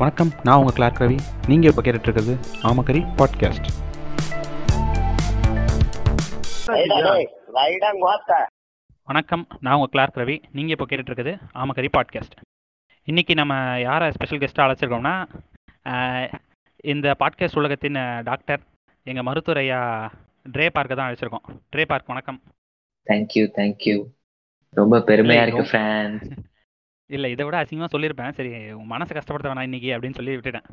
வணக்கம், நான் உங்கள் கிளார்க் ரவி. நீங்கள் இப்போ கேட்டுட்ருக்குது ஆமக்கரி பாட்காஸ்ட். வணக்கம், நான் உங்கள் கிளார்க் ரவி. நீங்கள் இப்போ கேட்டுட்ருக்குது ஆமக்கரி பாட்காஸ்ட். இன்றைக்கி நம்ம யாரை ஸ்பெஷல் கெஸ்ட்டாக அழைச்சிருக்கோம்னா, இந்த பாட்காஸ்ட் உலகத்தின் டாக்டர் எங்கள் மருத்துவரையா ட்ரே பார்க்க தான் அழைச்சிருக்கோம். ட்ரே பார்க், வணக்கம். தேங்க்யூ தேங்க்யூ, ரொம்ப பெருமையாக இருக்குது ஃப்ரெண்ட். இல்லை, இதை விட அசிங்கமாக சொல்லியிருப்பேன், சரி உன் மனசை கஷ்டப்படுத்த வேணாம் இன்னைக்கு அப்படின்னு சொல்லி விட்டுட்டேன்.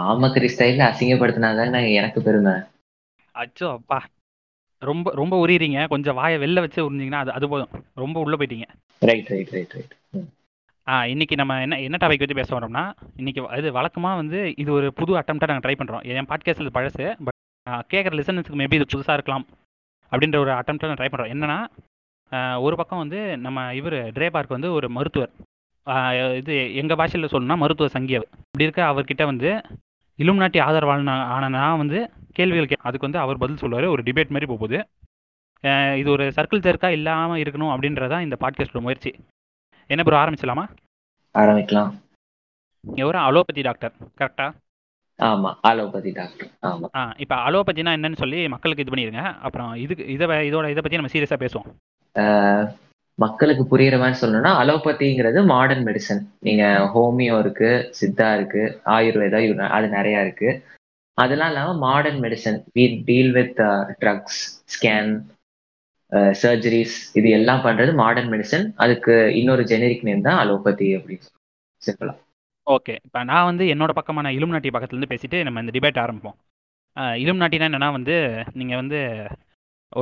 ஆமக்கரி ஸ்டைலில் அசிங்கப்படுத்தினாதான் நான் எனக்கு பெருமை. அச்சோ அப்பா, ரொம்ப ரொம்ப உரியிறீங்க. கொஞ்சம் வாயை வெளில வச்சு உறிஞ்சிங்கன்னா அது அது போதும், ரொம்ப உள்ளே போயிட்டீங்க. ரைட் ரைட் ரைட் ரைட் இன்றைக்கி நம்ம என்ன டாபிக் பற்றி பேச வரோம்னா, இன்றைக்கி அது வழக்கமாக வந்து இது ஒரு புது அட்டம்ப்டாக நாங்கள் ட்ரை பண்ணுறோம். என் பாட்காஸ்ட் இது பழசு, பட் கேட்குற லிசனன்ஸுக்கு மேபி இது புதுசாக இருக்கலாம் அப்படின்ற ஒரு அட்டம்ப்டாக நான் ட்ரை பண்ணுறோம். என்னென்னா, ஒரு பக்கம் வந்து நம்ம இவர் ட்ரே பார்க் வந்து ஒரு மருத்துவர், இது எங்கள் பாஷையில் சொல்லணும்னா மருத்துவ சங்கியர். இப்படி இருக்க அவர்கிட்ட வந்து இலுமினாட்டி ஆதரவாளன் ஆனனா வந்து கேள்விகள் அதுக்கு வந்து அவர் பதில் சொல்லுவார். ஒரு டிபேட் மாதிரி போகுது. இது ஒரு சர்க்கிள் தெருக்காக இல்லாமல் இருக்கணும் அப்படின்றதான் இந்த பாட்காஸ்டோட முயற்சி. என்ன ப்ரோ, ஆரம்பிச்சலாமா? ஆரம்பிக்கலாம். எவரும் அலோபதி டாக்டர், கரெக்டாக? ஆமாம், அலோபதி டாக்டர். ஆமாம். இப்போ அலோபதினா என்னன்னு சொல்லி மக்களுக்கு இது பண்ணிடுங்க, அப்புறம் இதை பற்றி நம்ம சீரியஸாக பேசுவோம். மக்களுக்கு புரியுற மாதிரி சொல்லணும்னா, அலோபதிங்கிறது மாடர்ன் மெடிசன். நீங்க ஹோமியோ இருக்கு, சித்தா இருக்கு, ஆயுர்வேதா, அது நிறைய இருக்கு. அதெல்லாம் இல்லாமல் modern medicine we deal with drugs, scan, surgeries, இது எல்லாம் பண்றது மாடர்ன் மெடிசன். அதுக்கு இன்னொரு ஜெனரிக் நேம் தான் அலோபதி அப்படின்னு சொல்லலாம். ஓகே, இப்போ நான் வந்து என்னோட பக்கமான இலுமினாட்டி பக்கத்துலேருந்து பேசிட்டு நம்ம இந்த டிபேட் ஆரம்பிப்போம். இலுமினாட்டினா என்னன்னா, வந்து நீங்க வந்து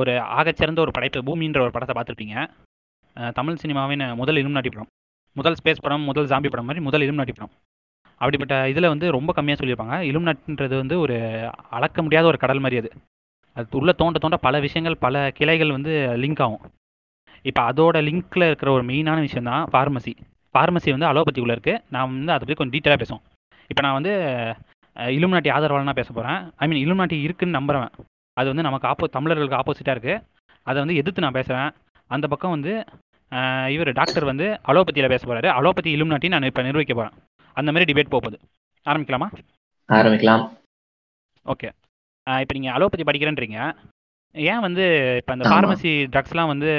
ஒரு ஆகச்சிறந்த ஒரு படைப்பு பூமின்ற ஒரு படத்தை பார்த்துருப்பீங்க. தமிழ் சினிமாவின் முதல் இலுமினாட்டி படம், முதல் ஸ்பேஸ் படம், முதல் ஜாம்பி படம் மாதிரி முதல் இலுமினாட்டி படம். அப்படிப்பட்ட இதில் வந்து ரொம்ப கம்மியாக சொல்லியிருப்பாங்க. இலுமினாட்டின்றது வந்து ஒரு அளக்க முடியாத ஒரு கடல் மாதிரி. அது உள்ளே தோண்ட தோண்ட பல விஷயங்கள், பல கிளைகள் வந்து லிங்க் ஆகும். இப்போ அதோட லிங்க்கில் இருக்கிற ஒரு மெயினான விஷயம் தான் ஃபார்மசி. ஃபார்மசி வந்து அலோபதிக்குள்ளே இருக்குது. நான் வந்து அதை பற்றி கொஞ்சம் டீட்டெயிலாக பேசுவோம். இப்போ நான் வந்து இலுமினாட்டி ஆதரவாளனாக பேச போகிறேன். ஐ மீன் இலுமினாட்டி இருக்குன்னு நம்புறேன். அது வந்து நமக்கு தமிழர்களுக்கு ஆப்போசிட்டாக இருக்குது. அதை வந்து எதிர்த்து நான் பேசுகிறேன். அந்த பக்கம் வந்து இவர் டாக்டர் வந்து அலோபதியில் பேச போகிறாரு. அலோபதி இலுமினாட்டி நான் இப்போ நிர்வகிக்க போகிறேன். அந்த மாதிரி டிபேட் போகுது. ஆரம்பிக்கலாமா? ஆரம்பிக்கலாம். ஓகே, இப்போ நீங்கள் அலோபதி படிக்கிறேன்றீங்க. ஏன் வந்து இப்போ இந்த ஃபார்மசி ட்ரக்ஸ்லாம் வந்து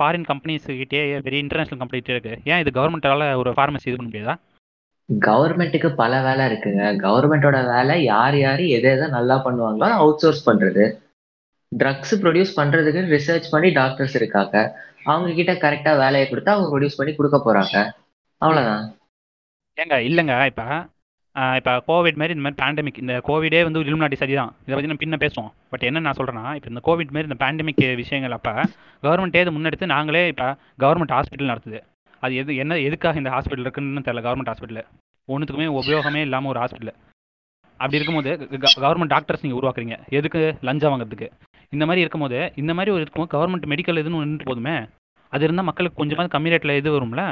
ஃபாரின் கம்பெனிஸ்கிட்டே, பெரிய இன்டர்நேஷ்னல் கம்பெனிகிட்டே இருக்குது. ஏன் இது கவர்மெண்ட்டால் ஒரு ஃபார்மசி இது பண்ண முடியாதா? கவர்மெண்ட்டுக்கு பல வேலை இருக்குங்க. கவர்மெண்ட்டோட வேலை யார் எதை எதை நல்லா பண்ணுவாங்களோ அவுட் சோர்ஸ் பண்ணுறது. ட்ரக்ஸ் ப்ரொடியூஸ் பண்ணுறதுக்கு ரிசர்ச் பண்ணி டாக்டர்ஸ் இருக்காங்க. அவங்கக்கிட்ட கரெக்டாக வேலையை கொடுத்தா அவங்க ப்ரொடியூஸ் பண்ணி கொடுக்க போகிறாங்க, அவ்வளோதான். இல்லைங்க, இப்போ கோவிட் மாதிரி இந்த மாதிரி பேண்டமிக், இந்த கோவிடே வந்து இலுமினாட்டி சரி தான். இதை பற்றி நான் பின்ன பேசுவோம். பட் என்ன நான் சொல்கிறேன்னா, இப்போ இந்த கோவிட் மாதிரி இந்த பேண்டமிக் விஷயங்கள் அப்போ கவர்மெண்ட்டே இது முன்னெடுத்து நாங்களே இப்போ கவர்மெண்ட் ஹாஸ்பிட்டல் நடத்துது. அது எதுக்காக இந்த ஹாஸ்பிட்டல் இருக்குன்னு தெரியல. கவர்மெண்ட் ஹாஸ்பிட்டல் ஒன்றுத்துக்குமே உபயோகமே இல்லாமல் ஒரு ஹாஸ்பிட்டல். அப்படி இருக்கும்போது கவர்மெண்ட் டாக்டர்ஸ் நீங்கள் உருவாக்குறீங்க, எதுக்கு? லஞ்சம் வாங்குறதுக்கு. இந்த மாதிரி இருக்கும்போது, இந்த மாதிரி ஒரு இருக்கும்போது கவர்மெண்ட் மெடிக்கல் இதுன்னு ஒன்று போதுமே. அது இருந்தால் மக்களுக்கு கொஞ்சமாக கம்மி ரேட்டில் இது வரும்ல,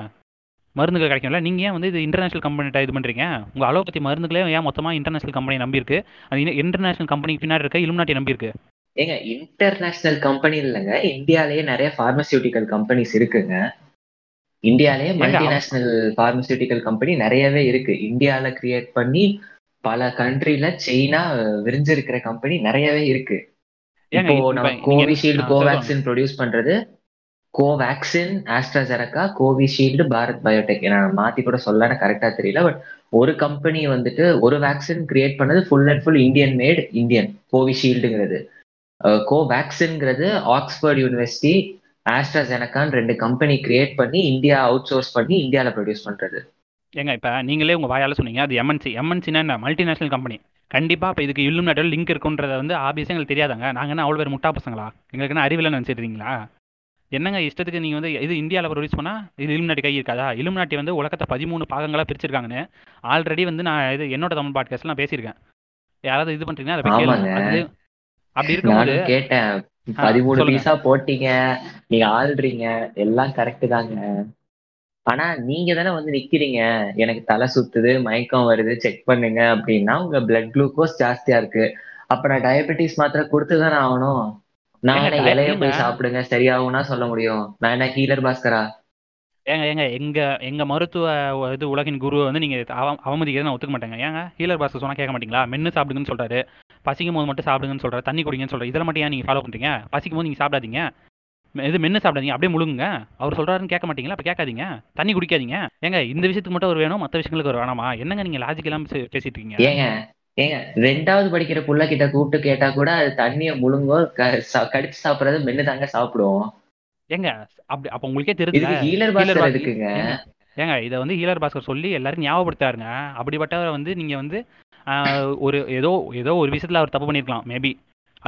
மருந்துகள் கிடைக்கும்ல. நீங்கள் ஏன் வந்து இது இன்டர்நேஷ்னல் கம்பெனிகிட்ட இது பண்ணுறீங்க? உங்கள் அலோபதி மருந்துகளே ஏன் மொத்தமாக இன்டர்நேஷ்னல் கம்பெனியை நம்பியிருக்கு? அது இன்டர்நேஷ்னல் கம்பெனிக்கு பின்னாடி இருக்க இலுமினாட்டி நம்பியிருக்கு. ஏங்க, இன்டர்நேஷ்னல் கம்பெனி இல்லைங்க, இந்தியாவிலேயே நிறைய ஃபார்மசியூட்டிக்கல் கம்பெனிஸ் இருக்குங்க. இந்தியாவிலேயே மல்டிநேஷ்னல் ஃபார்மசியூட்டிக்கல் கம்பெனி நிறையவே இருக்கு. இந்தியாவில் கிரியேட் பண்ணி பல கண்ட்ரியில சைனா விரிஞ்சிருக்கிற கம்பெனி நிறையவே இருக்கு. கோவிஷீல்டு, கோவேக்சின் ப்ரொடியூஸ் பண்றது Covaxin, AstraZeneca, Covishield, Bharat Biotech. நான் மாத்தி கூட சொல்லல, கரெக்டா தெரியல. பட் ஒரு கம்பெனி வந்துட்டு ஒரு வேக்சின் கிரியேட் பண்ணது full and full Indian made, Indian கோவிஷீல்டுங்கிறது. கோவேக்சின்ங்கிறது ஆக்ஸ்போர்ட் யூனிவர்சிட்டி, ஆஸ்ட்ராசெனகான்னு ரெண்டு கம்பெனி கிரியேட் பண்ணி இந்தியா அவுட் சோர்ஸ் பண்ணி இந்தியாவில் ப்ரொடியூஸ் பண்றது. ஏங்க, இப்போ நீங்களே உங்கள் வாயால் சொன்னீங்க அது எம்என்சி. எம்என்சினா என்ன? Multinational company. கண்டிப்பாக இப்போ இதுக்கு இலுமினாட்டியோட லிங்க் இருக்குன்றதை வந்து ஆபியஸாக எங்களுக்கு தெரியாதாங்க. நாங்கள் என்ன அவ்வளோ பேர் முட்டா பசங்களா? எங்களுக்கு என்ன அறிவில் நினச்சிடுறீங்களா? என்னங்க இஷ்டத்துக்கு நீங்கள் வந்து இது இந்தியாவில் ப்ரொடியூஸ் பண்ணால் இது இலுமினாட்டி கை இருக்காதா? இலுமினாட்டி வந்து உலகத்தை 13 பாகங்களாக பிரிச்சிருக்காங்கன்னு ஆல்ரெடி வந்து நான் இது என்னோட தமிழ் பாட்காஸ்ட்ல நான் பேசியிருக்கேன். யாராவது இது பண்ணுறீங்கன்னா அதை போய் கேளுங்க. அப்படி இருக்கும்போது கேட்டேன், 13 பீஸா போட்டீங்க, நீங்க ஆள்றீங்க, எல்லாம் கரெக்டு தாங்க. ஆனா நீங்க தானே வந்து நிக்கிறீங்க, எனக்கு தலை சுத்துது, மயக்கம் வருது, செக் பண்ணுங்க அப்படின்னா உங்க பிளட் குளுக்கோஸ் ஜாஸ்தியா இருக்கு. அப்ப நான் டயபெட்டிஸ் மாத்திரை கொடுத்துதானே ஆகணும்? நான் இலைய போய் சாப்பிடுங்க சரியாகும்னா சொல்ல முடியும்? நான் என்ன ஹீலர் பாஸ்கரா? ஏங்க ஏங்க எங்க எங்க மருத்துவ இது உலகின் குருவை வந்து நீங்க அவமதிக்கிறத நான் ஒத்துக்க மாட்டேங்க. ஏங்க ஹீலர் பாஸ்க்கு சொன்னா கேட்க மாட்டீங்களா? மென்னு சாப்பிடுங்கன்னு சொல்றாரு, பசிக்கும் போது மட்டும் சாப்பிடுங்கன்னு சொல்றாரு, தண்ணி குடிங்கன்னு சொல்றாரு. இதெல்லாம் மட்டும் ஏன் நீங்க ஃபாலோ பண்றீங்க? பசிக்கும் போது நீங்க சாப்பிடாதீங்க, இது மென்னு சாப்பிடாதீங்க, அப்படியே முழுங்குங்க, அவர் சொல்றாருன்னு கேட்க மாட்டீங்களா? அப்ப கேட்காதீங்க, தண்ணி குடிக்காதீங்க. ஏங்க இந்த விஷயத்துக்கு மட்டும் ஒரு வேணும், மற்ற விஷயங்களுக்கு ஒரு வேணாமா? என்னங்க நீங்க லாஜிக் எல்லாம் பேசிட்டு இருக்கீங்க? ஏங்க ஏங்க 2வது படிக்கிற புள்ள கிட்ட கூப்பிட்டு கேட்டா கூட அது தண்ணியை முழுங்கோ கடிச்சு சாப்பிடறது மென்னு தாங்க சாப்பிடுவோம். ஏங்க அப்படி அப்ப உங்களுக்கே தெரியுது ஹீலர் பாஸ்கர் இருக்குங்க. ஏங்க இதை வந்து ஹீலர் பாஸ்கர் சொல்லி எல்லாரும் ஞாபகப்படுத்தாருங்க. அப்படிப்பட்டவரை வந்து நீங்க வந்து ஒரு ஏதோ ஏதோ ஒரு விஷயத்துல அவர் தப்பு பண்ணிருக்கலாம், மேபி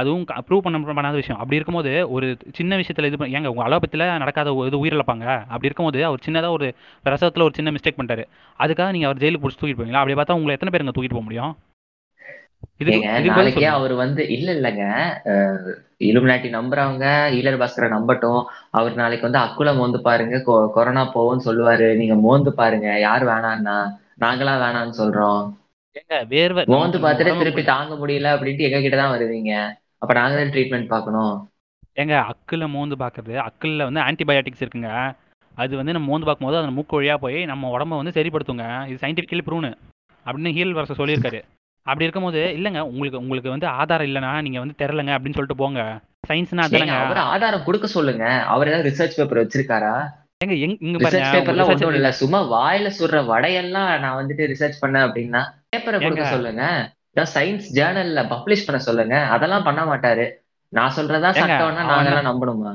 அதுவும் அப்ரூவ் பண்ணாத விஷயம். அப்படி இருக்கும்போது ஒரு சின்ன விஷயத்துல இது ஏங்க உங்க அலோபத்தில் நடக்காத இது உயிரிழப்பாங்க. அப்படி இருக்கும்போது அவர் சின்னதாக ஒரு பிரசவத்தில் ஒரு சின்ன மிஸ்டேக் பண்ணிட்டாரு, அதுக்காக நீங்க அவர் ஜெயிலுக்கு பிடிச்சி தூக்கிட்டு போவீங்களா? அப்படி பார்த்தா உங்களை எத்தனை பேருங்க தூக்கிட்டு போக முடியும்? நாளைக்கே அவர் வந்து இல்லங்க இலுமினாட்டி நம்புறவங்க ஹீலர் பாஸ்கரை நம்பட்டும். அவர் நாளைக்கு வந்து அக்குல மோந்து பாருங்க, கொரோனா போகும்னு சொல்லுவாரு, நீங்க மோந்து பாருங்க, யார் வேணாம்னா நாங்களா வேணாம்னு சொல்றோம். வேர்வை மோந்து பார்த்துட்டு திருப்பி தாங்க முடியல அப்படின்ட்டு எங்க கிட்டதான் வருவீங்க, அப்ப நாங்கதான் ட்ரீட்மெண்ட் பாக்கணும். எங்க அக்குல மோந்து பாக்குறது, அக்குல வந்து ஆன்டிபயோட்டிக்ஸ் இருக்குங்க, அது வந்து நம்ம மோந்து பார்க்கும் போது அந்த மூக்கு வழியா போய் நம்ம உடம்ப வந்து சரிப்படுத்துங்க, இது சயின்டிபிக்கலி ப்ரூவ்னு அப்படின்னு ஹீலர் பாஸ்கர் சொல்லியிருக்காரு. அப்படி இருக்கும்போது இல்லைங்க உங்களுக்கு உங்களுக்கு வந்து ஆதாரம் இல்லைன்னா நீங்க வந்து தெரியலங்க அப்படின்னு சொல்லிட்டு போங்க. சயின்ஸ்னா அதெல்லாம் அவர் ஆதாரம் கொடுக்க சொல்லுங்க. அவர் ஏதாவது ரிசர்ச் பேப்பர் வச்சிருக்காரா? எங்க இங்க ரிசர்ச் பேப்பர்ல ஒன்றும் இல்லை, சும்மா வாயில சுடுற வடையெல்லாம் நான் வந்துட்டு ரிசர்ச் பண்ண அப்படின்னா பேப்பரை கொடுக்க சொல்லுங்க, சயின்ஸ் ஜேர்னல்ல பப்ளிஷ் பண்ண சொல்லுங்க. அதெல்லாம் பண்ண மாட்டாரு. நான் சொல்றதா சட்டம்னா நாங்கெல்லாம் நம்பணுமா?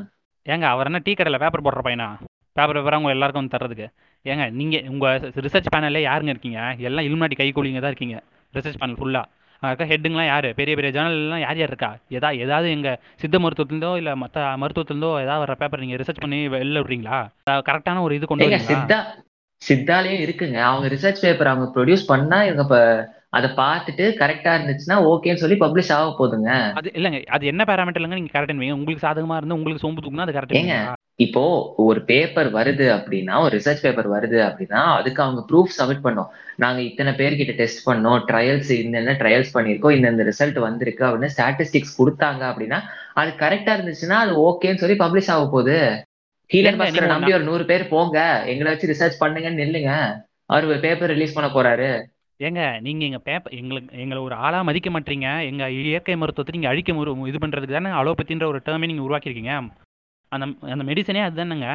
ஏங்க அவர் என்ன டீ கடையில பேப்பர் போடுற பையனா? பேப்பர் பேப்பரா உங்க எல்லாருக்கும் வந்து தர்றதுக்கு? ஏங்க நீங்க உங்க ரிசர்ச் பேனல்ல யாருங்க இருக்கீங்க? எல்லாம் இலுமினாட்டி கைகூலிங்க தான் இருக்கீங்க ரிசர்ச் பேனல் ஃபுல்லா. அங்கே இருக்க ஹெட்டுங்கெலாம் யார்? பெரிய பெரிய ஜேர்னல்லாம் யார் யார் இருக்கா? ஏதாவது எங்கள் சித்த மருத்துவத்துலேருந்தோ இல்லை மற்ற மருத்துவத்துலேருந்தோ ஏதாவது வர பேப்பர் நீங்கள் ரிசர்ச் பண்ணி வெளில விட்றீங்களா? கரெக்டான ஒரு இது கொண்டு சித்தாலேயும் இருக்குங்க. அவங்க ரிசர்ச் பேப்பர் அவங்க ப்ரொடியூஸ் பண்ணால் இவங்க இப்போ அதை பார்த்துட்டு கரெக்டாக இருந்துச்சுன்னா ஓகேன்னு சொல்லி பப்ளிஷ் ஆக போதுங்க. அது இல்லைங்க, அது என்ன பேராமீட்டர்லங்க நீங்கள் கரெக்டாக பண்ணுவீங்க? உங்களுக்கு சாதகமாக இருந்தால் உங்களுக்கு சோம்பு தூக்குனா அது கரெக்டாக. இப்போ ஒரு பேப்பர் வருது அப்படின்னா, ஒரு ரிசர்ச் பேப்பர் வருது அப்படின்னா அதுக்கு அவங்க ப்ரூஃப் சப்மிட் பண்ணோம், நாங்க இத்தனை பேர்கிட்ட டெஸ்ட் பண்ணோம், ட்ரையல்ஸ் இந்த ட்ரையல்ஸ் பண்ணிருக்கோம், இந்த ரிசல்ட் வந்திருக்கு அப்படின்னு ஸ்டாட்டிஸ்டிக்ஸ் கொடுத்தாங்க அப்படின்னா அது கரெக்டா இருந்துச்சுன்னா அது ஓகேன்னு சொல்லி பப்ளிஷ் ஆக போகுது. ஹீலர் பாஸ்கரை நம்பி ஒரு 100 பேர் போங்க, எங்களை வச்சு ரிசர்ச் பண்ணுங்கன்னு நில்லுங்க, அவர் பேப்பர் ரிலீஸ் பண்ண போறாரு. ஏங்க நீங்க எங்க பேப்பர் எங்களுக்கு எங்களை ஒரு ஆளா மதிக்க மாட்டீங்க. எங்க இயற்கை மருத்துவத்தை நீங்க அழிக்க இது பண்றதுக்கு தானே அலோபதின்ற ஒரு டேர்மே நீங்க உருவாக்கிருக்கீங்க. அந்த அந்த மெடிசனே அதுதானுங்க.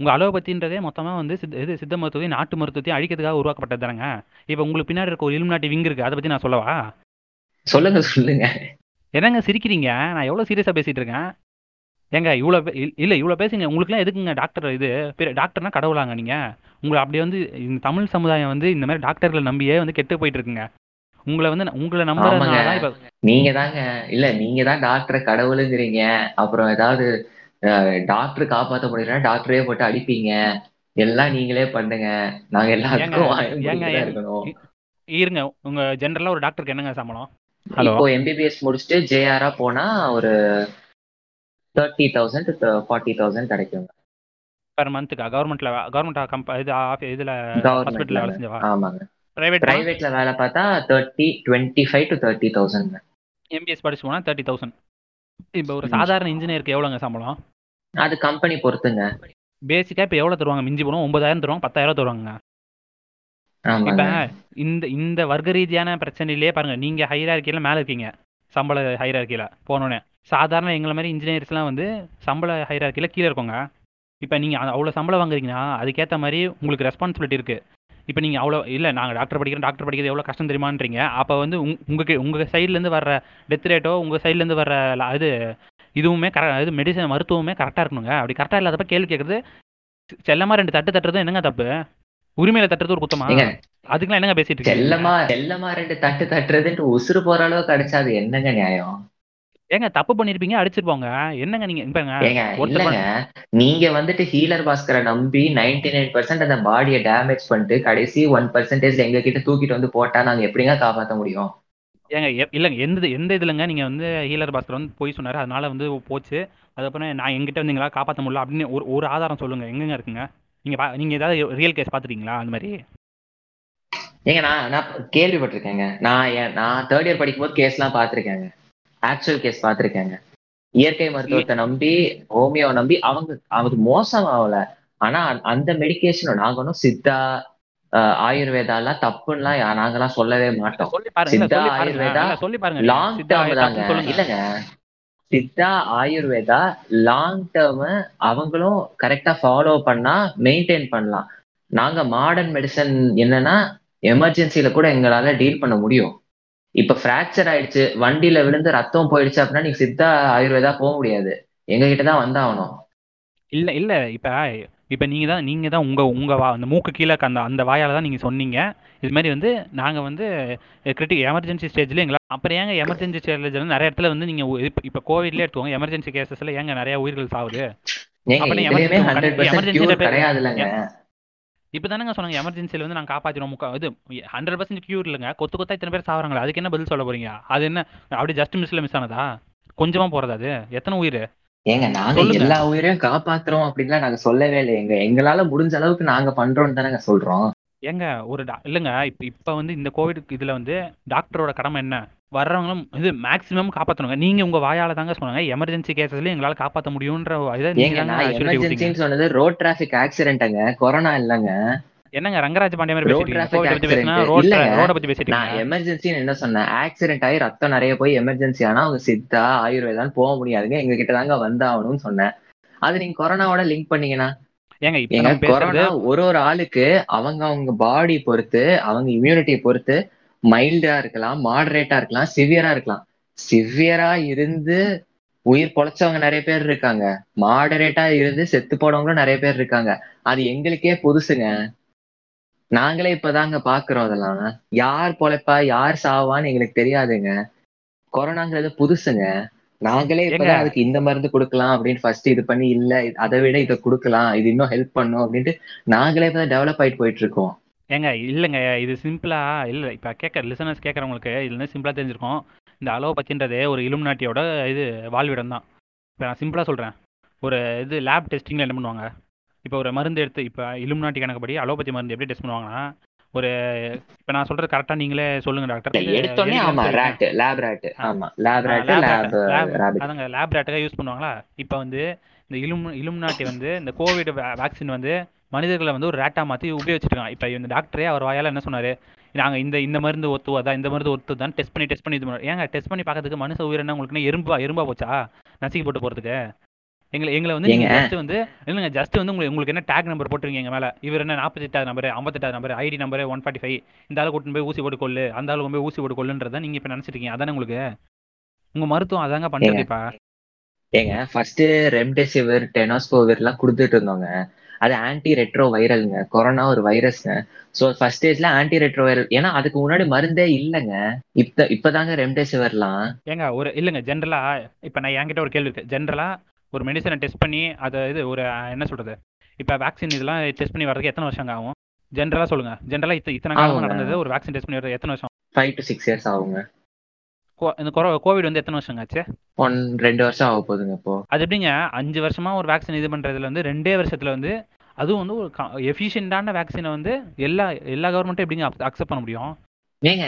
உங்கள் அலோபதின்றதே மொத்தமாக வந்து சித்த மருத்துவத்தையும் நாட்டு மருத்துவத்தையும் அழிக்கிறதுக்காக உருவாக்கப்பட்டது தானேங்க. இப்போ உங்களுக்கு பின்னாடி இருக்க ஒரு இலுமினாட்டி விங் இருக்குது, அதை பற்றி நான் சொல்லவா? சொல்லுங்க சொல்லுங்க. என்னங்க சிரிக்கிறீங்க? நான் எவ்வளோ சீரியஸாக பேசிகிட்டு இருக்கேன். ஏங்க இவ்வளோ இல்லை இவ்வளோ பேசுங்க. உங்களுக்குலாம் எதுக்குங்க டாக்டர்? இது டாக்டர்னா கடவுளாங்க நீங்கள்? உங்களை அப்படியே வந்து இந்த தமிழ் சமுதாயம் வந்து இந்த மாதிரி டாக்டர்களை நம்பியே வந்து கெட்டு போயிட்டு இருக்குங்க. உங்களை வந்து உங்களை நம்புறதுனால நீங்க தாங்க இல்லை நீங்க தான் டாக்டரை கடவுளுங்கிறீங்க. அப்புறம் ஏதாவது டாக்டர் காப்பாற்ற முடியல டாக்டரே போட்டு அடிப்பீங்க, எல்லாம் நீங்களே பண்ணுங்க, நாங்க எல்லாருக்கும் இருங்க. உங்க ஜெனரலா ஒரு டாக்டருக்கு என்னங்க சம்பளம்? இப்போ எம்பிபிஎஸ் முடிச்சுட்டு ஜேஆரா போனா ஒரு 30,000 to 40,000 கிடைக்கும் பர் மந்த்துக்கு. கவர்மெண்ட் இதுல ஹாஸ்பிட்டல்ல வேலை செஞ்சவா? ஆமாங்க. பிரைவேட்ல வேலை பார்த்தா 25,000 to 30,000. எம்பிபிஎஸ் படிச்சு போனா 30,000. இப்போ ஒரு சாதாரண இன்ஜினியருக்கு எவ்வளோங்க சம்பளம்? அது கம்பெனி பொறுத்துங்க. பேசிக்காக இப்போ எவ்வளோ தருவாங்க? மிஞ்சி போனோம் 9,000 தருவாங்க, 10,000 தருவாங்க. இப்போ இந்த இந்த வர்க்க ரீதியான பிரச்சனையிலே பாருங்க, நீங்கள் ஹையரார்க்கியில மேலே இருக்கீங்க, சம்பள ஹையரார்க்கியில போனோன்னே. சாதாரண எங்களை மாதிரி இன்ஜினியர்ஸ்லாம் வந்து சம்பள ஹையரார்க்கியில கீழே இருக்கோங்க. இப்போ நீங்கள் அவ்வளோ சம்பளம் வாங்குறீங்கன்னா அதுக்கேற்ற மாதிரி உங்களுக்கு ரெஸ்பான்சிபிலிட்டி இருக்குது. இப்போ நீங்கள் அவ்வளோ இல்லை நாங்கள் டாக்டர் படிக்கிறது எவ்வளோ கஷ்டம் தெரியுமான்றீங்க. அப்போ வந்து உங்கள் சைட்லேருந்து வர்ற டெத் ரேட்டோ உங்கள் சைட்லேருந்து வர்ற இதுவுமே இது மெடிசன் மருத்துவமே கரெக்டாக இருக்கணுங்க. அப்படி கரெக்டாக இல்லாதப்ப கேள்வி கேட்குறது செல்லமாக 2 தட்டு தட்டுறதும் என்னங்க தப்பு? உரிமையில தட்டுறது ஒரு குத்தமா? அதுக்கெல்லாம் என்னங்க பேசிட்டு இருக்கீங்க? செல்லமா 2 தட்டு தட்டுறதுன்ட்டு உசுறு போகிற அளவுக்கு அடிச்சா அது என்னங்க நியாயம்? ஏங்க தப்பு பண்ணிருப்பீங்க, அடிச்சிருப்போங்க. என்னங்க நீங்க நீங்க வந்துட்டு ஹீலர் பாஸ்கரை நம்பி 99% அந்த பாடியை டேமேஜ் பண்ணிட்டு கடைசி 1% எங்க கிட்ட தூக்கிட்டு வந்து போட்டா நாங்க எப்படிங்க காப்பாற்ற முடியும்? ஏங்க இல்லங்க எந்த இதுலங்க நீங்க வந்து ஹீலர் பாஸ்கர் வந்து போய் சொன்னாரு, அதனால வந்து போச்சு, அதுக்கப்புறம் நான் எங்கிட்ட வந்து எங்களால் காப்பாற்ற முடியல அப்படின்னு ஒரு ஆதாரம் சொல்லுங்க. எங்கங்க இருக்குங்க? நீங்க ஏதாவது ரியல் கேஸ் பாத்துட்டீங்களா அந்த மாதிரி? ஏங்க நான் கேள்விப்பட்டிருக்கேங்க. நான் 3rd year படிக்கும் போது கேஸ் எல்லாம் பாத்திருக்கேங்க, ஆக்சுவல் கேஸ் பாத்திருக்காங்க. இயற்கை மருத்துவத்தை நம்பி ஹோமியோவை நம்பி அவங்க மோசம் ஆகல, ஆனா அந்த மெடிக்கேஷனை நாங்களும் சித்தா ஆயுர்வேதா எல்லாம் தப்புலாம் நாங்கெல்லாம் சொல்லவே மாட்டோம். சித்தா ஆயுர்வேதா லாங் டேர்ம் தாங்க, இல்லங்க சித்தா ஆயுர்வேதா லாங் டேர்ம் அவங்களும் கரெக்டா ஃபாலோ பண்ணா மெயின்டைன் பண்ணலாம். நாங்க மாடர்ன் மெடிசன் என்னன்னா எமர்ஜென்சில கூட எங்களால டீல் பண்ண முடியும். இப்ப பிராக்சர் ஆயிடுச்சு, வண்டியில விழுந்து ரத்தம் போயிடுச்சு அப்படின்னா நீங்க சித்தா ஆயுர்வேதா போக முடியாது, எங்ககிட்டதான் வந்தாகணும். இல்ல இல்ல இப்ப இப்ப நீங்க தான் உங்க உங்க அந்த மூக்கு கீழே அந்த வாயால தான் நீங்க சொன்னீங்க இது மாதிரி வந்து நாங்க வந்து கிரிட்டிக் எமர்ஜென்சி ஸ்டேஜ்ல எங்களை. அப்புறம் ஏங்க எமர்ஜென்சி ஸ்டேஜ்ல நிறைய இடத்துல வந்து நீங்க இப்ப கோவிட்ல எடுத்துக்கோங்க, எமர்ஜென்சி கேசஸ்ல ஏங்க நிறைய உயிர்கள் சாகுது. இப்பதானங்க சொன்னாங்க எமர்ஜென்சியில வந்து நாங்க காப்பாத்திடும் இது 100% கியூர் இல்லைங்க, கொத்து கொத்தா இத்தனை பேர் சாகுறாங்களா, அதுக்கு என்ன பதில் சொல்ல போறீங்க? அது என்ன அப்படி ஜஸ்ட் மிஸ்ல மிஸ் ஆனதா, கொஞ்சமா போறதா, அது எத்தனை உயிர்? ஏங்க நாங்க எல்லா உயிரையும் காப்பாத்துறோம் அப்படின்லாம் நாங்க சொல்லவே இல்லை. எங்க எங்களால முடிஞ்ச அளவுக்கு நாங்க பண்றோம்னு தானே சொல்றோம். ஏங்க ஒரு இல்லைங்க இப்ப வந்து இந்த கோவிட் இதுல வந்து டாக்டரோட கடமை என்ன, வர்றவங்களும் இது மேக்சிமம் காப்பாத்தணுங்க. நீங்க உங்க வாயால தாங்க சொன்னாங்க எமர்ஜென்சி கேசஸ்ல எங்களால காப்பாற்ற முடியும்ன்ற எமர்ஜென்சின்னு சொன்னது ரோட் டிராபிக் ஆக்சிடென்ட்ங்க, கொரோனா இல்லங்க. என்னங்க ரங்கராஜ் பாண்டிய மாதிரி பேசிட்டு நான் எமர்ஜென்சின்னு என்ன சொன்னேன்? ஆக்சிடென்ட் ஆகி ரத்தம் நிறைய போய் எமர்ஜென்சி ஆனா அவங்க சித்தா ஆயுர்வேதான் போக முடியாதுங்க, எங்க கிட்ட தாங்க வந்தாகணும்னு சொன்னேன். அது நீங்க கொரோனாவோட லிங்க் பண்ணீங்கன்னா கொரோனா ஒரு ஆளுக்கு அவங்க பாடி பொறுத்து அவங்க இம்யூனிட்டியை பொறுத்து மைல்டா இருக்கலாம், மாடரேட்டா இருக்கலாம், சிவியரா இருக்கலாம். சிவியரா இருந்து உயிர் பொழைச்சவங்க நிறைய பேர் இருக்காங்க, மாடரேட்டா இருந்து செத்து போனவங்களும் நிறைய பேர் இருக்காங்க. அது எங்களுக்கே புதுசுங்க, நாங்களே இப்பதாங்க பாக்குறோம். அதெல்லாம் யார் பொழைப்பா யார் சாவான்னு எங்களுக்கு தெரியாதுங்க, கொரோனாங்கிறது புதுசுங்க. நாங்களே இப்பதான் அதுக்கு இந்த மருந்து கொடுக்கலாம் அப்படின்னு ஃபர்ஸ்ட் இது பண்ணி இல்ல அதை விட இதை கொடுக்கலாம், இது இன்னும் ஹெல்ப் பண்ணும் அப்படின்ட்டு நாங்களே இப்பதான் டெவலப் ஆயிட்டு போயிட்டு இருக்கோம். ஏங்க இல்லைங்க இது சிம்பிளா இல்லை, இப்போ லிசனர்ஸ் கேட்குறவங்களுக்கு இதுலேருந்து சிம்பிளாக தெரிஞ்சிருக்கோம். இந்த அலோபத்தின்றதே ஒரு இலுமினாட்டியோட இது வாழ்விடம் தான். இப்போ நான் சிம்பிளாக சொல்கிறேன், ஒரு இது லேப் டெஸ்டிங்கில் என்ன பண்ணுவாங்க, இப்போ ஒரு மருந்து எடுத்து இப்போ இலுமினாட்டி கணக்குப்படி அலோபதி மருந்து எப்படி டெஸ்ட் பண்ணுவாங்கன்னா, ஒரு இப்போ நான் சொல்கிறது கரெக்டாக நீங்களே சொல்லுங்கள் டாக்டர். அதாங்க லேப் ரேட்டுக்காக யூஸ் பண்ணுவாங்களா? இப்போ வந்து இந்த இலுமினாட்டி வந்து இந்த கோவிட் வேக்சின் வந்து மனிதர்களை வந்து ஒரு ரேட்டாக மாற்றி உபயோகிச்சிருக்காங்க. இப்போ இந்த டாக்டரே அவர் வாயால் என்ன சொன்னார், நாங்கள் இந்த மருந்து ஒத்துவாதா இந்த மருந்து ஒத்துதான் டெஸ்ட் பண்ணி இது பண்ணுவோம். ஏங்க டெஸ்ட் பண்ணி பார்க்கறதுக்கு மனுஷ உயிரினா உங்களுக்கு எறும்பா போச்சா நசுக்கி போட்டு போகிறதுக்கு? எங்களை வந்து நீங்கள் ஜஸ்ட் வந்து இல்லைங்க ஜஸ்ட் வந்து உங்களுக்கு என்ன டேக் நம்பர் போட்டுருக்கீங்க எங்கள் மேலே, இவர் என்ன 48வது நம்பரு 58வது நம்பரு ஐடி நம்பரு 145 இந்த ஆள் கூட்டின்னு போய் ஊசி போட்டு கொள்ளு அந்த ஆள் போய் ஊசி போட்டு கொள்ளுன்றதை நீங்கள் இப்போ நினச்சிருக்கீங்க. அதானே உங்களுக்கு உங்கள் மருத்துவம் அதாங்க பண்ணுறது. இப்போ ஏங்க ஃபர்ஸ்ட் ரெம்டெசிவிர் டெனோஸ்கோவிர்லாம் கொடுத்துட்டு இருந்தோங்க, அது ஆன்டி ரெட்ரோ வைரல்ங்க. கொரோனா ஒரு வைரஸ்ங்க, ஸோ ஃபர்ஸ்ட் ஸ்டேஜ்ல ஆன்டி ரெட்ரோ வைரல், ஏன்னா அதுக்கு முன்னாடி மருந்தே இல்லைங்க. இப்பதாங்க ரெம்டெசிவிர்லாம். ஏங்க ஒரு இல்லைங்க ஜென்ரலா இப்ப நான் என்கிட்ட ஒரு கேள்வி இருக்கு, ஜென்ரலா ஒரு மெடிசனை டெஸ்ட் பண்ணி அதை இது ஒரு என்ன சொல்றது இப்ப வேக்சின் இதெல்லாம் டெஸ்ட் பண்ணி வர்றதுக்கு எத்தனை வருஷம் ஆகும் ஜென்ரலா சொல்லுங்க? ஜென்ரலா இத்தனை காலம் நடந்தது ஒரு வேக்சின் டெஸ்ட் பண்ணி வர்றது எத்தனை வருஷம்? 5 to 6 years ஆகுங்க. இந்த கோவிட் வந்து எத்தனை வருஷம் ஆச்சு? 1-2 வருஷம் ஆக போகுதுங்க. இப்போ அது எப்படிங்க 5 வருஷமா ஒரு வேக்சின் இது பண்றதுல வந்து 2 வருஷத்துல வந்து அதுவும் வந்து ஒரு எஃபிஷியன்டான வேக்சினை வந்து எல்லா கவர்மெண்ட்டும் எப்படிங்க அக்செப்ட் பண்ண முடியும்? ஏங்க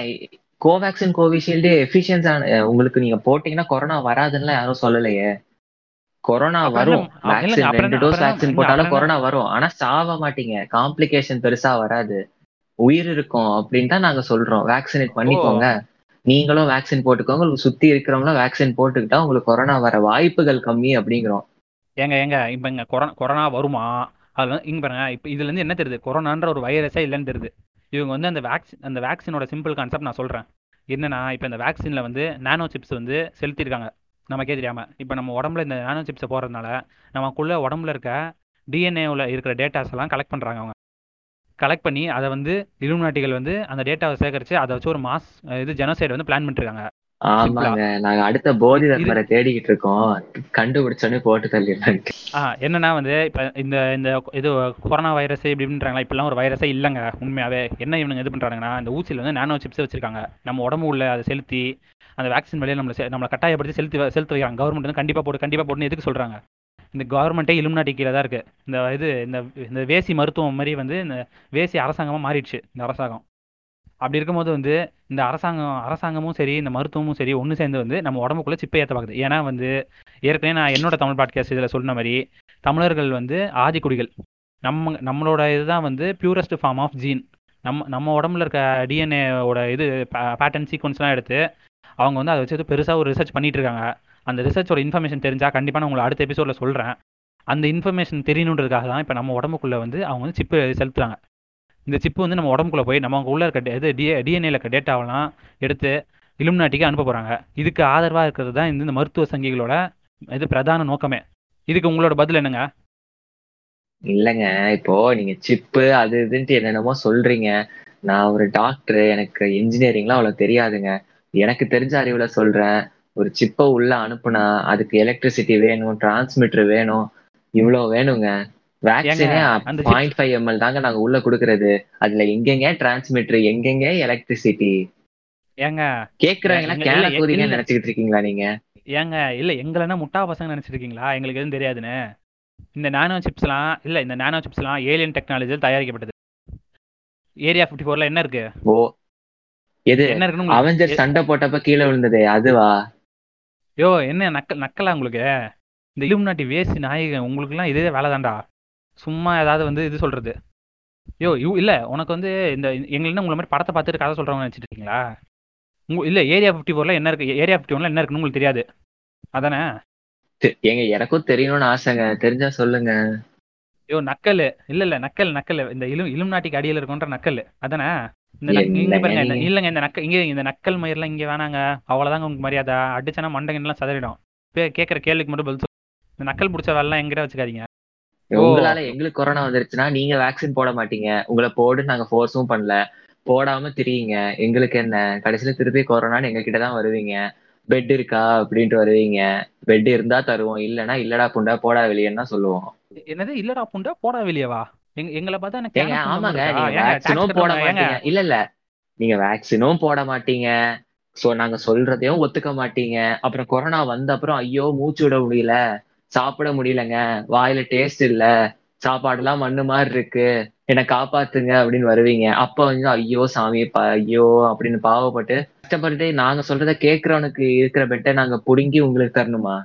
கோவேக்சின் கோவிஷீல்டு எஃபிஷியன்ஸான உங்களுக்கு நீங்க போட்டீங்கன்னா கொரோனா வராதுன்னு யாரும் சொல்லலையே. கொரோனா வரும், போட்டாலும் கொரோனா வரும், ஆனா சாவ மாட்டீங்க, காம்ப்ளிகேஷன் பெருசா வராது, உயிர் இருக்கும் அப்படின்னு தான் நாங்க சொல்றோம். வேக்சினேட் பண்ணிக்கோங்க, நீங்களும் வேக்சின் போட்டுக்கோங்க, உங்களுக்கு சுத்தி இருக்கிறவங்களும் வேக்சின் போட்டுக்கிட்டா உங்களுக்கு கொரோனா வர வாய்ப்புகள் கம்மி அப்படிங்கிறோம். ஏங்க இப்ப இங்க கொரோனா வருமா அது இங்க பாருங்க, இப்ப இதுல இருந்து என்ன தெரியுது, கொரோனான்ற ஒரு வைரஸே இல்லைன்னு தெரியுது. இவங்க வந்து அந்த வேக்சினோட சிம்பிள் கான்செப்ட் நான் சொல்றேன் என்னன்னா, இப்ப இந்த வேக்சின்ல வந்து நானோ சிப்ஸ் வந்து செலுத்திருக்காங்க நமக்கே தெரியாம. இப்ப நம்ம உடம்புல இந்த நானோ சிப்ஸை போறதுனால நமக்குள்ள உடம்புல இருக்க டிஎன்ஏல இருக்கிற டேட்டாஸ் எல்லாம் கலெக்ட் பண்றாங்க அவங்க. கலெக்ட் பண்ணி அதை வந்து இலுமினாட்டிகள் வந்து அந்த டேட்டாவை சேகரிச்சு அதை வச்சு ஒரு மாஸ் இது ஜெனோசைட் வந்து பிளான் பண்ணிருக்காங்க. ஆமாங்க, நாங்க அடுத்த போதி தர்மரை தேடிக்கிட்டு இருக்கோம், கண்டுபிடிச்சோன்னு போட்டு தள்ளிடுறாங்க. என்னன்னா வந்து இப்ப இந்த இது கொரோனா வைரஸ் இப்படின்றாங்களா, இப்பெல்லாம் ஒரு வைரஸே இல்லைங்க உண்மையாவே. என்ன இவனுங்க இது பண்றாங்கன்னா, இந்த ஊசியில வந்து நானோ சிப்ஸ் வச்சிருக்காங்க, நம்ம உடம்பு உள்ள அதை செலுத்தி அந்த வேக்சின் வழியை நம்மளை கட்டாயப்படுத்தி செலுத்தி வைக்கிறாங்க. கவர்மெண்ட் வந்து கண்டிப்பா போட்டுன்னு எதுக்கு சொல்றாங்க? இந்த கவர்மெண்ட்டே இலுமினாட்டி கீழே தான் இருக்குது. இந்த வேசி மருத்துவம் மாதிரி வந்து இந்த வேசி அரசாங்கமாக மாறிடுச்சு இந்த அரசாங்கம். அப்படி இருக்கும்போது வந்து இந்த அரசாங்கமும் சரி இந்த மருத்துவமும் சரி ஒன்று சேர்ந்து வந்து நம்ம உடம்புக்குள்ளே சிப்பை ஏற்ற பார்க்குது. ஏன்னா வந்து ஏற்கனவே நான் என்னோட தமிழ் பாட்காஸ்ட் இதில் சொன்ன மாதிரி தமிழர்கள் வந்து ஆதிக்குடிகள், நம்மளோட இதுதான் பியூரஸ்ட் ஃபார்ம் ஆஃப் ஜீன். நம்ம உடம்புல இருக்க டிஎன்ஏவோட இது பேட்டர்ன் சீக்வன்ஸ்லாம் எடுத்து அவங்க அதை வச்சு பெருசாக ஒரு ரிசர்ச் பண்ணிட்டு இருக்காங்க. அந்த ரிசர்ச்சோட இன்ஃபர்மேஷன் தெரிஞ்சால் கண்டிப்பாக நான் உங்களுக்கு அடுத்த எபிசோடில் சொல்கிறேன். அந்த இன்ஃபர்மேஷன் தெரியணுன்றதுக்காக தான் இப்போ நம்ம உடம்புக்குள்ளே அவங்க சிப்பு செலுத்துறாங்க. இந்த சிப்பு நம்ம உடம்புக்குள்ளே போய் நம்ம உள்ள இருக்க இது டிஎன்ஏல இருக்க டேட்டாவெல்லாம் எடுத்து இலுமினாட்டிக்கு அனுப்ப போகிறாங்க. இதுக்கு ஆதரவாக இருக்கிறது தான் இந்த மருத்துவ சங்கிகளோட இது பிரதான நோக்கமே. இதுக்கு உங்களோட பதில் என்னங்க? இல்லைங்க, இப்போ நீங்க சிப்பு அது இதுன்ட்டு என்னென்னமோ சொல்றீங்க. நான் ஒரு டாக்டர், எனக்கு இன்ஜினியரிங்லாம் அவ்வளோ தெரியாதுங்க. எனக்கு தெரிஞ்ச அறிவுல சொல்றேன். ஒரு சிப்பை உள்ள அனுப்புனா அதுக்கு எலக்ட்ரிசிட்டி வேணும், டிரான்ஸ்மிட்டர் வேணும், இவ்வளோ வேணுங்க. வேக்சினே 0.5 ml தாங்க நாங்கள் உள்ள கொடுக்கறது. அதுல எங்கெங்க டிரான்ஸ்மிட்டர், எங்கெங்க எலக்ட்ரிசிட்டி? ஏங்க கேட்குறாங்களா? கேள்வி கூதிங்க நினைச்சுக்கிட்டு இருக்கீங்களா நீங்க? ஏங்க இல்லை, எங்களன்னா முட்டா பசங்க நினைச்சிட்டு இருக்கீங்களா? எங்களுக்கு எதுவும் தெரியாதுன்னு. இந்த நானோ சிப்ஸ்லாம் ஏலியன் டெக்னாலஜியில் தயாரிக்கப்பட்டது. ஏரியா 54ல என்ன இருக்கு? ஓ, எது என்ன இருக்குன்னு அவெஞ்சர் சண்டை போட்டப்ப கீழே விழுந்ததே அதுவா? யோ, என்ன நக்கலா உங்களுக்கு? இந்த இலுமினாட்டி வேசி நாயகன் உங்களுக்குலாம் இதே வேலை தாண்டா. சும்மா ஏதாவது இது சொல்றது. யோ இல்லை, உனக்கு இந்த எங்களுக்கு உங்களை மாதிரி படத்தை பார்த்துட்டு கதை சொல்கிறவங்க நினச்சிட்டு இருக்கீங்களா? இல்லை, ஏரியா 54ல என்ன இருக்கு? ஏரியா 51ல என்ன இருக்குன்னு உங்களுக்கு தெரியாது அதானே? எங்க எனக்கும் தெரியணும்னு ஆசைங்க, தெரிஞ்சா சொல்லுங்க. ஐயோ நக்கல் இல்ல நக்கல் இந்த இலுமினாட்டிக்கு அடியில் இருக்குன்ற நக்கல் அதானே? இல்லங்க, இந்த நக்கல் மயிரெல்லாம் இங்க வேணாங்க. அவ்வளவுதாங்க உங்க மரியாதை. அடிச்சனா மண்டகன்லாம் சதறிடும். கேக்குற கேள்விக்கு மட்டும் பதில் சொல்லு. இந்த நக்கல் பிடிச்ச வேலை எல்லாம் எங்கிட்ட வச்சுக்காதீங்க. உங்களால எங்களுக்கு கொரோனா வந்துருச்சுன்னா நீங்க வேக்சின் போட மாட்டீங்க. உங்களை போடு நாங்க ஃபோர்ஸும் பண்ணல, போடாம திரியுங்க. எங்களுக்கு என்ன? கடைசியில திருப்பி கொரோனான்னு எங்க கிட்டதான் வருவீங்க. பெட் இருக்கா அப்படின்ட்டு வருவீங்க. பெட் இருந்தா தருவோம், இல்லைன்னா இல்லடா புண்டா போடா வெளியன்னா சொல்லுவோம். என்னது இல்லடா புண்டா போடா வெளியவா? எங்களை பார்த்தா எனக்கு ஆமாங்க. வேக்சினும் போட மாட்டீங்க. இல்ல நீங்க வேக்சினும் போட மாட்டீங்க. சோ நாங்க சொல்றதையும் ஒத்துக்க மாட்டீங்க. அப்புறம் கொரோனா வந்த அப்புறம் ஐயோ மூச்சு விட முடியல, சாப்பிட முடியலங்க, வாயில டேஸ்ட் இல்ல, சாப்பாடு எல்லாம் மண்ணு மாதிரி இருக்கு, என்னை காப்பாத்துங்க அப்படின்னு வருவீங்க. அப்ப ஐயோ சாமி ஐயோ அப்படின்னு பாவப்பட்டு கஷ்டப்பட்டு நாங்க சொல்றத கேட்கறவனுக்கு இருக்கிற பெட்டை நாங்க புடுங்கி உங்களுக்கு தரணுமா?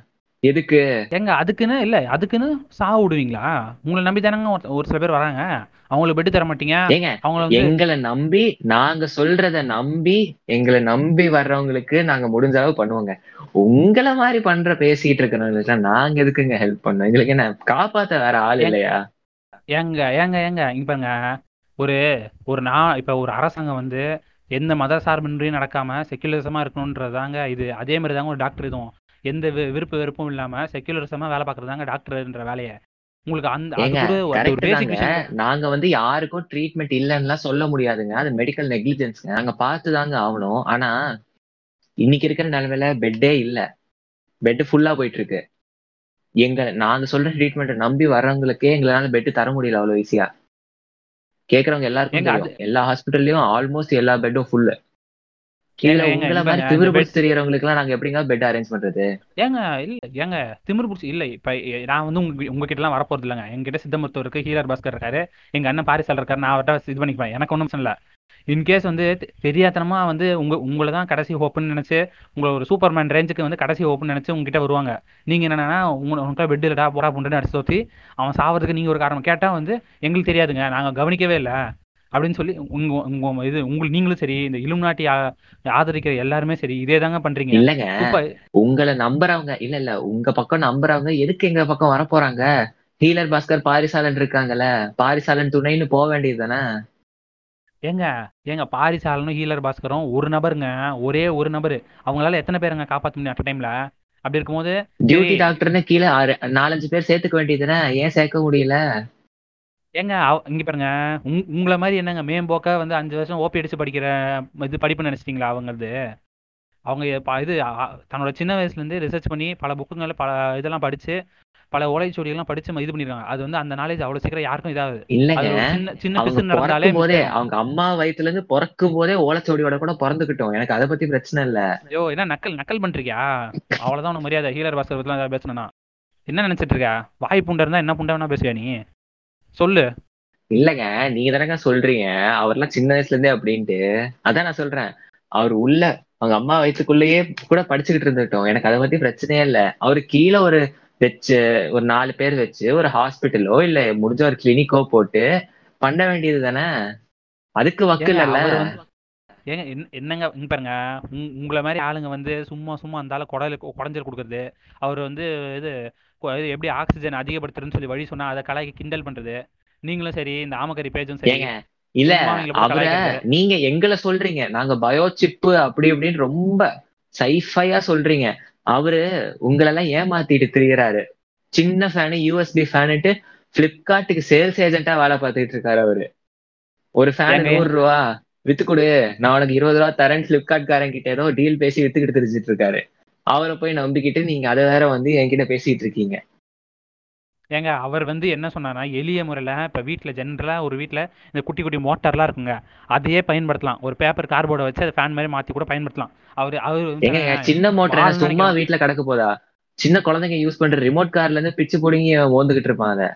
எதுக்கு எங்க? அதுக்குன்னு சாவு விடுவீங்களா? உங்களை நம்பி தானங்க ஒரு சில பேர் வராங்க. அவங்களுக்கு பெட்டு தர மாட்டீங்க. அவங்க எங்களை நம்பி, நாங்க சொல்றத நம்பி, எங்களை நம்பி வர்றவங்களுக்கு நாங்க முடிஞ்ச அளவு பண்ணுவோங்க. உங்களை மாதிரி பேசிக்கிட்டு இருக்கிறவங்களுக்கு நாங்க எதுக்குங்க ஹெல்ப் பண்ணுவோம்? எங்களுக்கு என்ன காப்பாத்த வேற ஆள் இல்லையா? ஏங்க ஏங்க ஏங்க இங்க பாருங்க, ஒரு ஒரு நான் இப்போ ஒரு அரசாங்கம் எந்த மத சார்பின்றியும் நடக்காமல் செக்யூலரிசமாக இருக்கணுன்றதாங்க இது. அதே மாதிரி தாங்க ஒரு டாக்டர் இதுவும் எந்த விருப்ப வெறுப்பும் இல்லாமல் செக்யூலரிசமாக வேலை பார்க்குறதாங்க டாக்டர்ன்ற வேலையை. உங்களுக்கு அந்த நாங்கள் யாருக்கும் ட்ரீட்மெண்ட் இல்லைன்னுலாம் சொல்ல முடியாதுங்க. அது மெடிக்கல் நெக்லிஜென்ஸ்ங்க. நாங்கள் பார்த்து தாங்க ஆகணும். ஆனால் இன்னைக்கு இருக்கிற நிலமையில பெட்டே இல்லை, பெட்டு ஃபுல்லாக போயிட்டு இருக்கு. நாங்க சொல்ற ட்ரீட்மெண்ட்டை நம்பி வர்றவங்களுக்கே எங்களால பெட்டு தர முடியல அவ்வளோ ஈஸியா. கேக்குறவங்க எல்லாருக்கும் எல்லா ஹாஸ்பிட்டல்லயும் ஆல்மோஸ்ட் எல்லா பெட்டும் ஃபுல்லு. திமிரு பிடிச்சி தெரியறவங்களுக்குலாம் நாங்க எப்படிங்க பெட் அரேஞ்ச் பண்றது? ஏங்க இல்ல ஏங்க திமிரு பிடிச்சி இல்ல. இப்ப நான் உங்ககிட்ட எல்லாம் வரப்போறது இல்லைங்க. எங்ககிட்ட சித்த மருத்துவர் இருக்கு, ஹீலர் பாஸ்கர் இருக்காரு, எங்க அண்ணன் பாரிசால் இருக்காரு. நான் அவர்கிட்ட இது பண்ணிப்பேன். எனக்கு ஒன்றும் இல்லை. இன்கேஸ் தெரியாதனமா உங்களை தான் கடைசி ஹோப்புன்னு நினைச்சு, உங்களை ஒரு சூப்பர்மேன் ரேஞ்சுக்கு கடைசி ஹோப்புன்னு நினைச்சு உங்ககிட்ட வருவாங்க. நீங்க என்னன்னா உங்கள்கிட்ட பெட் இல்லடா போடா புண்டுன்னு அடிச்சு தோத்தி அவன் சாவதுக்கு நீங்க ஒரு காரணம் கேட்டா எங்களுக்கு தெரியாதுங்க, நாங்க கவனிக்கவே இல்லை அப்படின்னு சொல்லி உங்க இது உங்களுக்கு நீங்களும் சரி, இந்த இலுமினாட்டி ஆதரிக்கிற எல்லாருமே சரி இதே தாங்க பண்றீங்க. இல்லைங்க, உங்களை நம்புறவங்க இல்ல உங்க பக்கம் நம்புறவங்க எதுக்கு எங்க பக்கம் வர போறாங்க? ஹீலர் பாஸ்கர் பாரிசாலன் இருக்காங்கல்ல, பாரிசாலன் துணைன்னு போக வேண்டியது தானே? ஏங்க ஏங்க பாரிசாலனும் ஹீலர் பாஸ்கரும் ஒரு நபருங்க, ஒரு நபரு. அவங்களால எத்தனை பேருங்க காப்பாற்ற முடியும் அட் டைம்ல? அப்படி இருக்கும்போது டியூட்டி டாக்டர்னு கீழே 4-5 பேர் சேர்த்துக்க வேண்டியதுன்னா ஏன் சேர்க்க முடியல? ஏங்க இங்க பாருங்க, உங்களை மாதிரி என்னங்க மேம்போக்கா 5 வருஷம் ஓபி அடிச்சு படிக்கிற இது படிப்பு நினைச்சிட்டீங்களா? அவங்க இது தன்னோட சின்ன வயசுல இருந்து ரிசர்ச் பண்ணி பல புக்குங்களை பல இதெல்லாம் படிச்சு பல ஓலைச்சுவடிகள்லாம் படிச்சு இது பண்ணிருக்காங்க. அது அந்த நாலேஜ் அவ்வளவு சீக்கிரம் யாருக்கும் இதாவது இல்லைங்க. சின்ன பிசு நடந்தாலே போதே அவங்க அம்மா வயிற்றுல இருந்து பிறக்கும் போதே ஓலைச்சுவடியோட கூட பிறந்துக்கிட்டோம். எனக்கு அதை பத்தி பிரச்சனை இல்லை. ஐயோ என்ன நக்கல் பண்றீங்க? அவ்வளவுதான் உனக்கு மரியாதை. ஹீலர் பாஸ்கர் பத்தி எல்லாம் பேசணும்னா என்ன நினைச்சிட்டு இருக்க? வாய் புண்டை இருந்தா என்ன புண்டை வேணா பேசுவியா நீ? சொல்லு. இல்லங்க, நீங்க தானங்க சொல்றீங்க அவர்லாம் சின்ன வயசுல இருந்தே அப்படின்ட்டு. அதான் நான் சொல்றேன், அவர் உள்ள அவங்க அம்மா வயிற்றுக்குள்ளேயே கூட படிச்சுக்கிட்டு இருந்துட்டோம். எனக்கு அதை பத்தி பிரச்சனையே இல்லை. அவரு கீழே ஒரு வச்சு ஒரு 4 பேர் வச்சு ஒரு ஹாஸ்பிட்டலோ இல்ல முடிஞ்ச ஒரு கிளினிக்கோ போட்டு பண்ண வேண்டியது தானே. அதுக்கு வக்கீல் இல்ல ஏங்க என்னங்க பாருங்க, உங்களை மாதிரி ஆளுங்க வந்து சும்மா சும்மா அந்தாலும் குடஞ்சல் கொடுக்குறது, அவர் வந்து இது எப்படி ஆக்சிஜன் அதிகப்படுத்துறதுன்னு சொல்லி வழி சொன்னா அதை கலாய்க்கு கிண்டல் பண்றது. நீங்களும் சரி, இந்த ஆமக்கறி பேஜும் சரிங்க இல்ல, அவரை நீங்க எங்களை சொல்றீங்க நாங்க பயோசிப்பு அப்படி இப்படின்னு ரொம்ப சைஃபையா சொல்றீங்க. அவரு உங்களெல்லாம் ஏமாத்திட்டு திரிகிறாரு. சின்ன ஃபேனு யூஎஸ்பி ஃபேனுட்டு பிளிப்கார்ட்டுக்கு சேல்ஸ் ஏஜென்டா வேலை பார்த்துக்கிட்டு இருக்காரு. அவரு ஒரு ஃபேன் 100 ரூபா வித்து கொடு, நான் உனக்கு 20 ரூபா தரேன், பிளிப்கார்ட் காரங்கிட்ட ஏதோ டீல் பேசி வித்துக்கிட்டு தெரிஞ்சிட்டு இருக்காரு. அவரை போய் நம்பிக்கிட்டு நீங்க அதை வேற வந்து என்கிட்ட பேசிட்டு இருக்கீங்க. ஏங்க அவர் வந்து என்ன சொன்னார்னா, எளிய முறையில் இப்போ வீட்டில் ஜென்ரலாக ஒரு வீட்டில் இந்த குட்டி குட்டி மோட்டார்லாம் இருக்குங்க, அதையே பயன்படுத்தலாம். ஒரு பேப்பர் கார்போர்டை வச்சு அதை ஃபேன் மாதிரி மாற்றி கூட பயன்படுத்தலாம். அவர் அவர் சின்ன மோட்டர் சும்மா வீட்டில் கிடக்க போதா? சின்ன குழந்தைங்க யூஸ் பண்ணுற ரிமோட் கார்லேருந்து பிச்சு பிடிங்கி ஓந்துக்கிட்டு இருப்பான். அதை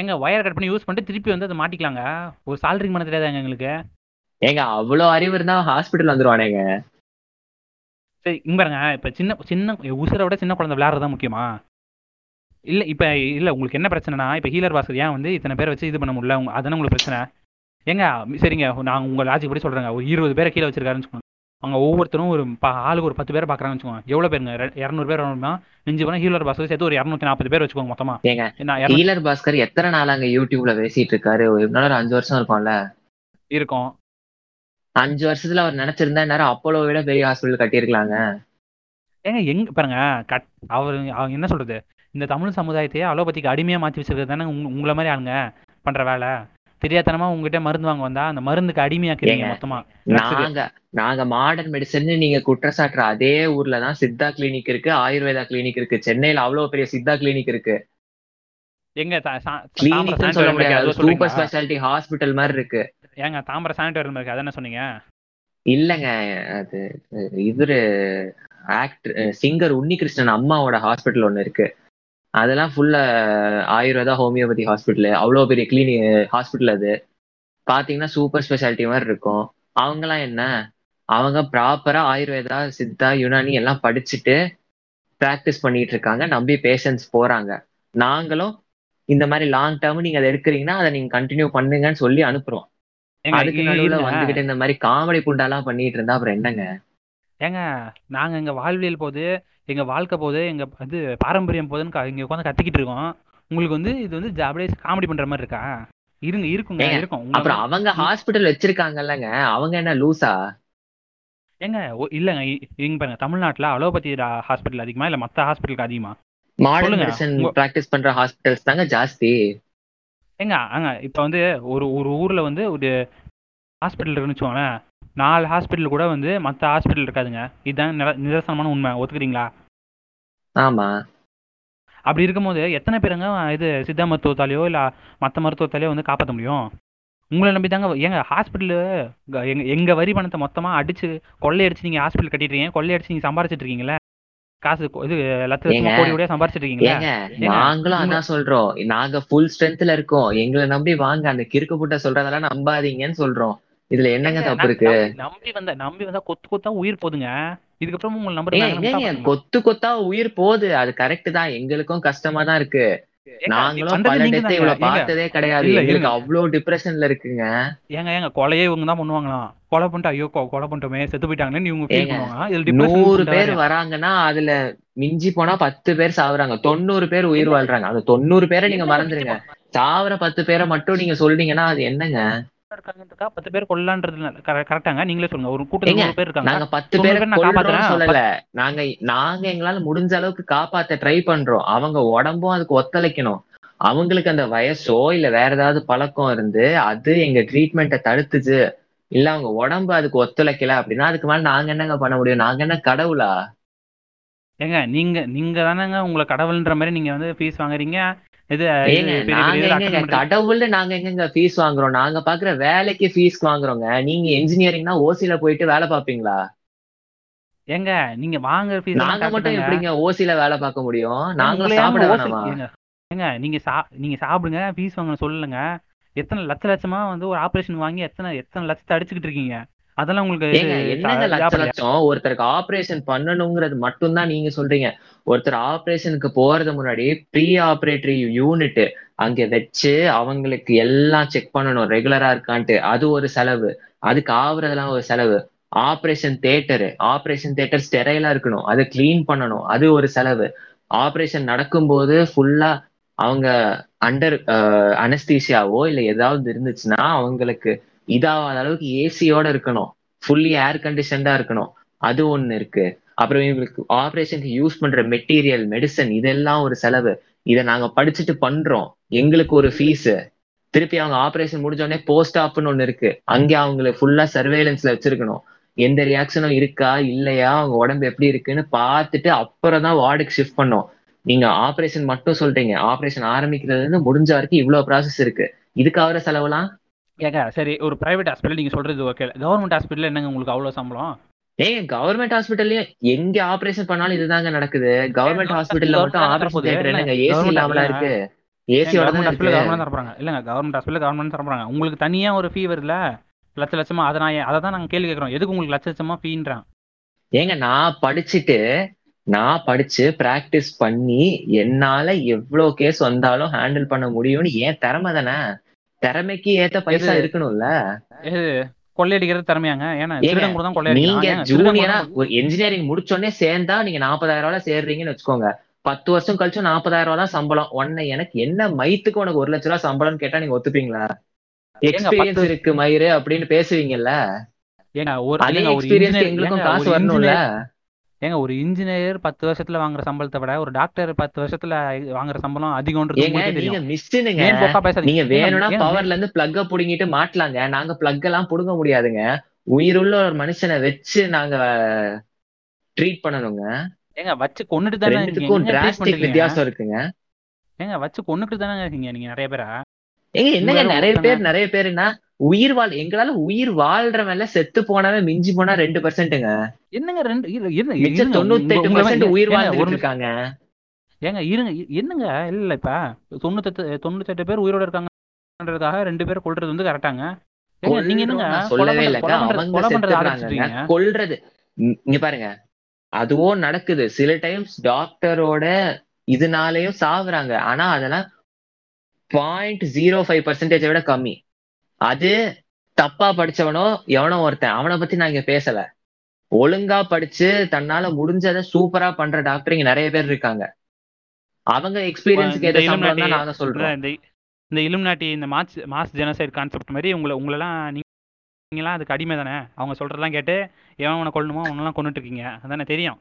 ஏங்க ஒயர் கட் பண்ணி யூஸ் பண்ணிட்டு திருப்பி வந்து அதை மாட்டிக்கலாங்க. ஒரு சால்ரிங் பண்ண தெரியாதாங்க எங்களுக்கு? ஏங்க அவ்வளோ அறிவு இருந்தால் ஹாஸ்பிட்டல் வந்துடுவானேங்க. சரி இங்கே பாருங்க, இப்போ சின்ன உசுரை விட சின்ன குழந்தை விளையாடுறதா முக்கியமா? இல்லை இப்போ இல்லை, உங்களுக்கு என்ன பிரச்சனைனா இப்போ ஹீலர் பாஸ்கர் ஏன் வந்து இத்தனை பேர் வச்சு இது பண்ண முடியல, அதுதான் உங்களுக்கு பிரச்சனை. ஏங்க சரிங்க, நான் உங்கள் லாஜிக் படி சொல்கிறேங்க, ஒரு 20 பேரை கீழே வச்சிருக்காருன்னு சொல்லுவாங்க. அவங்க ஒவ்வொருத்தரும் ஒரு ஆளுக்கு ஒரு 10 பேரை பார்க்குறாங்கன்னு வச்சுக்கோங்க. எவ்வளோ பேருங்க? 200 பேர் வேணும்னா மிஞ்சி போனால் ஹீலர் பாஸ்கர் சேர்த்து ஒரு 240 பேர் வச்சுக்கோங்க மொத்தமாக. ஏங்க ஹீலர் பாஸ்கர் எத்தனை நாள் அங்கே யூடியூப்ல பேசிட்டு இருக்காரு? ஒரு நாள் ஒரு 5 வருஷம் இருக்கும்ல இருக்கும். 5 வருஷத்துல அவர் நினைச்சிருந்தா நேரம் அப்போலோ விட பெரிய ஹாஸ்பிட்டல் கட்டியிருக்கலாங்க. ஏங்க எங்க பாருங்க கட், அவர் அவங்க என்ன சொல்றது, இந்த தமிழ் சமுதாயத்தையே அலோபதிக்கு அடிமையாக மாற்றி வச்சிருக்கிறது தானே உங்களை மாதிரி ஆளுங்க பண்ணுற வேலை. தெரியாதனமா உங்ககிட்ட மருந்து வாங்க வந்தா அந்த மருந்துக்கு அடிமையாக்குறீங்க மொத்தமா. நாங்க மாடர்ன் மெடிசன் நீங்க குற்றச்சாட்டுற அதே ஊர்ல தான் சித்தா கிளினிக் இருக்கு, ஆயுர்வேதா கிளினிக் இருக்கு, சென்னையில அவ்வளவு பெரிய சித்தா கிளினிக் இருக்கு. எங்க கிளினிக் சொல்ல முடியாது, சூப்பர் ஸ்பெஷாலிட்டி ஹாஸ்பிட்டல் மாதிரி இருக்கு. ஏங்க தாம்பரம் சானிட்டோரியம் இருக்கு, அதான சொன்னீங்க? இல்லங்க, அது இது ஆக்டர் சிங்கர் உன்னிகிருஷ்ணன் அம்மாவோட ஹாஸ்பிட்டல் ஒன்று இருக்கு. அதெல்லாம் ஃபுல்லா ஆயுர்வேதா ஹோமியோபதி ஹாஸ்பிட்டல், அவ்வளோ பெரிய கிளினிக் ஹாஸ்பிட்டல். அது பார்த்தீங்கன்னா சூப்பர் ஸ்பெஷாலிட்டி மாதிரி இருக்கும். அவங்கலாம் என்ன, அவங்க ப்ராப்பரா ஆயுர்வேதா சித்தா யுனானி எல்லாம் படிச்சுட்டு ப்ராக்டிஸ் பண்ணிட்டு இருக்காங்க, நம்பி பேஷண்ட்ஸ் போறாங்க. நாங்களும் இந்த மாதிரி லாங் டேர்ம் நீங்க அதை எடுக்கிறீங்கன்னா அதை நீங்க கண்டினியூ பண்ணுங்கன்னு சொல்லி அனுப்புறோம். அதுக்கு நடுவில் வந்துகிட்டு இந்த மாதிரி காமெடி புண்டாலாம் பண்ணிட்டு இருந்தா அப்புறம் என்னங்க? ஏங்க நாங்கள் எங்கள் வாழ்வியல் போது, எங்கள் வாழ்க்கை போது, எங்கள் இது பாரம்பரியம் போதுன்னு இங்கே உட்காந்து கத்திக்கிட்டு இருக்கோம். உங்களுக்கு வந்து இது வந்து அப்படியே காமெடி பண்ணுற மாதிரி இருக்கா? இருங்க இருக்குங்க இருக்கும். அப்புறம் அவங்க ஹாஸ்பிட்டல் வச்சிருக்காங்கல்லங்க, அவங்க என்ன லூஸா? ஏங்க இல்லைங்க, இங்க பாருங்க, தமிழ்நாட்டில் அலோபதி ஹாஸ்பிட்டல் அதிகமா இல்லை மற்ற ஹாஸ்பிட்டலுக்கு அதிகமா? மாடர்ன் மெடிசன் ப்ராக்டிஸ் பண்ணுற ஹாஸ்பிட்டல்ஸ் தாங்க ஜாஸ்தி. ஏங்க ஆங்க இப்போ வந்து ஒரு ஒரு ஊரில் வந்து ஒரு ஹாஸ்பிட்டல் இருக்குன்னு வச்சுக்கோங்களேன், 4 ஹாஸ்பிட்டல் கூட வந்து மற்ற ஹாஸ்பிட்டல் இருக்காதுங்க. இதுதான் நிதர்சனமான உண்மை, ஒத்துக்கிறீங்களா? ஆமாம். அப்படி இருக்கும்போது எத்தனை பேருங்க இது சித்தா மருத்துவத்தாலேயோ இல்லை மற்ற மருத்துவத்தாலேயோ வந்து காப்பாற்ற முடியும்? உங்களை நம்பி தாங்க. ஏங்க ஹாஸ்பிட்டலு எங்கள் வரி பணத்தை மொத்தமாக அடித்து கொள்ளையடிச்சு நீங்கள் ஹாஸ்பிட்டல் கட்டிட்டுருக்கீங்க, கொள்ளையடிச்சு நீங்கள் சம்பாரிச்சிட்டு இருக்கீங்களே, காசு இது லட்சம் கோடி கூட சம்பாரிச்சிட்டு இருக்கீங்களே. நாங்களும் அதான் சொல்கிறோம், நாங்கள் ஃபுல் ஸ்ட்ரென்த்தில் இருக்கோம், எங்களை நம்பி வாங்க. அந்த கிறுக்கு புட்டை சொல்கிறதெல்லாம் நம்பாதீங்கன்னு சொல்கிறோம். இதுல என்னங்க தப்பு இருக்கு? நம்பி வந்தா கொத்து கொத்தா உயிர் போகுதுங்க. இதுக்கப்புறம் உங்க நம்பர் கொத்து கொத்தா உயிர் போகுது, அது கரெக்ட் தான். எங்களுக்கும் கஷ்டமா தான் இருக்கு. நாங்களும் பணத்தை இவ்வளவு பார்த்ததே கிடையாது, எங்களுக்கு அவ்வளவு டிப்ரெஷன்ல இருக்குங்க. ஏங்க கொலையே இவங்க தான் பண்ணுவாங்களாம். கொலை பண்ணிட்டு ஐயோ கொலை பண்ணிட்டோமே செத்து போயிட்டாங்கன்னு இவங்க ஃபீல் பண்ணுவாங்க. 100 பேர் வராங்கன்னா அதுல மிஞ்சி போனா 10 பேர் சாவுறாங்க, 90 பேர் உயிர் வாழ்றாங்க. அந்த 90 பேரை நீங்க மறந்துருங்க, சாவுற 10 பேரை மட்டும் நீங்க சொல்றீங்கன்னா அது என்னங்க? முடிஞ்ச அளவுக்கு காப்பாத்த ட்ரை பண்றோம். அவங்க உடம்பும் அதுக்கு ஒத்துழைக்கணும். அவங்களுக்கு அந்த வயசோ இல்ல வேற ஏதாவது பழக்கம் இருந்து அது எங்க ட்ரீட்மெண்ட்டை தடுத்துச்சு இல்ல அவங்க உடம்பு அதுக்கு ஒத்துழைக்கல அப்படின்னா அதுக்கு மேல நாங்க என்னங்க பண்ண முடியும்? நாங்க என்ன கடவுளா? ஏங்க நீங்க தானங்க உங்களை கடவுள்ன்ற மாதிரி நீங்க வந்து ஃபீஸ் வாங்குறீங்க. கடவுள்ல நாங்க எங்க ஃபீஸ் வாங்குறோம்? நாங்க பாக்குற வேலைக்கு ஃபீஸ் வாங்குறோங்க. நீங்க இன்ஜினியரிங்னா ஓசில போயிட்டு வேலை பாப்பீங்களா? எங்க நீங்க வாங்குற ஃபீஸ் நாங்க மட்டும் எப்படிங்க ஓசில வேலை பார்க்க முடியும்? நாங்களும் சாப்பிட வேணாமா? ஏங்க நீங்க சாப்பிடுங்க, ஃபீஸ் வாங்க சொல்லுங்க. எத்தனை லட்சமா வந்து ஒரு ஆபரேஷன் வாங்கி எத்தனை லட்சத்தை அடிச்சுக்கிட்டு இருக்கீங்க? அதெல்லாம் உங்களுக்கு என்னங்க லட்சம். ஒருத்தருக்கு ஆபரேஷன் பண்ணணுங்கிறது மட்டும் தான் நீங்க சொல்றீங்க. ஒருத்தர் ஆபரேஷனுக்கு போறது முன்னாடி ப்ரீ ஆபரேட்டரி யூனிட் அங்க வச்சு அவங்களுக்கு எல்லாம் செக் பண்ணணும் ரெகுலரா இருக்கான்ட்டு, அது ஒரு செலவு. அதுக்கு ஆகுறதெல்லாம் ஒரு செலவு. ஆபரேஷன் தேட்டர் ஸ்டெரைலா இருக்கணும், அதை கிளீன் பண்ணணும், அது ஒரு செலவு. ஆபரேஷன் நடக்கும்போது ஃபுல்லா அவங்க அண்டர் அனஸ்தீசியாவோ இல்லை ஏதாவது இருந்துச்சுன்னா அவங்களுக்கு இதாகாத அளவுக்கு ஏசியோட இருக்கணும், ஃபுல்லி ஏர் கண்டிஷன்டா இருக்கணும், அது ஒண்ணு இருக்கு. அப்புறம் இவங்களுக்கு ஆபரேஷனுக்கு யூஸ் பண்ற மெட்டீரியல், மெடிசன், இதெல்லாம் ஒரு செலவு. இதை நாங்க படிச்சுட்டு பண்றோம், எங்களுக்கு ஒரு ஃபீஸ். திருப்பி அவங்க ஆபரேஷன் முடிஞ்சோடனே போஸ்ட் ஆப்னு ஒண்ணு இருக்கு, அங்கே அவங்களை ஃபுல்லா சர்வேலன்ஸ்ல வச்சிருக்கணும். எந்த ரியாக்ஷனும் இருக்கா இல்லையா, அவங்க உடம்பு எப்படி இருக்குன்னு பார்த்துட்டு அப்புறம் தான் வார்டுக்கு ஷிஃப்ட் பண்ணோம். நீங்க ஆபரேஷன் மட்டும் சொல்றீங்க, ஆபரேஷன் ஆரம்பிக்கிறதுன்னு முடிஞ்ச வரைக்கும் இவ்வளவு ப்ராசஸ் இருக்கு, இதுக்காக செலவுலாம். ஏங்க சரி, ஒரு பிரைவேட் ஹாஸ்பிட்டல் நீங்க சொல்றது ஓகே, கவர்மெண்ட் ஹாஸ்பிட்டல் என்னங்க உங்களுக்கு அவ்வளவு சம்பளம்? கவர்மெண்ட் ஹாஸ்பிட்டல்ல எங்க ஆபரேஷன் பண்ணாலும் இதுதாங்க நடக்குது. கவர்மெண்ட் ஹாஸ்பிட்டல்ல மட்டும் ஆபரேஷன் தேட்டர் என்னங்க ஏசி இல்லாமலா இருக்கு? ஏசி தரப்படுறாங்க இல்லங்க, கவர்மெண்ட் ஹாஸ்பிட்டல் கவர்மெண்ட் தரப்படுறாங்க. உங்களுக்கு தனியா ஒரு ஃபீ வருதுல, லட்சமா. அதை தான் நாங்க கேள்வி கேட்கறோம், எதுக்கு உங்களுக்கு லட்சமா ஃபீன்றான்? ஏங்க நான் படிச்சு பிராக்டிஸ் பண்ணி என்னால எவ்வளவு கேஸ் வந்தாலும் ஹேண்டில் பண்ண முடியும்னு ஏன் திறமை தானே, திறமைக்கு ஏத்த பைசா இருக்கணும்ல. கொள்ளையடிக்கிறது திறமையாங்க? நீங்க ஜூனியரா ஒரு இன்ஜினியரிங் முடிச்சோடனே சேர்ந்தா நீங்க 40,000 ரூபாய் சேர்றீங்கன்னு வச்சுக்கோங்க. 10 வருஷம் கழிச்சும் 40,000 ரூபாய் தான் சம்பளம். உன்னை எனக்கு என்ன மயித்துக்கு உனக்கு 1,00,000 ரூபாய் சம்பளம்னு கேட்டா நீங்க ஒத்துப்பீங்களா? எக்ஸ்பீரியன்ஸ் இருக்கு மயிறு அப்படின்னு பேசுவீங்கல்ல. எங்களுக்கும் காசு வரணும்ல. ஏங்க ஒரு இன்ஜினியர் 10 வருஷத்துல வாங்குற சம்பளத்தை விட ஒரு டாக்டர் 10 வருஷத்துல வாங்குற சம்பளம் அதிகம். பவர்ல இருந்து பிளக்க புடுங்கிட்டு மாட்டலாங்க, நாங்க பிளக் எல்லாம் புடுங்க முடியாதுங்க. உயிருள்ள ஒரு மனுஷனை வச்சு நாங்க ட்ரீட் பண்ணணுங்க. ஏங்க வச்சு கொண்டுட்டு தானே வித்தியாசம் இருக்குங்க. ஏங்க வச்சு கொண்டுட்டு தானே இருக்கீங்க நீங்க நிறைய பேரா? ஏங்க என்னங்க நிறைய பேருன்னா உயிர் வாழ், எங்களால உயிர் வாழ்றவன்ல செத்து போனாவே மிஞ்சி போனா 2%ங்க. என்னங்க 98% உயிர் வாழ்ந்துட்டு இருக்காங்க. ஏங்க இருங்க, என்னங்க இல்ல இப்ப 98 பேர் உயிரோட இருக்காங்கன்றதுக்காக 2 பேர் கொல்றது வந்து கரெக்டாங்க? நீங்க என்னங்க சொல்லவே இல்லைங்க. அவங்க செத்துறாங்க, கொல்றது இங்க பாருங்க, அதுவோ நடக்குது. சில டைம்ஸ் டாக்டரோட இதனாலயும் சாவுறாங்க, ஆனா அதெல்லாம் 0.05% விட கம்மி. அது தப்பா படிச்சவனோ எவனோ ஒருத்தன், அவனை பத்தி நான் இங்க பேசல. ஒழுங்கா படிச்சு தன்னால முடிஞ்சதை சூப்பரா பண்ற டாக்டர் இங்க நிறைய பேர் இருக்காங்க. அவங்க எக்ஸ்பீரியன்ஸுக்கு ஏற்ற சம்பளம் தான் நாங்க சொல்றோம். இந்த இலுமினாட்டி, இந்த மாஸ் ஜெனசைட் கான்செப்ட் மாதிரி உங்களெல்லாம் நீங்களாம் அதுக்கு அடிமை தானே? அவங்க சொல்றதெல்லாம் கேட்டு எவன் உன கொள்ளணுமோ அவனெல்லாம் கொண்டுட்டு இருக்கீங்க அதானே தெரியும்.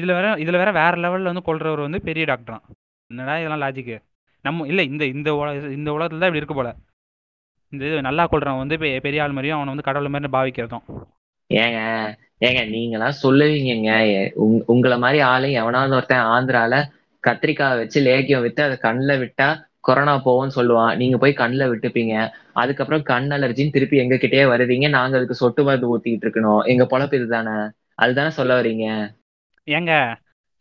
இதுல வேற வேற லெவல்ல வந்து கொள்றவர் வந்து பெரிய டாக்டரான். என்னடா இதெல்லாம் லாஜிக்கு? நம்ம இல்லை இந்த உலகத்துல தான் இப்படி இருக்கு போல. இந்த நல்லா கொள்றவன் வந்து பெரிய ஆள் மாதிரியும் அவனை வந்து கடவுள் மாதிரி பாவிக்கிறதும். ஏங்க நீங்களாம் சொல்லுவீங்க, உங்களை மாதிரி ஆளு எவனாவது ஒருத்தன் ஆந்திரால கத்திரிக்காய் வச்சு லேகியம் விட்டு அதை கண்ணில் விட்டா கொரோனா போவோம்னு சொல்லுவான். நீங்க போய் கண்ணில் விட்டுப்பீங்க, அதுக்கப்புறம் கண் அலர்ஜின்னு திருப்பி எங்ககிட்டயே வருவீங்க. நாங்க அதுக்கு சொட்டு மருந்து ஊத்திக்கிட்டு இருக்கணும். எங்க பொழப்பு இதுதானே? அதுதானே சொல்ல வரீங்க? ஏங்க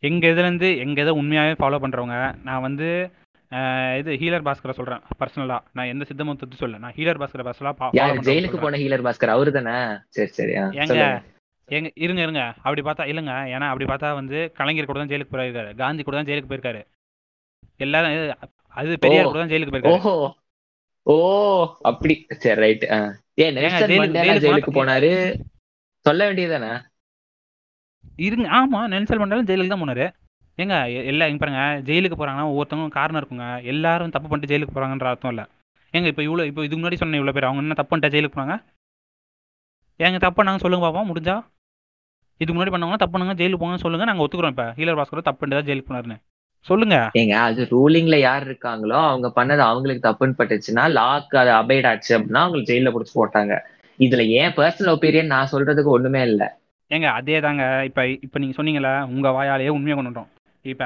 எங்க இதை உண்மையாவே ஃபாலோ பண்றவங்க, நான் வந்து இது ஹீலர் பாஸ்கரை சொல்றேன் பர்சனலா. நான் எந்த சித்தமும் தொட்டு சொல்ல, நான் ஹீலர் பாஸ்கரை பர்சனலா ஜெயிலுக்கு போன ஹீலர் பாஸ்கர் அவரு தானே? சரி சரி. இருங்க அப்படி பார்த்தா இல்லைங்க, ஏன்னா அப்படி பார்த்தா வந்து கலைஞர் கூட தான் ஜெயிலுக்கு போயிருக்காரு, காந்தி கூட தான் ஜெயிலுக்கு போயிருக்காரு, எல்லாரும் அது பெரியார் கூட தான் ஜெயிலுக்கு போயிருக்காரு. ஓ அப்படி, சரி ரைட். ஜெயிலுக்கு போனாரு சொல்ல வேண்டியதானே? இருங்க, ஆமா நெல்சன் மண்டேலா ஜெயிலுக்கு தான் போனாரு. ஏங்க எல்லாம் இங்கே பாருங்க, ஜெயிலுக்கு போகிறாங்கன்னா ஒவ்வொருத்தவங்க காரணம் இருக்குங்க. எல்லாரும் தப்பு பண்ணிட்டு ஜெயிலுக்கு போகிறாங்கன்ற அர்த்தம் இல்லை. ஏங்க இப்போ இதுக்கு முன்னாடி சொன்ன இவ்வளோ பேர் அவங்க என்ன தப்பு பண்ணிட்டா ஜெயிலுக்கு போனாங்க? எங்கள் தப்பை நாங்கள் சொல்லுங்கள் பாப்போம், முடிஞ்சா. இதுக்கு முன்னாடி பண்ணவங்க தப்பு பண்ணுங்க, ஜெயிலுக்கு போங்க சொல்லுங்கள், நாங்கள் ஒத்துக்கிறோம். இப்போ ஹீலர் பாஸ்கர் தப்பு பண்ணிட்டு தான் ஜெயிலுக்கு போனாருன்னு சொல்லுங்கள். ஏங்க அது ரூலிங்கில் யார் இருக்காங்களோ அவங்க பண்ணது அவங்களுக்கு தப்புன்னு பட்டுச்சுன்னா, லாக்கு அது அபைட் ஆச்சு அப்படின்னா அவங்களுக்கு ஜெயிலில் பிடிச்சி போட்டாங்க. இதில் ஏன் பர்சனல் ஒப்பீனியன் நான் சொல்கிறதுக்கு ஒன்றுமே இல்லை. ஏங்க அதே தாங்க இப்போ நீங்கள் சொன்னீங்களா, உங்கள் வாயாலேயே உண்மையாக கொண்டுட்டோம். இப்ப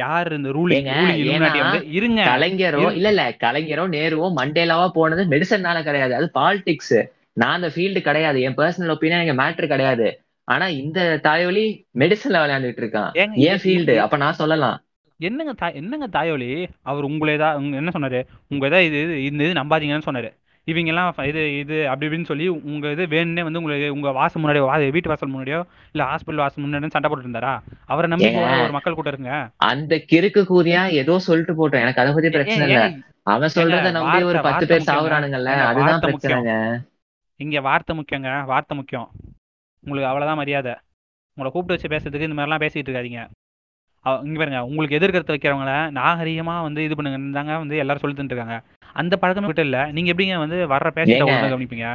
யாரு இந்த ரூலிங் இருங்க, கலைஞரோ கலைஞரோ நேருவோ மண்டேலாவா போனது மெடிசன்னால கிடையாது, அது பாலிடிக்ஸ். நான் அந்த ஃபீல்டு கிடையாது, என் பர்சனல் ஒப்பீனியன் எனக்கு மேட்டர் கிடையாது. ஆனா இந்த தாயோலி மெடிசன்ல விளையாண்டுட்டு இருக்கான், என் ஃபீல்டு. அப்ப நான் சொல்லலாம் என்னங்க தாயோலி அவர் உங்களை தான் என்ன சொன்னாரு, உங்க இதை இது இந்த இது நம்பாதீங்கன்னு சொன்னாரு. இவங்கெல்லாம் இது இது அப்படி இப்படின்னு சொல்லி உங்கள் இது வேணுன்னே வந்து உங்களுக்கு உங்கள் வாசல் முன்னாடியோ வீட்டு வாசல் முன்னாடியோ இல்லை ஹாஸ்பிட்டல் வாசல் முன்னாடியும் சண்டை போட்டு இருந்தாரா? அவரை நம்பி ஒரு மக்கள் கூட இருங்க. அந்த கிறுக்கு கூறியா ஏதோ சொல்லிட்டு போட்டோம், எனக்கு அதை பத்தி பிரச்சனை இல்லை. அவன் சொல்றத நம்பி ஒரு 10 பேர் சாகுறானுங்கல்ல, அதுதான் பிரச்சனைங்க. இங்க வார்த்தை முக்கியங்க, வார்த்தை முக்கியம். உங்களுக்கு அவ்வளவுதான் மரியாதை. உங்களை கூப்பிட்டு வச்சு பேசுறதுக்கு இந்த மாதிரிலாம் பேசிட்டு இருக்காதிங்க. இங்கே பாருங்க, உங்களுக்கு எதிர்கருத்து வைக்கிறவங்கள நாகரீகமாக வந்து இது பண்ணுங்கன்னு தாங்க வந்து எல்லாரும் சொல்லிட்டு இருக்காங்க. அந்த பழக்கம் கிட்ட இல்லை. நீங்கள் எப்படிங்க வந்து வர்ற பேச கவனிப்பீங்க?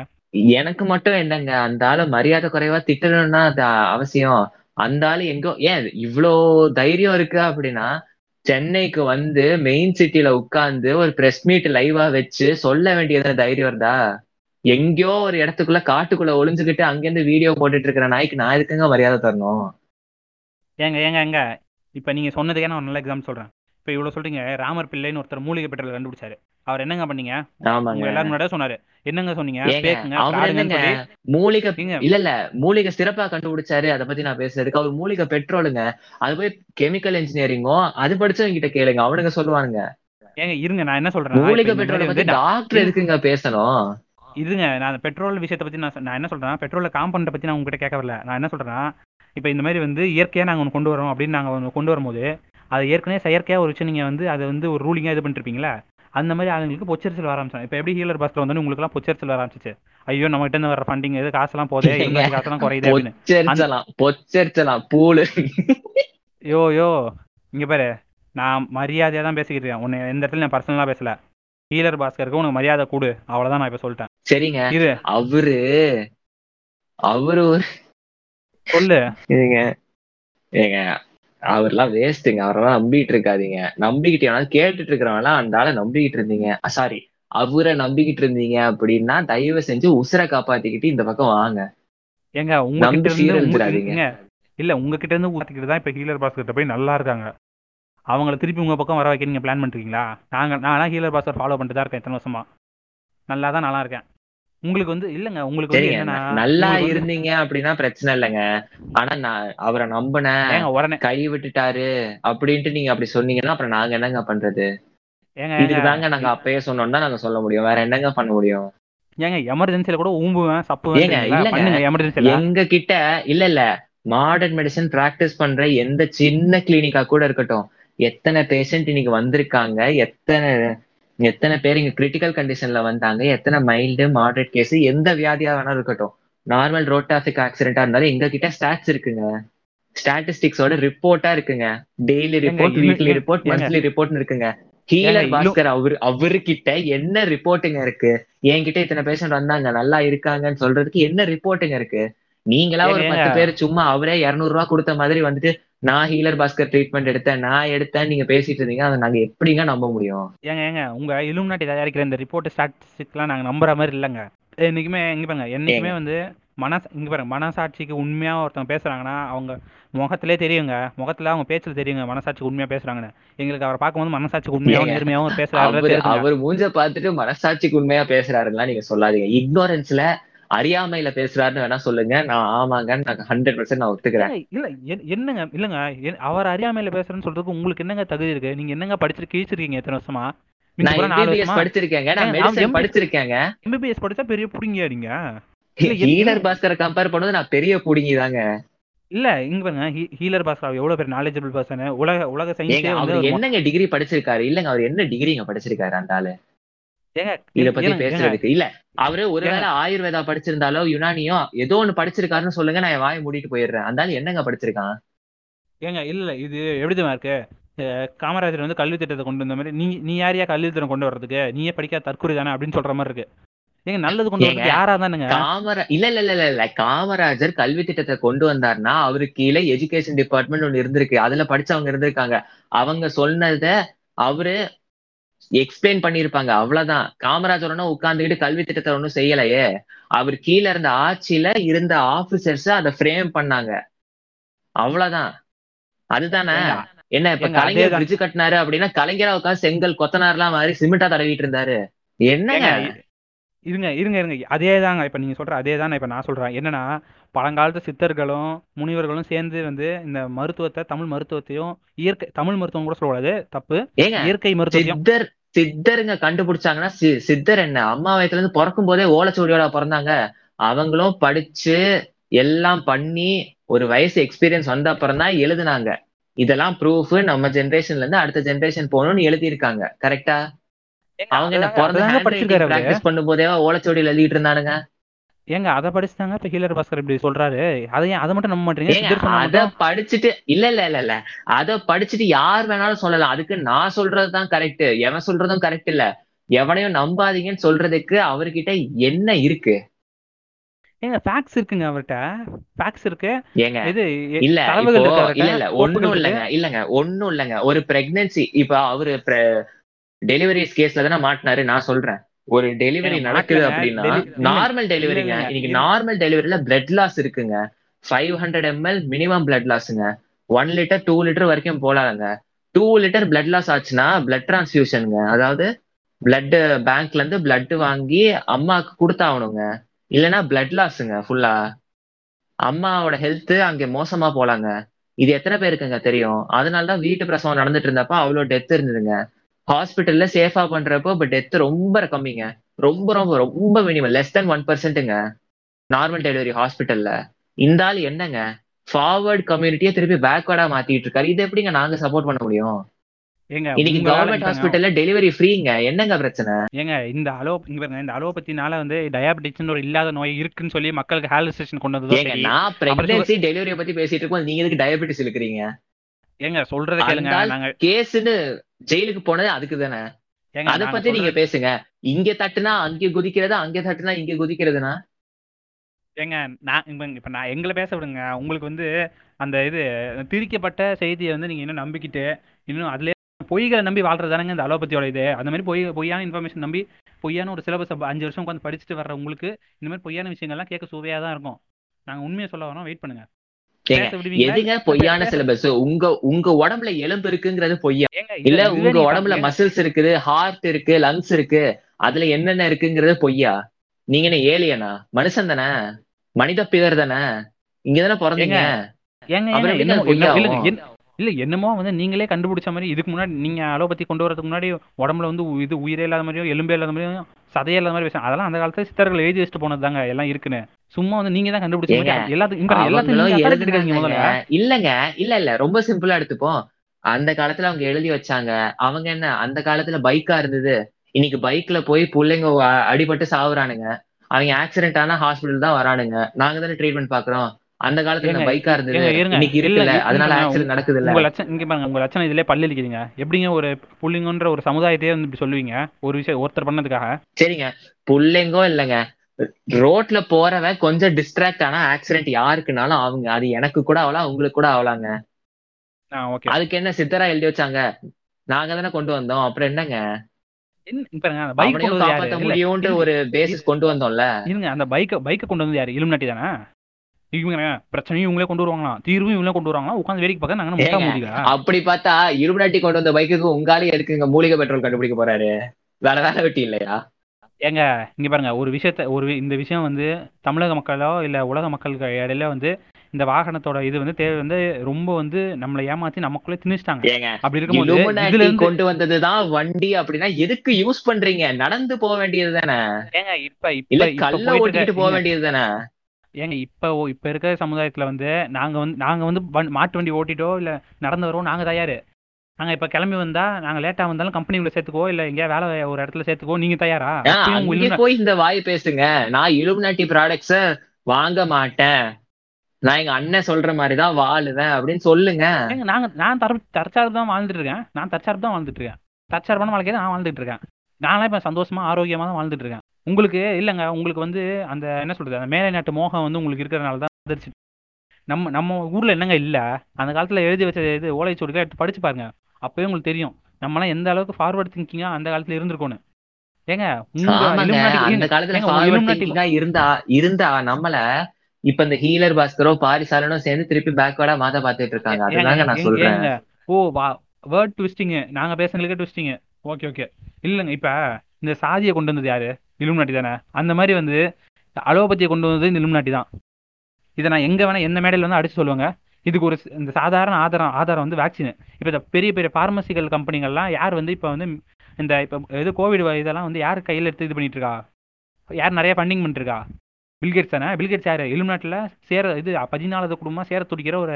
எனக்கு மட்டும் என்னங்க அந்த ஆளு மரியாதை குறைவா திட்டணும்னா அது அவசியம். அந்த ஆளு எங்கோ ஏன் இவ்வளோ தைரியம் இருக்கு அப்படின்னா சென்னைக்கு வந்து மெயின் சிட்டியில உட்கார்ந்து ஒரு பிரஸ் மீட் லைவா வச்சு சொல்ல வேண்டியது தைரியம் இருந்தா? எங்கேயோ ஒரு இடத்துக்குள்ள காட்டுக்குள்ள ஒளிஞ்சுக்கிட்டு அங்கேருந்து வீடியோ போட்டுட்டு இருக்கிற நாய்க்கு நான் இருக்குங்க மரியாதை தரணும்? ஏங்க ஏங்க ஏங்க இப்போ நீங்கள் சொன்னதுக்கே நான் ஒரு நல்ல எக்ஸாம்பிள் சொல்கிறேன். இப்போ இவ்வளோ சொல்கிறீங்க, ராமர் பிள்ளைன்னு ஒருத்தர் மூலிகை பெட்ரோல் கண்டுபிடிச்சாரு. அவர் என்னங்க பண்ணீங்க? ஆமாங்க, எல்லாரும் முன்னாடியே சொன்னாரு. என்னங்க சொன்னீங்க? மூலிகை இல்ல மூலிகை சிறப்பா கண்டுபிடிச்சாரு, அதை பத்தி நான் பேசுறதுக்கு. அவர் மூலிகை பெட்ரோலுங்க, அது போய் கெமிக்கல் இன்ஜினியரிங்கும் அது படிச்சவங்க கிட்ட கேளுங்க, அவனுங்க சொல்லுவானுங்க. ஏங்க இருங்க, நான் என்ன சொல்றேன், மூலிகை பெட்ரோல் வந்து டாக்டர் இருக்குங்க பேசணும். இதுங்க நான் பெட்ரோல் விஷயத்தை பத்தி நான் என்ன சொல்றேன், பெட்ரோல காம்பவுண்டை பத்தி நான் உங்ககிட்ட கேட்க வரல. நான் என்ன சொல்றேன், இப்போ இந்த மாதிரி வந்து இயற்கையாக நாங்கள் ஒன்று கொண்டு வரோம் அப்படின்னு நாங்கள் ஒன்று கொண்டு வரும்போது அது ஏற்கனவே செயற்கையாக ஒரு விஷயம் நீங்கள் வந்து அதை வந்து ஒரு ரூலிங்காக இது பண்ணிருப்பீங்களா? அந்த மாதிரி அவங்களுக்கு பொச்சரிச்சல் வர ஆரம்பிச்சாங்க. இப்போ எப்படி ஹீலர் பஸ்ல வந்து உங்களுக்குலாம் பொச்சரிச்சல் வர ஆரம்பிச்சு, ஐயோ நம்ம கிட்ட இருந்து வர ஃபண்டிங் இது காசெல்லாம் போதே, காசெல்லாம் குறையுது அப்படின்னு பொச்சரிச்சலாம் பூலு. யோ இங்கே பாரு, நான் மரியாதையாக தான் பேசிக்கிட்டு இருக்கேன். உன்னை எந்த இடத்துல நான் பர்சனலாக பேசலை. ஹீலர் பாஸ்கருக்கு உனக்கு மரியாதை கூடு, அவ்வளோதான் நான் இப்போ சொல்லிட்டேன். சரிங்க, இது அவரு அவரு சொல்லு. ஏங்க அவர்லாம் வேஸ்ட்டுங்க, அவரெல்லாம் நம்பிக்கிட்டு இருக்காதீங்க. நம்பிக்கிட்டே கேட்டுட்டு இருக்கிறவங்களாம் அந்த ஆளை நம்பிக்கிட்டு இருந்தீங்க, சாரி அவரை நம்பிக்கிட்டு இருந்தீங்க அப்படின்னா தயவு செஞ்சு உசுரை காப்பாத்திக்கிட்டு இந்த பக்கம் வாங்க. ஏங்க உங்க இல்ல உங்ககிட்ட இருந்து ஊத்திக்கிட்டுதான் இப்ப ஹீலர் பாஸ்கர்ட்ட போய் நல்லா இருக்காங்க, அவங்களை திருப்பி உங்க பக்கம் வர வைக்க நீங்க பிளான் பண்றீங்களா? நான்லாம் ஹீலர் பாஸ்கர் ஃபாலோ பண்ணிட்டு தான் இருக்கேன் இத்தனை வருஷமா, நல்லா இருக்கேன். உங்களுக்கு வந்து இல்லங்க, உங்களுக்கு வந்து நல்லா இருந்தீங்க அப்படின்னா பிரச்சனை இல்லைங்க. ஆனா நான் அவரை நம்பினேன், உடனே கை விட்டுட்டாரு அப்படின்ட்டு நீங்க அப்படி சொன்னீங்கன்னா அப்புறம் நாங்க என்னங்க பண்றது? இதுதாங்க நாங்க அப்பயே சொன்னோம்னா நாங்க சொல்ல முடியும், வேற என்னங்க பண்ண முடியும்? ஏங்க எமர்ஜென்சில கூட ஊம்புவேன் சப்புவேன் எங்க கிட்ட. இல்ல மாடர்ன் மெடிசன் பிராக்டிஸ் பண்ற எந்த சின்ன கிளினிக்கா கூட இருக்கட்டும், எத்தனை பேஷண்ட் இன்னைக்கு வந்திருக்காங்க, எத்தனை பேர் இங்க கிரிட்டிக்கல் கண்டிஷன்ல வந்தாங்க, எத்தனை மைல்டு மாடரேட் கேஸ், எந்த வியாதியா வேணாலும் இருக்கட்டும், நார்மல் ரோட் டிராபிக் ஆக்சிடென்டா இருந்தாலும் எங்க கிட்ட ஸ்டாட்ஸ் இருக்குங்க, ஸ்டாட்டிஸ்டிக்ஸோட ரிப்போர்ட்டா இருக்குங்க. Daily report, weekly report, monthly ரிப்போர்ட்னு இருக்குங்க. ஹீலர் பாஸ்கர் அவர்கிட்ட என்ன ரிப்போர்ட்டுங்க இருக்கு? என்கிட்ட இத்தனை பேஷண்ட் வந்தாங்க நல்லா இருக்காங்கன்னு சொல்றதுக்கு என்ன ரிப்போர்ட்டுங்க இருக்கு? நீங்களா ஒரு 10 பேர் சும்மா அவரே 200 ரூபா கொடுத்த மாதிரி வந்துட்டு நான் ஹீலர் பாஸ்கர் ட்ரீட்மெண்ட் எடுத்தேன் நீங்க பேசிட்டு இருந்தீங்க, அதை நாங்க எப்படிங்க நம்ப முடியும்? ஏங்க உங்க இலுமினாட்டி தயாரிக்கிற இந்த ரிப்போர்ட் ஸ்டாட்டிஸ்டிக்ஸ்லாம் நாங்க நம்புற மாதிரி இல்லைங்க. என்னைக்குமே எங்க பாருங்க, என்னைக்குமே வந்து இங்க பாருங்க, மனசாட்சிக்கு உண்மையா ஒருத்தவங்க பேசுறாங்கன்னா அவங்க முகத்திலே தெரியுங்க, முகத்துல அவங்க பேச்சுல தெரியுங்க மனசாட்சிக்கு உண்மையா பேசுறாங்கன்னு. எங்களுக்கு அவரை பார்க்கும்போது மனசாட்சிக்கு உண்மையாவும் நேர்மையாவும் பேசுறாரு. அவர் மூஞ்ச பார்த்துட்டு மனசாட்சிக்கு உண்மையா பேசுறாருன்னா நீங்க சொல்லாதீங்க. இக்னோரன்ஸ்ல அறியாமையில பேசுறாருன்னு வேணா சொல்லுங்க, நான் ஆமாங்கன்னு நான் 100% நான் ஒத்துக்கிறேன். இல்ல என்னங்க இல்லங்க, அவர் அறியாமையில பேசுறேன்னு சொல்றதுக்கு உங்களுக்கு என்னங்க தகுதி இருக்கு? நீங்க என்னங்க படிச்சு கீழ்ச்சிருக்கீங்க எத்தனை வருஷமா? படிச்சிருக்கேங்க, எம்பிபிஎஸ் படிச்சா பெரிய புடுங்கியா நீங்க? ஹீலர் பாஸ்கரை கம்பேர் பண்ணுவது நான் பெரிய புடுங்கி தாங்க. இல்ல இங்க பாருங்க, ஹீலர் பாஸ்கர் எவ்வளவு பெரிய நாலேஜபிள் பர்சன், உலக சயின்ஸ்ல அவர் என்னங்க டிகிரி படிச்சிருக்காரு? இல்லங்க அவர் என்ன டிகிரிங்க படிச்சிருக்காரு அந்த ஆளு? இத பத்தி பேசுறதுக்கு இல்ல, அவரு ஒருவேளை ஆயுர்வேதா படிச்சிருந்தாலோ யுனானியோ ஏதோ ஒண்ணு படிச்சிருக்காருன்னு சொல்லுங்க, நான் வாய் மூடிட்டு போயிடுறேன். அந்தாலும் என்னங்க படிச்சிருக்கான்? ஏங்க இல்ல இது எப்படிதான் இருக்கு? காமராஜர் வந்து கல்வி திட்டத்தை கொண்டு வந்த மாதிரி நீ யாரையா கல்வி திட்டம் கொண்டு வர்றதுக்கு? நீயே படிக்காத தற்கொலை தானே அப்படின்னு சொல்ற மாதிரி இருக்கு. ஏங்க நல்லது கொண்டு வர யாரா தானுங்க? இல்ல காமராஜர் கல்வி திட்டத்தை கொண்டு வந்தாருன்னா அவருக்கு கீழே எஜுகேஷன் டிபார்ட்மெண்ட் ஒண்ணு இருந்திருக்கு, அதுல படிச்சவங்க இருந்திருக்காங்க, அவங்க சொன்னத அவரு எக்ஸ்பிளைன் பண்ணிருப்பாங்க, அவ்வளவுதான். காமராஜரோட உட்கார்ந்துகிட்டு கல்வி திட்டத்தை ஒன்றும் செய்யலையே, அவர் கீழே இருந்த ஆட்சியில இருந்த ஆபீசர்ஸ் அதை ஃப்ரேம் பண்ணாங்க, அவ்வளவுதான். அதுதானே என்ன இப்ப கலைஞர் பிரிட்ஜ் கட்டினாரு அப்படின்னா கலைஞரா உட்காந்து செங்கல் கொத்தனார்லாம் மாதிரி சிமெண்டா தடவிட்டு இருந்தாரு என்னங்க? இருங்க அதேதாங்க இப்ப நீங்க சொல்ற அதேதான் இப்ப நான் சொல்றேன். என்னன்னா பழங்காலத்து சித்தர்களும் முனிவர்களும் சேர்ந்து வந்து இந்த மருத்துவத்தை, தமிழ் மருத்துவத்தையும் இயற்கை, தமிழ் மருத்துவம் கூட சொல்லக்கூடாது தப்பு, இயற்கை மருத்துவம். சித்தருங்க கண்டுபிடிச்சாங்கன்னா, சித்தர் என்ன அம்மா வயத்துல இருந்து பிறக்கும் போதே ஓலைச்சுவடியோட பிறந்தாங்க. அவங்களும் படிச்சு எல்லாம் பண்ணி ஒரு வயசு எக்ஸ்பீரியன்ஸ் வந்த அப்புறம் தான் எழுதுனாங்க. இதெல்லாம் ப்ரூஃப் நம்ம ஜென்ரேஷன்ல இருந்து அடுத்த ஜென்ரேஷன் போகணும்னு எழுதிருக்காங்க. கரெக்டா? அவங்க என்ன பிறந்த பிராக்டிஸ் பண்ணும் போதே ஓலைச்சுவடியில் எழுதிட்டு இருந்தானுங்க. ஏங்க அதை படிச்சுட்டாங்க. இப்ப ஹீலர் பாஸ்கர் இப்படி சொல்றாரு, அதை மட்டும் நம்ப மாட்டீங்க? அதை படிச்சுட்டு இல்ல அதை படிச்சுட்டு யார் வேணாலும் சொல்லலாம். அதுக்கு நான் சொல்றதுதான் கரெக்ட், எவன் சொல்றதும் கரெக்ட் இல்ல. எவனையும் நம்பாதீங்கன்னு சொல்றதுக்கு அவர்கிட்ட என்ன இருக்கு? ஏங்க ஃபேக்ட்ஸ் இருக்குங்க அவர்கிட்ட, ஃபேக்ட்ஸ் இருக்கு. ஏங்க இது இல்ல ஒண்ணும் இல்லங்க. ஒரு பிரெக்னன்சி, இப்ப அவரு டெலிவரிஸ் கேஸ்ல தானே மாட்டினாரு. நான் சொல்றேன், ஒரு டெலிவரி நடக்குது அப்படின்னா நார்மல் டெலிவரிங்க. இன்னைக்கு நார்மல் டெலிவரியில பிளட் லாஸ் இருக்குங்க. 500 ml மினிமம் பிளட் லாஸ்ங்க. 1 லிட்டர் 2 லிட்டர் வரைக்கும் போலாங்க. 2 லிட்டர் பிளட் லாஸ் ஆச்சுன்னா பிளட் டிரான்ஸ்ஃபியூஷனுங்க. அதாவது பிளட் பேங்க்ல இருந்து பிளட் வாங்கி அம்மாவுக்கு கொடுத்தாகணுங்க. இல்லைன்னா பிளட் லாஸுங்க ஃபுல்லா. அம்மாவோட ஹெல்த் அங்கே மோசமா போலாங்க. இது எத்தனை பேருக்குங்க தெரியும்? அதனாலதான் வீட்டு பிரசவம் நடந்துட்டு இருந்தப்ப அவ்வளோ டெத் இருந்ததுங்க. ஹாஸ்பிட்டல்ல சேஃபா பண்றப்போ இப்ப டெத் ரொம்ப கம்மிங்க. ரொம்ப ரொம்ப ரொம்ப மினிமம், லெஸ் தென் 1%ங்க நார்மல் டெலிவரி ஹாஸ்பிட்டல்ல. இந்த ஆள் என்னங்க ஃபார்வர்ட் கம்யூனிட்டியை திருப்பி பேக்வேர்டா மாத்திட்டு இருக்காரு. இது எப்படிங்க நாங்க சப்போர்ட் பண்ண முடியும்? இன்னைக்கு கவர்மெண்ட் ஹாஸ்பிட்டல்ல டெலிவரி ஃப்ரீங்க. என்னங்க பிரச்சனை? ஏங்க இந்த அலோபத்தினால வந்து டயாபெட்டிக்ஸ் ஒரு இல்லாத நோய் இருக்குன்னு சொல்லி மக்களுக்கு ஹாலுசினேஷன் கொண்டு வந்தது. நான் பிரெக்னன்சி டெலிவரியை பத்தி பேசிட்டு இருக்கோம், நீங்க எதுக்கு டயாபெட்டிஸ் இருக்கிறீங்க? ஏங்க சொல்றத கேளுங்க. நாங்க கேஸ்னு ஜெயிலுக்கு போனது அதுக்கு தானே. அதை பத்தி நீங்க பேசுங்க. இங்க தட்டுனா அங்க குதிக்கிறதா, அங்க தட்டுனா இங்க குதிக்கிறதுனா? ஏங்க நான் எங்களை பேச விடுங்க. உங்களுக்கு வந்து அந்த இது திரிக்கப்பட்ட செய்தியை வந்து நீங்க இன்னும் நம்பிக்கிட்டு இன்னும் அதுல பொய்களை நம்பி வாழ்றதானுங்க இந்த அலோபத்தியோட இது. அந்த மாதிரி பொய்யான இன்ஃபர்மேஷன் நம்பி பொய்யான ஒரு சிலபஸ் 5 வருஷம் உட்காந்து படிச்சுட்டு வர்ற உங்களுக்கு இந்த மாதிரி பொய்யான விஷயங்கள்லாம் கேட்க சுவையா தான் இருக்கும். நாங்க உண்மையை சொல்ல வரோம், வெயிட் பண்ணுங்க. எதுங்க பொய்யான சிலபஸ்? உங்க உடம்புல எலும்பு இருக்குங்கிறது பொய்யா? இல்ல உங்க உடம்புல மசில்ஸ் இருக்குது, ஹார்ட் இருக்கு, லங்ஸ் இருக்கு, அதுல என்னென்ன இருக்குங்கிறது பொய்யா? நீங்க என்ன ஏலியனா? மனுஷன் தானே, மனித பிதர் தானே, இங்க தானே பிறந்தீங்க. இல்ல என்னமோ வந்து நீங்களே கண்டுபிடிச்ச மாதிரி இதுக்கு முன்னாடி நீங்க அலோபதி கொண்டு வரதுக்கு முன்னாடி உடம்புல வந்து இது உயிரே இல்லாத மாதிரியும் எலும்பே இல்லாத மாதிரியும் சதையே இல்லாத மாதிரி பேசுறாங்க. அதெல்லாம் அந்த காலத்துல சித்தர்கள் எழுதி வச்சுட்டு போனது தாங்க எல்லாம் இருக்குன்னு. சும்மா வந்து நீங்க தான் கண்டுபிடிச்சீங்க. இல்லங்க ரொம்ப சிம்பிளா எடுத்துப்போம். அந்த காலத்துல அவங்க எழுதி வச்சாங்க. அவங்க என்ன, அந்த காலத்துல பைக்கா இருந்தது. இன்னைக்கு பைக்ல போய் பிள்ளைங்க அடிபட்டு சாவுறானுங்க. அவங்க ஆக்சிடென்ட் ஆனா ஹாஸ்பிட்டல் தான் வரானுங்க. நாங்க தானே ட்ரீட்மெண்ட் பாக்குறோம். அந்த காலத்துல பைக்கா இருந்தது, இன்னைக்கு இருக்குல்ல, அதனால ஆக்சிடென்ட் நடக்குது இல்ல. உங்க லட்சணம் இதுல பல்லளிக்குதுங்க. எப்படிங்க ஒரு புள்ளிங்கன்ற ஒரு சமுதாயத்தையே வந்து இப்படி சொல்லுவீங்க ஒரு விஷயம் ஒருத்தர் பண்ணதுக்காக? சரிங்க, புள்ளைங்கோ இல்லங்க, ரோட்ல போறவன் கொஞ்சம் டிஸ்ட்ராக்ட் ஆனா ஆக்சிடென்ட் யாருக்குனாலும் ஆகுங்க. அது எனக்கு கூட ஆகலாம், உங்களுக்கு கூட ஆகலாங்க. அதுக்கு என்ன சித்தரா எழுதி வச்சாங்க? நாங்க தானே கொண்டு வந்தோம். அப்புறம் என்னங்க காப்பாற்ற முடியும்ன்ற ஒரு பேசிஸ் கொண்டு வந்தோம்ல. அந்த பைக்கை கொண்டு வந்து யாரு? இலுமினாட்டி தானே. இவங்க பிரச்சனையும் இவங்களே கொண்டு வருவாங்களா, தீர்வும் இவங்களே கொண்டு வருவாங்களா? உட்காந்து வேடிக்கை பார்க்க நாங்க அப்படி பார்த்தா இலுமினாட்டி கொண்டு வந்த பைக்குக்கு உங்களாலே எடுக்குங்க மூலிகை பெட்ரோல் கண்டுபிடிக்க போறாரு. வேலை வெட்டி இல்லையா? ஏங்க இங்க பாருங்க, இந்த விஷயம் வந்து தமிழக மக்களோ இல்ல உலக மக்களுக்கு இடையில வந்து இந்த வாகனத்தோட இது வந்து தேவை வந்து ரொம்ப வந்து நம்மளை ஏமாத்தி நமக்குள்ளே திணிச்சிட்டாங்க. அப்படி இருக்கும் கொண்டு வந்ததுதான் வண்டி அப்படின்னா எதுக்கு யூஸ் பண்றீங்க? நடந்து போக வேண்டியது தானே. ஏங்க இப்ப கல்ல ஓட்டிட்டு போக வேண்டியது தானே. ஏங்க இப்ப இருக்கிற சமுதாயத்துல வந்து நாங்க வந்து மாட்டு வண்டி ஓட்டிட்டோ இல்ல நடந்து வருவோம். நாங்க தயாரு. நாங்க இப்ப கிளம்பி வந்தா, நாங்க லேட்டா வந்தாலும் கம்பெனி உள்ள சேர்த்துக்கோ இல்ல எங்க வேலை ஒரு இடத்துல சேர்த்துக்கோ. நீங்க தயாரா? போய் இந்த வாய் பேசுங்க. நான் இலுமினாட்டி ப்ராடக்ட்ஸ வாங்க மாட்டேன், நான் எங்க அண்ணன் சொல்ற மாதிரிதான் வாழுவேன் அப்படின்னு சொல்லுங்க. நான் தற்சார்பு தான் வாழ்ந்துட்டு இருக்கேன். தற்சார்பான வாழ்க்கையை நான் வாழ்ந்துட்டு இருக்கேன். நானும் இப்ப சந்தோஷமா ஆரோக்கியமா தான் வாழ்ந்துட்டு இருக்கேன். உங்களுக்கு இல்லங்க, உங்களுக்கு வந்து அந்த என்ன சொல்றது, அந்த மேலை நாட்டு மோகம் வந்து உங்களுக்கு இருக்கிறதுனாலதான் அதிர்ச்சி. நம்ம ஊர்ல என்னங்க இல்ல, அந்த காலத்துல எழுதி வச்ச இது ஓலைச்சுவடிகளை எடுத்து படிச்சு பாருங்க. அப்பவே உங்களுக்கு தெரியும் நம்மளாம் எந்த அளவுக்கு ஃபார்வர்ட் திங்கிங்கா அந்த காலத்துல இருந்திருக்கோன்னு. ஏங்க அந்த காலத்துல இருந்தா நம்மள இப்ப இந்த ஹீலர் பாஸ்கரோ பாரிசாலனோ சேர்ந்து திருப்பி பேக்வேர்டா மாத பாத்துட்டு இருக்காங்க. அதுதாங்க நான் சொல்றேன். ஓ வேர்ட் ட்விஸ்டிங், நாங்க பேசுறதுக்கு ட்விஸ்டிங். Okay okay. இல்லங்க இப்ப இந்த சாதியை கொண்டு வந்தது யாரு? இலுமினாட்டி தானே. அந்த மாதிரி வந்து அலோபதியை கொண்டு வந்தது இந்த இலுமினாட்டி தான். இதை நான் எங்க வேணா எந்த மேடையில வந்து அடிச்சு சொல்லுவாங்க. இதுக்கு ஒரு இந்த சாதாரண ஆதாரம் வந்து வேக்சின். இப்போ இந்த பெரிய பெரிய பார்மசிக்கல் கம்பெனிகள்லாம் யார் வந்து இப்போ வந்து இந்த இப்போ எது கோவிட் இதெல்லாம் வந்து யார் கையில் எடுத்து இது பண்ணிட்டு இருக்கா, யார் நிறையா ஃபண்டிங் பண்ணிட்டுருக்கா? பில்கேட்ஸ் தானே. பில்கேட்ஸ் யார்? இலுமினாட்டில் சேர இது 14 குடும்பமாக சேர துடிக்கிற ஒரு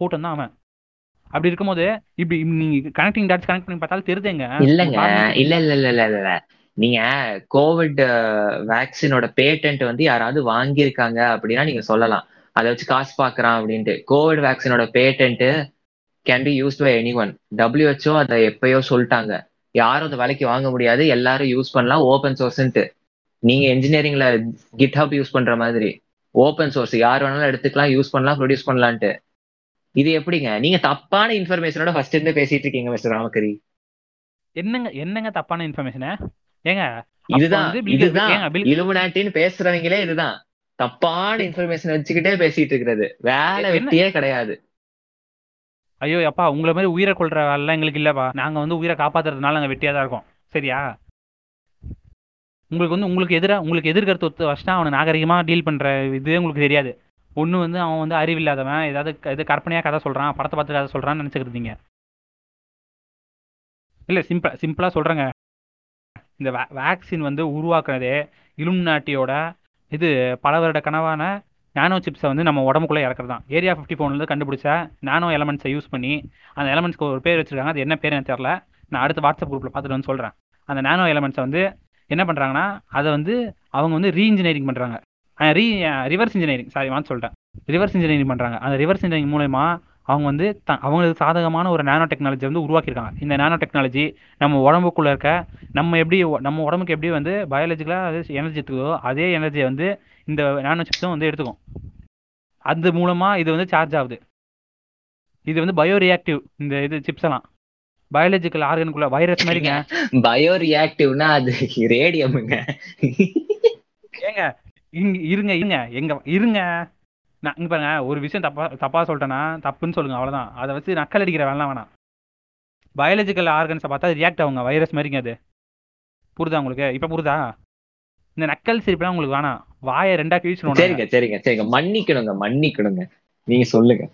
கூட்டம் தான் அவன். அப்படி இருக்கும்போது இப்படி நீங்கள் கனெக்டிங் டாட்ஸ் கனெக்ட் பண்ணி பார்த்தாலும் தெரியுதுங்க. இல்லைங்க, இல்லை இல்லை இல்லை இல்லை இல்லை நீங்க கோவிட் வேக்சினோட பேட்டன்ட் வந்து யாராவது வாங்கியிருக்காங்க அப்படின்னா நீங்க சொல்லலாம், அதை வச்சு காசு பாக்குறான் அப்படின்ட்டு. கோவிட் வேக்சினோட patent can be used by anyone. WHO அதை எப்பயோ சொல்லிட்டாங்க, யாரும் அதை விலைக்கு வாங்க முடியாது, எல்லாரும் யூஸ் பண்ணலாம், ஓப்பன் சோர்ஸ்ன்ட்டு. நீங்க இன்ஜினியரிங்ல GitHub யூஸ் பண்ற மாதிரி ஓப்பன் சோர்ஸ், யார் வேணாலும் எடுத்துக்கலாம், யூஸ் பண்ணலாம், ப்ரொடியூஸ் பண்ணலான்ட்டு. இது எப்படிங்க? நீங்க தப்பான இன்ஃபர்மேஷனோட ஃபர்ஸ்ட் இருந்து பேசிட்டு இருக்கீங்க மிஸ்டர் ராமகிரி. என்னங்க தப்பான இன்ஃபர்மேஷனை? ஏங்க இதுதான் இலுமினாட்டின்னு பேசுறவங்களே இதுதான் தப்பான இன்ஃபர்மேஷன் வச்சுக்கிட்டே பேசிட்டு இருக்கிறது. வேலை வெட்டியே கிடையாது. ஐயோ அப்பா, உங்களை மாதிரி உயிரை கொள்ற வேலை எங்களுக்கு இல்லப்பா. நாங்க வந்து உயிரை காப்பாத்துறதுனால நாங்க வெட்டியா தான் இருக்கோம், சரியா? உங்களுக்கு வந்து உங்களுக்கு எதிர்கருத்து ஒத்து வச்சுட்டா அவனை நாகரிகமா டீல் பண்ற இது உங்களுக்கு தெரியாது. ஒண்ணு வந்து அவன் வந்து அறிவில்லாதவன், ஏதாவது கற்பனையா கதை சொல்றான், படத்தை பார்த்து கதை சொல்றான்னு நினைச்சுக்கிறீங்க. இல்ல சிம்பிளா சொல்றேங்க, இந்த வேக்சின் வந்து உருவாக்குறதே இலுமினாட்டியோட இது பல வருட கனவான நானோ சிப்ஸை வந்து நம்ம உடம்புக்குள்ளே இறக்குறது தான். ஏரியா 54லேருந்து கண்டுபிடிச்ச நானோ எலமெண்ட்ஸை யூஸ் பண்ணி, அந்த எலமெண்ட்ஸ்க்கு ஒரு பேர் வச்சுருக்காங்க, அது என்ன பேர் எனக்கு தெரில, நான் அடுத்து வாட்ஸ்அப் குரூப்பில் பார்த்துட்டு வந்து சொல்கிறேன். அந்த நானோ எலமெண்ட்ஸை வந்து என்ன பண்ணுறாங்கன்னா அதை வந்து அவங்க வந்து ரீஇன்ஜினியரிங் பண்ணுறாங்க, ரிவர்ஸ் இன்ஜினியரிங், சாரி நான் சொல்லிட்டேன், ரிவர்ஸ் இன்ஜினியரிங் பண்ணுறாங்க. அந்த ரிவர்ஸ் இன்ஜினியரிங் மூலமா அவங்க வந்து அவங்களுக்கு சாதகமான ஒரு நானோ டெக்னாலஜி வந்து உருவாக்கியிருக்காங்க. இந்த நானோ டெக்னாலஜி நம்ம உடம்புக்குள்ளே இருக்க, நம்ம உடம்புக்கு எப்படி வந்து பயாலஜிக்கலாக அது எனர்ஜி எடுத்துக்கோ, அதே எனர்ஜியை வந்து இந்த நானோ சிப்ஸும் வந்து எடுத்துக்கும். அது மூலமாக இது வந்து சார்ஜ் ஆகுது. இது வந்து பயோரியாக்டிவ். இந்த இது சிப்ஸெல்லாம் பயாலஜிக்கல் ஆர்கனுக்குள்ள வைரஸ் மாதிரிங்க. பயோரியாக்டிவ்னா அது ரேடியமுங்க. ஏங்க இருங்க நான் இங்கே பாருங்க, ஒரு விஷயம் தப்பாக சொல்லிட்டேன்னா தப்புன்னு சொல்லுங்க, அவ்வளோதான். அதை வச்சு நக்கல் அடிக்கிற வேலைலாம் வேணாம். பயாலஜிக்கல் ஆர்கன்ஸை பார்த்தா ரியாக்ட் ஆகுங்க, வைரஸ் மாதிரிங்க அது. புரிதா உங்களுக்கு? இப்போ புரிதா? இந்த நக்கல் சிரிப்புலாம் உங்களுக்கு வேணாம். வாயை ரெண்டா கிழிச்சிடணும். சரிங்க சரிங்க சரிங்க மன்னிக்கணுங்க நீங்கள் சொல்லுங்க.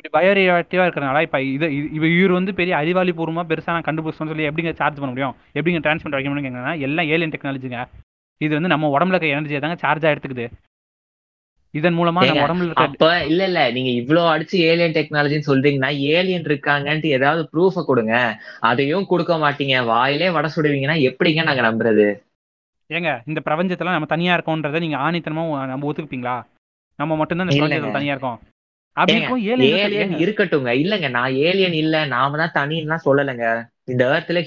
இப்படி பயோரியாக்டிவாக இருக்கிறனால இப்போ இவர் வந்து பெரிய அறிவாளி பூர்வமாக பெருசாக நான் கண்டுபிடிச்சோன்னு சொல்லி எப்படிங்க சார்ஜ் பண்ண முடியும், எப்படிங்க டிரான்ஸ்மெண்ட் வைக்க முடியும் கேங்கன்னா, எல்லாம் ஏலியன் டெக்னாலஜிங்க. இது வந்து நம்ம உடம்புல இருக்க எனர்ஜியை தாங்க சார்ஜாக எடுத்துக்குது. இதன் மூலமா அப்ப இல்ல நீங்க இவ்வளவு அடிச்சு ஏலியன் டெக்னாலஜின்னு சொல்றீங்கன்னா ஏலியன் இருக்காங்கன்னு ஏதாவது ப்ரூஃப கொடுங்க. அதையும் கொடுக்க மாட்டீங்க, வாயிலே வட சுடுவீங்கன்னா எப்படிங்க நாங்க நம்புறது? ஏங்க இந்த பிரபஞ்சத்துல நம்ம தனியா இருக்கோம்ன்றத நீங்க ஆணித்தனமா நம்ம ஒத்துக்குப்பீங்களா? நம்ம மட்டும்தான் இந்த பிரபஞ்சத்துல தனியா இருக்கோம். அப்படி ஏலியன் இருக்கட்டுங்க. இல்லங்க, நான் ஏலியன் இல்ல, நாம தான் தனின்னா சொல்லலைங்க. இந்த எர்த்ல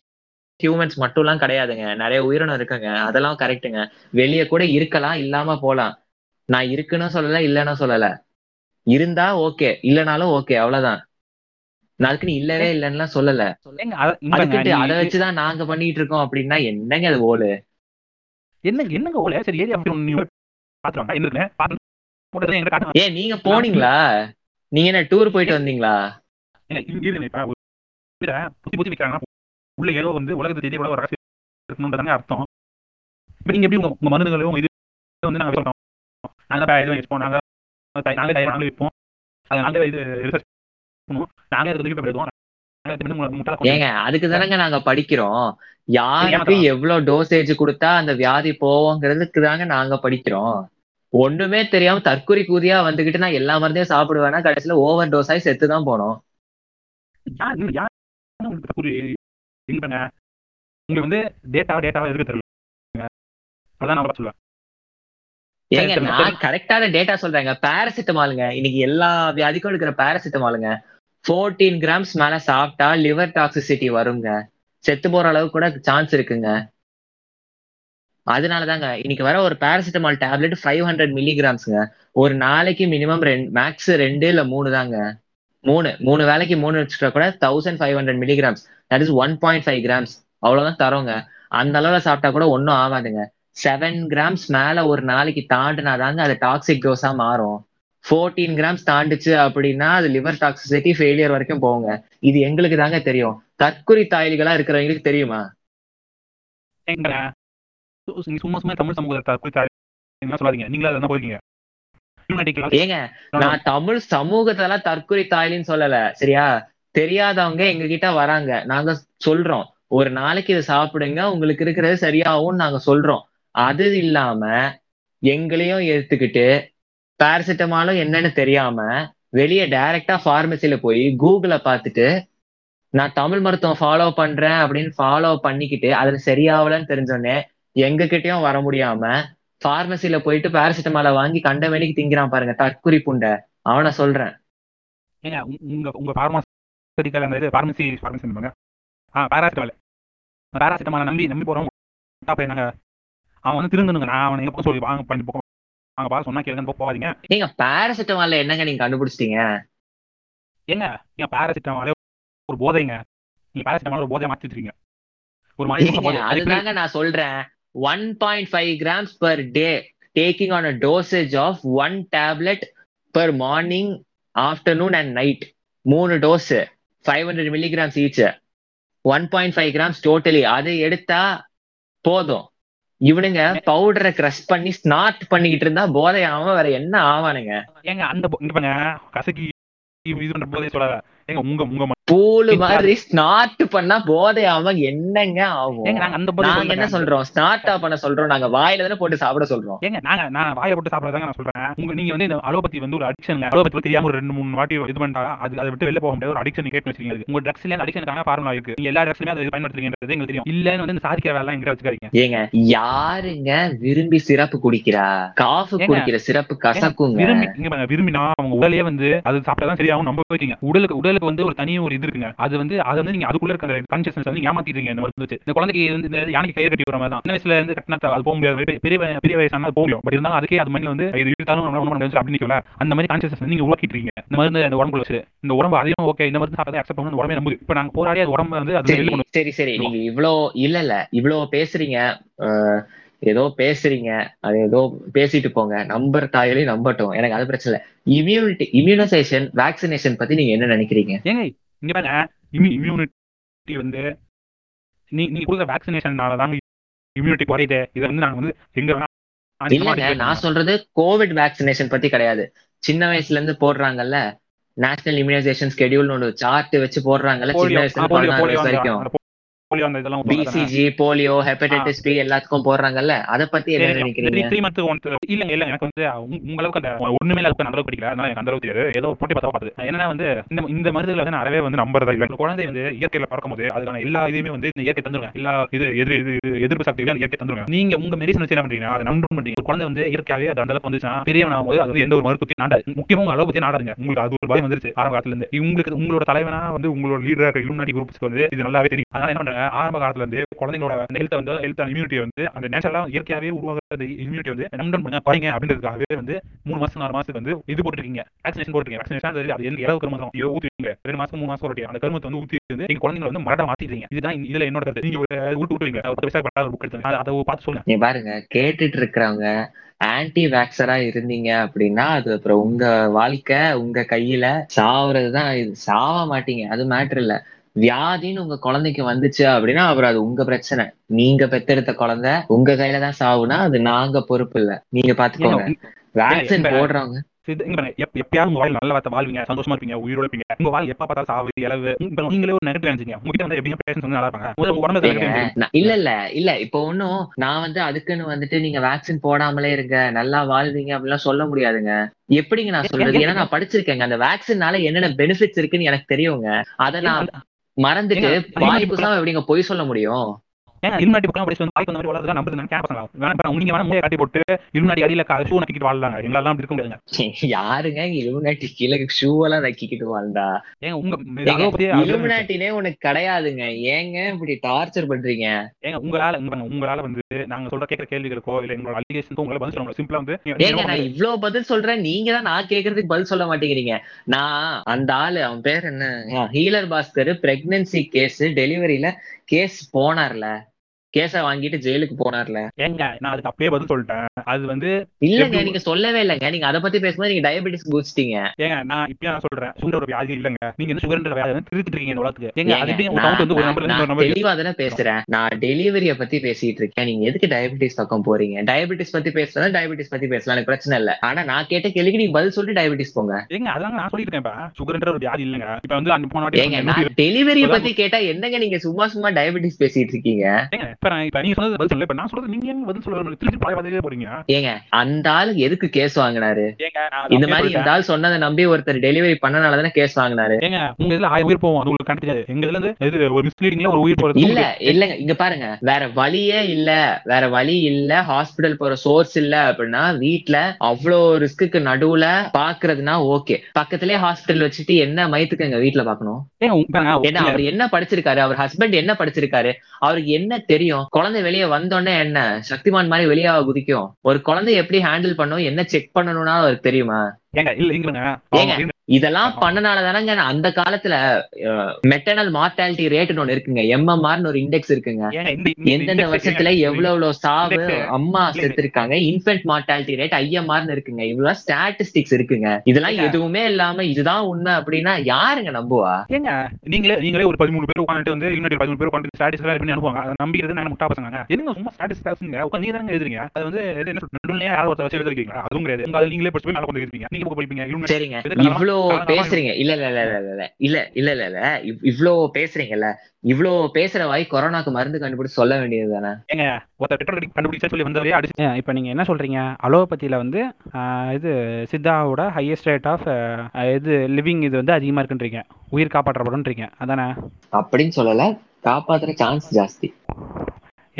ஹியூமன்ஸ் மட்டும் எல்லாம் கிடையாதுங்க, நிறைய உயிரினம் இருக்குங்க, அதெல்லாம் கரெக்டுங்க. வெளியே கூட இருக்கலாம், இல்லாம போலாம். நான் இருக்குன்னு சொல்லலை, இல்லைன்னா சொல்லலை. இருந்தா ஓகே, இல்லைனாலும் ஓகே, அவ்வளோதான். நான் அதுக்குன்னு இல்லவே இல்லைன்னா சொல்லலை. அதை வச்சுதான் நாங்க பண்ணிட்டு இருக்கோம் அப்படின்னா என்னங்க அது ஓலு? என்னங்க ஓலு? சரி ஏரியா ஏன் நீங்க போனீங்களா? நீங்க என்ன டூர் போயிட்டு வந்தீங்களா? உள்ள ஏதோ வந்து உலகத்தை அர்த்தம். நீங்க எப்படி உங்க மருந்துகளும் இது வந்து நாங்க சொல்றோம், அதுக்குதானங்க நாங்க படிக்கிறோம். யாருக்கு எவ்வளவு டோசேஜ் கொடுத்தா அந்த வியாதி போவோங்கிறதுக்கு தாங்க நாங்க படிக்கிறோம். ஒண்ணுமே தெரியாம தற்கொலை கூதியா வந்துகிட்டு நான் எல்லா மருந்தையும் சாப்பிடுவேன்னா கடைசியில ஓவர் டோஸ் ஆகி செத்துதான் போனோம். ஏங்க நான் கரெக்டான டேட்டா சொல்றேங்க. பாராசிட்டமாலுங்க, இன்னைக்கு எல்லா வியாதிக்கும் இருக்கிற பாராசிட்டமாலுங்க 14 grams மேல சாப்பிட்டா லிவர் டாக்ஸிசிட்டி வருங்க, செத்து போற அளவுக்கு கூட சான்ஸ் இருக்குங்க. அதனாலதாங்க இன்னைக்கு வர ஒரு பாராசிட்டமால் டேப்லெட் 500 milligrams ஒரு நாளைக்கு மினிமம் மேக்ஸ் 2 இல்ல 3 தாங்க. மூணு வேலைக்கு 3 வச்சுக்கிட்டா கூட 1500 milligrams, தட் இஸ் 1.5 grams, அவ்வளவுதான் தரோங்க. அந்த அளவுல சாப்பிட்டா கூட ஒன்னும் ஆகாதுங்க. 7 grams மேல ஒரு நாளைக்கு தாண்டினாதாங்க அது டாக்ஸிக் டோஸா மாறும். 14 grams தாண்டிச்சு அப்படின்னா அது லிவர் டாக்ஸிசிட்டி ஃபெயிலியர் வரைக்கும் போகுங்க. இது எங்களுக்கு தாங்க தெரியும். தற்கொலை தாய்களா இருக்கிறவங்களுக்கு தெரியுமா? ஏங்க நான் தமிழ் சமூகத்தெல்லாம் தற்கொலை தாய்லின்னு சொல்லல, சரியா? தெரியாதவங்க எங்க கிட்ட வராங்க, நாங்க சொல்றோம் ஒரு நாளைக்கு இதை சாப்பிடுங்க, உங்களுக்கு இருக்கிறது சரியாகும்னு நாங்க சொல்றோம். அது இல்லாம எங்களையும் எடுத்துக்கிட்டு பேராசிட்டமாலும் என்னன்னு தெரியாம வெளியே டைரக்டா பார்மசியில போய் கூகுளை பார்த்துட்டு நான் தமிழ் மருத்துவம் ஃபாலோ பண்றேன் அப்படின்னு ஃபாலோ பண்ணிக்கிட்டு அதுல சரியாவலன்னு தெரிஞ்சோடனே எங்க கிட்டயும் வர முடியாம பார்மசியில போயிட்டு பேராசிட்டமால வாங்கி கண்டமேனிக்கு திங்கிறான் பாருங்க தற்குறி புண்டை. அவனை சொல்றேன், பேராசிட்டமால நம்பி நம்பி போறோம். அவன் வந்து திருந்தனுங்க, நான் அவனை எப்போ சொல்லி வாங்க பண்ணி போக அங்க பாரு சொன்னா கேளுங்க போகாதீங்க. நீங்க பேராசிட்டமால என்னங்க நீங்க கண்டுபிடிச்சிட்டீங்க? ஏங்க நீங்க பேராசிட்டமால ஒரு போதைங்க, நீங்க பேராசிட்டமால ஒரு போதையை மாத்தி வச்சிருக்கீங்க. ஒரு மாதிரி அதுதாங்க நான் சொல்றேன். 1.5 grams per day taking on a dosage of 1 tablet per morning, afternoon and night. 3 dose 500 milligrams each. 1.5 grams totally. அதை எடுத்தா போதும். இவனுங்க பவுடரை கிரஷ் பண்ணி ஸ்நார்ட் பண்ணிக்கிட்டு இருந்தா போதை ஆகாம வேற என்ன ஆவானுங்க? ஏங்க அந்த கசக்கி பூலு மாதிரி ஸ்நார்ட் பண்ணா போதை ஆகாம என்னங்க ஆகும்? என்ன சொல்றோம்? ஸ்நார்ட் பண்ண சொல்றோம், நாங்க வாயில தானே போட்டு சாப்பிட சொல்றோம். ஏங்க நான் வாயை போட்டு சாப்பிடறதாங்க நான் சொல்றேன். நீங்க வந்து இந்த அலோபதி வந்து ஒரு அடிக்ஷன்ல அலோபதி தெரியாம ஒரு 2-3 வாட்டி இது பண்ணிட்டா அது அதை விட்டு வெளில போக முடியாது. ஒரு அடிக்ஷன் கேட்டு வச்சிருக்கீங்க. உங்க ட்ரக்ஸ்ல அடிக்ஷனுக்கான ஃபார்முலா இருக்கு. நீங்க எல்லா ட்ரக்ஸ்லயுமே அதை பயன்படுத்துறீங்கன்றது எங்களுக்கு தெரியும். இல்லன்னு வந்து சாதிக்கிற வேலை எங்க வச்சுக்காதீங்க. ஏங்க யாருங்க விரும்பி சிறப்பு குடிக்கிறா? காஃபு குடிக்கிற சிறப்பு கசக்குங்க. விரும்பினா அவங்க உடலே வந்து அது சாப்பிட்டாதான் சரியாகும் நம்ப வைக்கீங்க. உடலுக்கு வந்து ஒரு தனியும் ஒரு இது இருக்குங்க. அது வந்து அதை வந்து நீங்க அதுக்குள்ள இருக்கிற கான்சியஸ்னஸ் வந்து ஏமாத்திட்டீங்க. இந்த மருந்து வச்சு இந்த குழந்தைக்கு வந்து யானைக்கு கயிறு கட்டி வர மாதிரி தான். சின்ன வயசுல இருந்து கட்டினா அது போக முடியாது, பெரிய வயசானா போக முடியும். பட் இருந்தாலும் அதுக்கே அது மாதிரி வந்து அப்படி நிக்கல. அந்த மாதிரி கான்சியஸ்னஸ் நீங்க உருவாக்கிட்டு இருக்கீங்க இந்த மருந்து அந்த உடம்புல வச்சு. இந்த உடம்பு அதையும் ஓகே இந்த மருந்து சாப்பிட்டா அக்செப்ட் பண்ணி உடம்பே நம்புது. இப்ப நாங்க போராடி அது உடம்பு வந்து அது சரி சரி நீங்க இவ்வளவு பேசுறீங்க, ஏதோ பேசுறீங்க, அது ஏதோ பேசிட்டு போங்க. நம்பர் தாயிலையும் நம்பட்டும், எனக்கு அது பிரச்சனை இல்லை. இம்யூனைசேஷன் வேக்சினேஷன் பத்தி நீங்க என்ன நினைக்கிறீங்க? ஏங்க இங்க பாருங்க, இம்யூனிட்டி வந்து நீங்க கொடுத்த வேக்சினேஷன்னால தாங்க இம்யூனிட்டி குறையுது. இதை வந்து நாங்க வந்து எங்க நான் சொல்றது கோவிட் வேக்சினேஷன் பத்தி கிடையாது. சின்ன வயசுல இருந்து போடுறாங்கல்ல நேஷனல் இம்யூனைசேஷன் ஸ்கெடியூல் ஒரு சார்ட் வச்சு போடுறாங்கல்ல. சின்ன வயசுல வரைக்கும் BCG, polio, hepatitis B எல்லாத்துக்கும் போறாங்கல்ல. அத பத்தி என்ன நினைக்கிறீங்க? 3 months வந்து இல்லங்க எனக்கு வந்து உங்க அளவுக்கு அந்த ஒண்ணுமே அளவுக்கு அந்த அளவுக்கு பிடிக்கல. அதனால எனக்கு அந்த அளவுக்கு தெரியாது. ஏதோ போட்டி பார்த்தா பாத்து என்னன்னா வந்து இந்த மருந்துகளை வந்து அறவே வந்து நம்பறதா இல்ல. குழந்தை வந்து இயற்கையில பறக்கும்போது அதுக்கான எல்லா இதையுமே வந்து இந்த இயற்கை தந்துருங்க. எல்லா எதிர்ப்பு சக்திகளை இயற்கை தந்துருங்க. நீங்க உங்க மெடிசன் வச்சு என்ன பண்றீங்க? அதை நம்ப பண்றீங்க. குழந்தை வந்து இயற்கையாவே அந்த அளவுக்கு வந்துச்சா பெரியவனா போது அது எந்த ஒரு மருத்துவத்தையும் நாடாது. முக்கியமா உங்க அளவுக்கு நாடாதுங்க. உங்களுக்கு அது ஒரு பயம் வந்துருச்சு ஆரம்ப காலத்துல இருந்து. உங்களுக்கு உங்களோட தலைவனா வந்து உங்களோட லீடரா இலுமினாட்டி குரூப்ஸ்க்கு வந்து இது நல்லாவே தெரியும். அதனால என்ன ஆரம்ப காலத்துல இருந்து குழந்தைங்களோட வந்து ஹெல்த் இம்யூனிட்டி வந்து அந்த நேச்சுரலா இயற்கையாவே உருவாக்குற இம்யூனிட்டி வந்து நம்பர் பண்ண பாருங்க அப்படின்றதுக்காகவே வந்து 3 மாசம் 4 மாசத்துக்கு வந்து இது போட்டுருக்கீங்க. வேக்சினேஷன் போட்டுருக்கீங்க. வேக்சினேஷன் அது எந்த இலவு கருமம் இதை ஊத்துவீங்க 2 மாசம் 3 மாசம் ஒரு அந்த கருமத்தை வந்து ஊத்தி வந்து எங்க குழந்தைங்களை வந்து மரடம் மாத்திடுறீங்க. இதுதான் இதுல என்னோட கருத்து. நீங்க ஊட்டு விட்டுவீங்க புக் எடுத்து அதை பார்த்து சொல்லுங்க பாருங்க. கேட்டுட்டு இருக்கிறவங்க ஆன்டி வேக்சரா இருந்தீங்க அப்படின்னா அது அப்புறம் உங்க வாழ்க்கை உங்க கையில. சாவறதுதான், இது சாவ மாட்டீங்க, அது மேட்டர் இல்ல. வியாதின்னு உங்க குழந்தைக்கு வந்துச்சு அப்படின்னா அப்புறம் அது உங்க பிரச்சனை. நீங்க பெத்தெடுத்த குழந்தை உங்க கையில தான் சாவுனா அது நாங்க பொறுப்பு இல்ல, நீங்க பாத்துக்கோங்க. வேக்சின் போடுறவங்க எப்பயாவது உங்க வாயில் நல்ல வார்த்தை வாழ்வீங்க, சந்தோஷமா இருப்பீங்க, உயிரோட இருப்பீங்க. உங்க வாழ் எப்ப பார்த்தா சாவு இளவு நீங்களே ஒரு நெகட்டிவ் நினைச்சீங்க. உங்ககிட்ட வந்து எப்படியும் பேஷன்ஸ் வந்து நல்லா இருப்பாங்க. இல்ல இப்போ ஒன்னும் நான் வந்து அதுக்குன்னு வந்துட்டு நீங்க வேக்சின் போடாமலே இருங்க நல்லா வாழ்வீங்க அப்படிலாம் சொல்ல முடியாதுங்க. எப்படிங்க நான் சொல்றது? ஏன்னா நான் படிச்சிருக்கேங்க. அந்த வேக்சின்னால என்னென்ன பெனிஃபிட்ஸ் இருக்குன்னு எனக்கு தெரியுங்க. அதை நான் மறந்துட்டு வாய்ப்புதான் எப்படிங்க பொய் சொல்ல முடியும்? இலுமினாட்டி பக்கம் அப்படி வந்து பாய்க்கு வந்து வளர்றதுல நம்புறது நான் கேட்பேன். வேணா நீங்க வேணா மூளையை காட்டி போட்டு இலுமினாட்டி அடியில ஷூ நக்கிட்டு வாழலாங்க. எங்களாலாம் அப்படி இருக்க முடியாதுங்க. யாருங்க இலுமினாட்டி கீழே ஷூவெல்லாம் நக்கிக்கிட்டு வாழ்ந்தா? ஏங்க உங்க இலுமினாட்டினே உனக்கு கிடையாதுங்க. ஏங்க இப்படி டார்ச்சர் பண்றீங்க? ஏங்க உங்களால வந்து நாங்க சொல்ற கேட்கற கேள்விகளுக்கோ இல்ல எங்களோட அலிகேஷனுக்கோ உங்களை பதில் சொல்ல சிம்பிளா வந்து ஏங்க நான் இவ்வளவு பதில் சொல்றேன், நீங்க தான் நான் கேட்கறதுக்கு பதில் சொல்ல மாட்டேங்கிறீங்க. நான் அந்த ஆளு அவன் பேர் என்ன ஹீலர் பாஸ்கர் பிரெக்னன்சி கேஸ் டெலிவரியில கேஸ் போனார்ல கேச வாங்கிட்டு ஜெயிலுக்கு போனார்ல. ஏங்க நான் அதுக்கு அப்படியே பதில் சொல்லிட்டேன். அது வந்து இல்லங்க, நீங்க சொல்லவே இல்லைங்க. நீங்க அதை பத்தி பேசும்போது நீங்க டயபெட்டிஸ் குடிச்சிட்டீங்க. ஏங்க நான் இப்ப நான் சொல்றேன், சுகர் ஒரு வியாதி இல்லங்க. நீங்க என்ன சுகர்ன்ற வியாதி வந்து திருத்திட்டு இருக்கீங்க உலகத்துக்கு. ஏங்க அதுக்கு ஒரு கவுண்ட் வந்து ஒரு நம்பர் இன்னொரு நம்பர் தெளிவா தான பேசுறேன். நான் டெலிவரிய பத்தி பேசிட்டு இருக்கேன். நீங்க எதுக்கு டயபெட்டிஸ் பக்கம் போறீங்க? டயபெட்டிஸ் பத்தி பேசுறதா டயபெட்டிஸ் பத்தி பேசலாம், எனக்கு பிரச்சனை இல்ல. ஆனா நான் கேட்ட கேள்விக்கு நீங்க பதில் சொல்லிட்டு டயபெட்டிஸ் போங்க. ஏங்க அதாங்க நான் சொல்லிட்டு இருக்கேன், சுகர்ன்ற ஒரு வியாதி இல்லங்க. இப்ப வந்து அந்த போன வாட்டி ஏங்க நான் டெலிவரிய பத்தி கேட்டா என்னங்க நீங்க சும்மா சும்மா டயபெட்டிஸ் பேசிட்டு இருக்கீங்க? எதுக்கு கேஸ் வாங்கினாரு? இந்த மாதிரி இந்த ஆள் சொன்னதை நம்பி ஒருத்தர் டெலிவரி பண்ணனாலதானே கேஸ் வாங்கினாரு. இல்ல இல்லங்க, இங்க பாருங்க, வேற வழியே இல்ல, வேற வழி இல்ல, ஹாஸ்பிட்டல் போற சோர்ஸ் இல்ல அப்படின்னா வீட்டுல அவ்வளவு ரிஸ்க்கு நடுவுல பாக்குறதுனா ஓகே, பக்கத்திலேயே ஹாஸ்பிட்டல் வச்சுட்டு என்ன மயத்துக்கு எங்க வீட்டுல பாக்கணும்? அவர் என்ன படிச்சிருக்காரு? அவர் ஹஸ்பண்ட் என்ன படிச்சிருக்காரு? அவருக்கு என்ன தெரியும்? குழந்தை வெளியே வந்தோடனே என்ன சக்திமான் மாதிரி வெளியா குதிக்கும்? ஒரு குழந்தை எப்படி ஹேண்டில் பண்ணும், என்ன செக் பண்ணணும்னா அவருக்கு தெரியுமா? இதெல்லாம் பண்ணனால தானங்க அந்த காலத்துல மெட்டர்னல் மார்டாலிட்டி ரேட்னு ஒண்ணு இருக்குங்க, எம்எம்ஆர்னு ஒரு இண்டெக்ஸ் இருக்குங்க. எந்தெந்த வருஷத்துல எவ்வளவு சாவு அம்மா செத்து இருக்காங்க, இன்ஃபென்ட் மார்டாலிட்டி ரேட் ஐஎம்ஆர்னு இருக்குங்க, இவ்வளவு ஸ்டாட்டிஸ்டிக்ஸ் இருக்குங்க. இதெல்லாம் எதுவுமே இல்லாம இதுதான் உண்மை அப்படின்னா யாருங்க நம்புவா? ஏங்க நீங்களே ஒரு 13 பேர் உட்காந்துட்டு வந்து இன்னொரு 13 பேர் உட்காந்து ஸ்டாட்டிஸ்டிக்ஸ் எல்லாம் அனுப்புவாங்க. அதை நம்பிக்கிறது நான் முட்டா பசங்க. என்னங்க சும்மா ஸ்டாட்டிஸ்டிக்ஸ்ங்க உட்காந்து நீங்க தானே எழுதுறீங்க. அது வந்து என்ன சொல்றீங்க, யாரோ ஒருத்தர் வச்சு எழுதுறீங்க, அதுவும் கிடையாது. உங்க அதை நீங்களே படிச்சு போய் நல்லா எழுதுறீங்க. சரிங்க, இவ்ளோ பேசுறீங்க. இவ்ளோ பேசுறீங்கல்ல, இவ்ளோ பேசுற வாய் கொரோனாக்கு மருந்து கண்டுபிடிச்சு சொல்ல வேண்டியது தானே? இப்ப நீங்க என்ன சொல்றீங்க, அலோபதியில வந்து இது சித்தாவோட ஹையஸ்ட் ரேட் ஆஃப் இது லிவிங் இது வந்து அதிகமா இருக்குன்றீங்க, உயிர் காப்பாற்றப்படும்ன்றீங்க, அதானே? அப்படின்னு சொல்லல, காப்பாத்துற சான்ஸ் ஜாஸ்தி.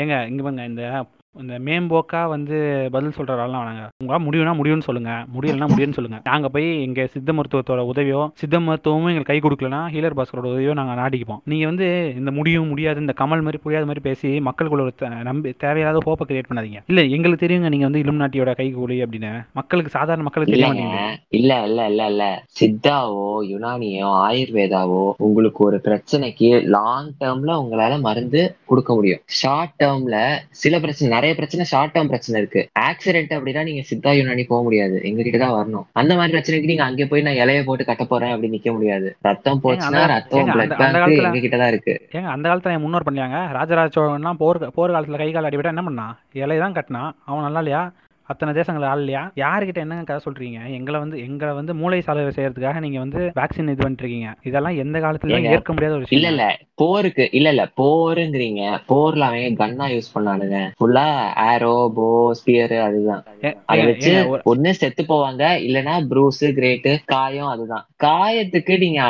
ஏங்க இங்க பாருங்க, இந்த மேம்போக்கா வந்து பதில் சொல்றதாலாம் வேணாங்க. உங்களால் முடியும்னா முடியும்னு சொல்லுங்க, முடியலன்னா முடியும்னு சொல்லுங்க. நாங்கள் போய் எங்க சித்த மருத்துவத்தோட உதவியோ, சித்த மருத்துவமும் எங்களுக்கு கை கொடுக்கலன்னா ஹீலர் பாஸ்கரோட உதவியோ நாங்கள் நாடிக்குப்போம். நீங்க வந்து இந்த முடியும் முடியாது, இந்த கமல் மாதிரி புரியாத மாதிரி பேசி மக்களுக்குள்ள ஒரு நம்பி தேவையில்லாத ஹோப்பை கிரியேட் பண்ணாதீங்க. இல்லை எங்களுக்கு தெரியுங்க நீங்க வந்து இலுமினாட்டியோட கைகூலி அப்படின்னு. மக்களுக்கு, சாதாரண மக்களுக்கு தெரிய மாட்டீங்க. இல்ல இல்ல இல்ல இல்ல சித்தாவோ யுனானியோ ஆயுர்வேதாவோ உங்களுக்கு ஒரு பிரச்சனைக்கு லாங் டேர்ம்ல உங்களால மருந்து கொடுக்க முடியும். ஷார்ட் டேர்ம்ல சில பிரச்சனை, நிறைய பிரச்சனை ஷார்ட் டேர்ம் பிரச்சனை இருக்கு. ஆக்சிடென்ட் அப்படின்னா நீங்க சித்தா யுனானி போக முடியாது, எங்க கிட்டதான் வரணும். அந்த மாதிரி பிரச்சனைக்கு நீங்க அங்கே போய் நான் இலைய போட்டு கட்ட போறேன் அப்படி நிக்க முடியாது. ரத்தம் போச்சுன்னா ரத்தம் எங்க கிட்டதான் இருக்கு. அந்த காலத்துல முன்னோர் பண்ணாங்க. ராஜராஜ சோழன் போர் காலத்துல கை கால் அடிபட்டா என்ன பண்ணா? இலையதான் கட்டினா. அவன் நல்லா இல்லையா? அத்தனை தேசங்கள் ஆள்லையா? யாருக்கிட்ட என்னங்க கதை சொல்றீங்க? எங்களை வந்து மூளை சாலையை செய்யறதுக்காக நீங்க வந்து வேக்சின் இது பண்ணிட்டு இருக்கீங்க. இதெல்லாம் எந்த காலத்துல ஏற்க முடியாத ஒரு விஷயம். இல்ல போருங்கிறீங்க. போர்ல அவங்க கன்னா யூஸ் பண்ணானுங்க. ஃபுல்லா ஆரோ, போ, ஸ்பியர், அதுதான். அதை வச்சு ஒண்ணு செத்து போவாங்க, இல்லைன்னா ப்ரூஸ், கிரேட்டு, காயம். அதுதான் காயத்துக்கு நீங்க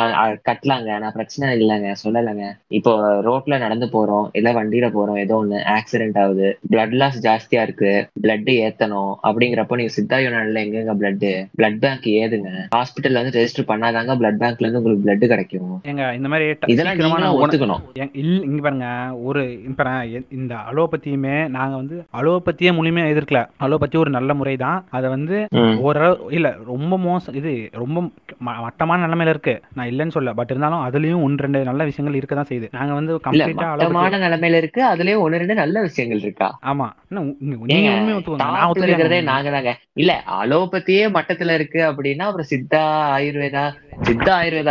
கட்டலாங்க, நான் பிரச்சனை இல்லைங்க சொல்லலைங்க. இப்போ ரோட்ல நடந்து போறோம், இல்ல வண்டியில போறோம், ஏதோ ஒண்ணு ஆக்சிடென்ட் ஆகுது, பிளட் லாஸ் ஜாஸ்தியா இருக்கு, பிளட் ஏத்தணும் அப்படிங்கிறப்ப நீங்க சித்தா யுனானில எங்க பிளட் பேங்க் ஏதுங்க? ஹாஸ்பிட்டல்ல வந்து ரெஜிஸ்டர் பண்ணாதாங்க பிளட் பேங்க்ல இருந்து உங்களுக்கு பிளட் கிடைக்கும். ஏங்க இந்த மாதிரி இதெல்லாம் ஒத்துக்கணும். இங்க பாருங்க, ஒரு இந்த அலோபத்தியுமே நாங்க வந்து அலோபத்தியே முழுமையா எதிர்க்கல. அலோபத்தி ஒரு நல்ல முறை தான். அதை வந்து ஓரளவு இல்ல ரொம்ப மோசம், இது ரொம்ப மட்டமான நிலைமையில இருக்கு, நான் இல்லைன்னு சொல்ல. பட் இருந்தாலும் அதுலயும் ஒன்று ரெண்டு நல்ல விஷயங்கள் இருக்கதான் செய்யுது. நாங்க வந்து கம்ப்ளீட்டா மட்டமான நிலைமையில இருக்கு, அதுலயும் ஒன்று ரெண்டு நல்ல விஷயங்கள் இருக்கா? ஆமா, உண்மையை ஒத்துக்கோங்க. நாங்க இல்ல அலோபதியே மட்டத்துல இருக்கு அப்படின்னா அப்புறம் சித்தா ஆயுர்வேதா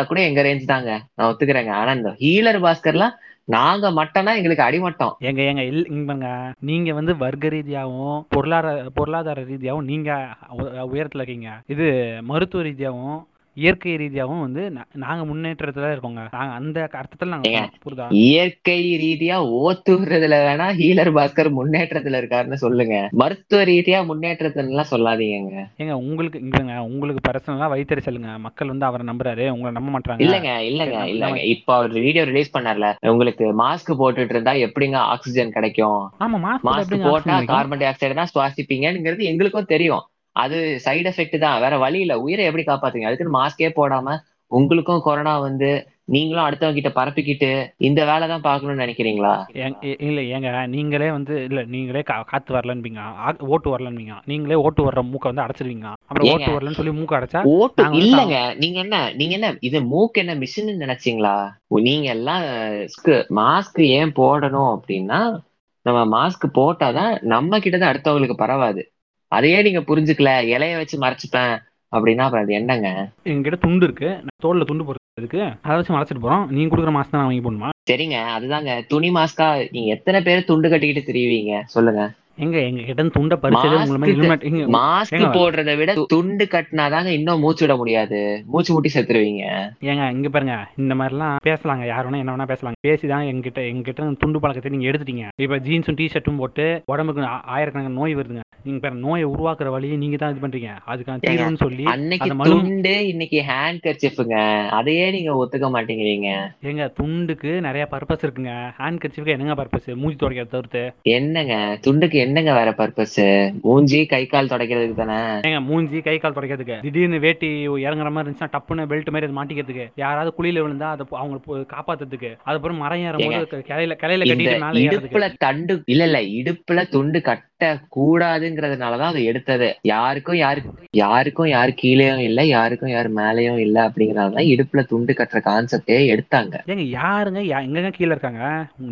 கூட எங்க ரேஞ்ச் தாங்க, நான் ஒத்துக்கிறேங்க. ஆனா இந்த ஹீலர் பாஸ்கர்லாம் நாங்க மட்டம்னா எங்களுக்கு அடிமட்டம். எங்க நீங்க வந்து வர்க்க ரீதியாகவும் பொருளாதார ரீதியாகவும் நீங்க உயரத்துல இருக்கீங்க. இது மருத்துவ ரீதியாகவும் இயற்கை ரீதியாகவும் வந்து நாங்க முன்னேற்றத்துல இருக்கோங்க. நாங்க அந்த அர்த்தத்துல நாங்க புரியுதா? இயற்கை ரீதியா ஓத்துறதுல வேணா ஹீலர் பாஸ்கர் முன்னேற்றத்துல இருக்காருன்னு சொல்லுங்க, மருத்துவ ரீதியா முன்னேற்றத்துல எல்லாம் சொல்லாதீங்க. ஏங்க உங்களுக்கு இங்கங்க உங்களுக்கு பர்சனலா வைத்தறிச்சலுங்க. மக்கள் வந்து அவரை நம்புறாரு, உங்களை நம்ப மாட்டாங்க. இல்லங்க இப்ப அவர் வீடியோ ரிலீஸ் பண்ணார்ல, உங்களுக்கு மாஸ்க் போட்டுட்டு இருந்தா எப்படிங்க ஆக்சிஜன் கிடைக்கும்? ஆமா, மாஸ்க் போட்டா கார்பன் டை ஆக்சைடு தான் சுவாசிப்பீங்கிறது எங்களுக்கும் தெரியும். அது சைடு எஃபெக்ட் தான், வேற வழி இல்ல. உயிரை எப்படி காப்பாத்துங்க? அதுக்குன்னு மாஸ்கே போடாம உங்களுக்கும் கொரோனா வந்து நீங்களும் அடுத்தவங்க கிட்ட பரப்பிக்கிட்டு இந்த வேலை தான் பாக்கணும்னு நினைக்கிறீங்களா? இல்ல ஏங்க நீங்களே வந்து இல்ல நீங்களே காத்து வரலன்பீங்க, ஓட்டு வரலன்பீங்க. நீங்களே ஓட்டு வர்ற மூக்க வந்து அடைச்சிருவீங்க. அப்புறம் ஓட்டு வரலன்னு சொல்லி மூக்க அடைச்சா ஓட்டு இல்லங்க. நீங்க என்ன இது மூக்கு என்ன மிஷின் நினைச்சீங்களா? நீங்க எல்லாம் மாஸ்க் ஏன் போடணும் அப்படின்னா நம்ம மாஸ்க் போட்டாதான் நம்ம கிட்டதான் அடுத்தவங்களுக்கு பரவாது. அதையே நீங்க புரிஞ்சுக்கல, இலைய வச்சு மறைச்சிப்பேன் அப்படின்னா அப்புறம் அது என்னங்க? என்கிட்ட துண்டு இருக்கு, தோல்ல துண்டு போடுறது இருக்கு, அதை வச்சு மறைச்சிட்டு போறோம். நீங்க கொடுக்குற மாஸ்க் தான் வாங்கி போடணுமா? சரிங்க, அதுதாங்க துணி மாஸ்கா. நீங்க எத்தனை பேர் துண்டு கட்டிக்கிட்டு தெரியுவீங்க சொல்லுங்க? எங்க எங்க கிட்ட துண்டை பறிச்சு மாஸ்க் போடுறத விட துண்டு கட்டினாதாங்க இன்னும் மூச்சு விட முடியாது, மூச்சு முட்டி செத்துருவீங்க. ஏங்க இங்க பாருங்க, இந்த மாதிரி எல்லாம் பேசலாங்க, யார் வேணா என்ன வேணா பேசலாங்க. பேசிதான் எங்ககிட்ட துண்டு பழக்கத்தை நீங்க எடுத்துட்டீங்க. இப்ப ஜீன்ஸும் டீஷர்ட்டும் போட்டு உடம்புக்கு ஆயிரக்கணக்கான நோய் வருதுங்க. நீங்க நோயை உருவாக்குற வழியை நீங்க தான் இது பண்றீங்க. அதுக்கான சொல்லி துண்டு இன்னைக்கு ஹேண்ட் கர்ச்சிஃப்ங்க, அதையே நீங்க ஒத்துக்க மாட்டேங்கிறீங்க. எங்க துண்டுக்கு நிறைய பர்பஸ் இருக்குங்க, ஹேண்ட் கர்ச்சிஃப்க்கு என்னங்க பர்பஸ்? மூஞ்சி துடைக்க தவிர்த்து என்னங்க துண்டுக்கு என்னங்க வேற பர்பஸ்? மூஞ்சி கை கால் துடைக்கிறதுக்கு தானே. ஏங்க மூஞ்சி கை கால் துடைக்கிறதுக்கு திடீர்னு வேட்டி இறங்குற மாதிரி இருந்துச்சுன்னா டப்புன்னு பெல்ட் மாதிரி அது மாட்டிக்கிறதுக்கு, யாராவது குளியில விழுந்தா அதை அவங்க காப்பாத்துறதுக்கு, அதுக்கப்புறம் மரம் ஏறும்போது கலையில கட்டிட்டு மேல இடுப்புல தண்டு இல்ல இடுப்புல துண்டு கட்ட கூடாதுங்கிறதுனாலதான் அது எடுத்தது. யாருக்கும் யாரு கீழேயும் இல்ல, யாருக்கும் யாரு மேலேயும் இல்ல, அப்படிங்கறதுனாலதான் இடுப்புல துண்டு கட்டுற கான்செப்டே எடுத்தாங்க. ஏங்க யாருங்க எங்க கீழே இருக்காங்க?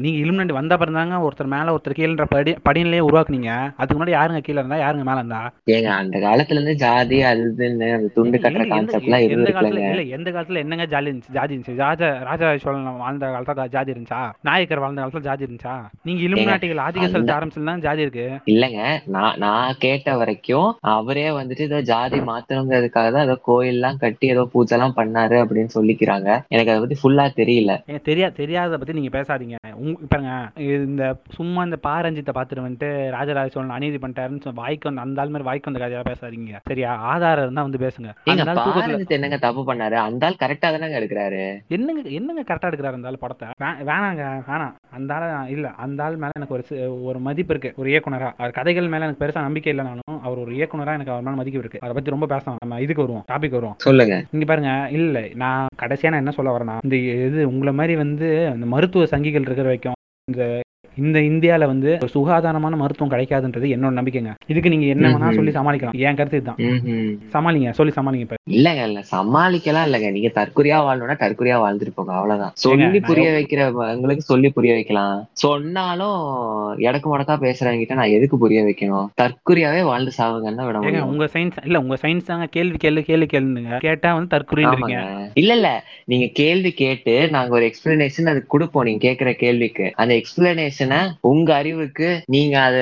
நீங்க இலுமினேட் வந்த பிறந்தாங்க ஒருத்தர் மேல ஒருத்தர் கீழன்ற படிநிலையே உருவாக்குனீங்க. அதுக்கு முன்னாடி யாருங்க கீழே இருந்தா யாருங்க மேல இருந்தா? ஏங்க அந்த காலத்துல இருந்து ஜாதி அதுன்னு அந்த துண்டு கட்டுற கான்செப்ட் எல்லாம் இருந்துருக்குங்க. இல்ல எந்த காலத்துல என்னங்க ஜாதி இருந்துச்சு? ஜாதி இருந்துச்சு. ராஜராஜ சோழன் வாழ்ந்த காலத்துல ஜாதி இருந்துச்சா? நாயக்கர் வாழ்ந்த காலத்துல ஜாதி இருந்துச்சா? நீங்க இலுமினேட்டிகள் ஆதிக்க செலுத்த ஆரம்பிச்சுதான் ஜாதி இருக்கு. இல்லங்க, நான் கேட்ட வரைக்கும் அவரே வந்துட்டு ஏதோ ஜாதி மாத்தணுங்கிறதுக்காக தான் ஏதோ கோயில் எல்லாம் கட்டி ஏதோ பூஜை எல்லாம் பண்ணாரு அப்படின்னு சொல்லிக்கிறாங்க. எனக்கு அதை பத்தி ஃபுல்லா தெரியல. தெரியாத பத்தி நீங்க பேசாதீங்க. பாருங்க, இந்த சும்மா இந்த பாரஞ்சித்தை பாத்துட்டு வந்துட்டு ராஜராஜ சோழன் அநீதி பண்ணிட்டாருன்னு வாய்க்கு வந்து அந்த ஆள் மாதிரி வாய்க்கு வந்த கதையா பேசாதீங்க. சரியா? ஆதாரம் இருந்தா வந்து பேசுங்க. என்னங்க தப்பு பண்ணாரு அந்த ஆள்? கரெக்டா தானங்க எடுக்கிறாரு. என்னங்க கரெக்டா எடுக்கிறாரு அந்த ஆள்? படத்தை வேணாங்க வேணாம். அந்த ஆள் இல்ல, அந்த ஆள் மேல எனக்கு ஒரு மதிப்பு இருக்கு. ஒரு இயக்குனரா அவர் கதைகள் மேல எனக்கு பெருசா நம்பிக்கை இல்லைனாலும் அவர் ஒரு இயக்குனரா எனக்கு அவர் மேல மதிக்க இருக்கு. அதை பத்தி ரொம்ப பேசலாம். நம்ம இதுக்கு வருவோம், டாபிக் வருவோம். சொல்லுங்க. இங்க பாருங்க, இல்ல நான் கடைசியா நான் என்ன சொல்ல வரேன்னா, இந்த இது உங்களை மாதிரி வந்து இந்த மருத்துவ சங்கிகள் இருக்கிற வரைக்கும் இந்த இந்தியால வந்து சுகாதாரமான மருத்துவம் கிடைக்காதுன்றது என்னோட நம்பிக்கைங்க. இதுக்கு நீங்க என்ன வேணா சொல்லி சமாளிக்கலாம். என் கருத்து இதுதான். சமாளிங்க, சொல்லி சமாளிங்க. இப்ப இல்லங்க இல்ல சமாளிக்கலாம். இல்லங்க நீங்க தற்கொலையா வாழணும்னா தற்கொலையா வாழ்ந்துட்டு போங்க, அவ்வளவுதான். சொல்லி புரிய வைக்கிறவங்களுக்கு சொல்லி புரிய வைக்கலாம். சொன்னாலும் இடக்கு முடக்கா பேசுறவங்கிட்ட நான் எதுக்கு புரிய வைக்கணும்? தற்கொலையாவே வாழ்ந்து சாவுங்கன்னு விட முடியும். உங்க சயின்ஸ் இல்ல, உங்க சயின்ஸ் தாங்க கேள்வி கேள்வி கேள்வி கேளுங்க. கேட்டா வந்து தற்கொலையா? இல்ல நீங்க கேள்வி கேட்டு நாங்க ஒரு எக்ஸ்பிளனேஷன் அது கொடுப்போம். நீங்க கேட்கிற கேள்விக்கு அந்த எக்ஸ்பிளனேஷன் உங்க அறிவுக்கு நீங்க அது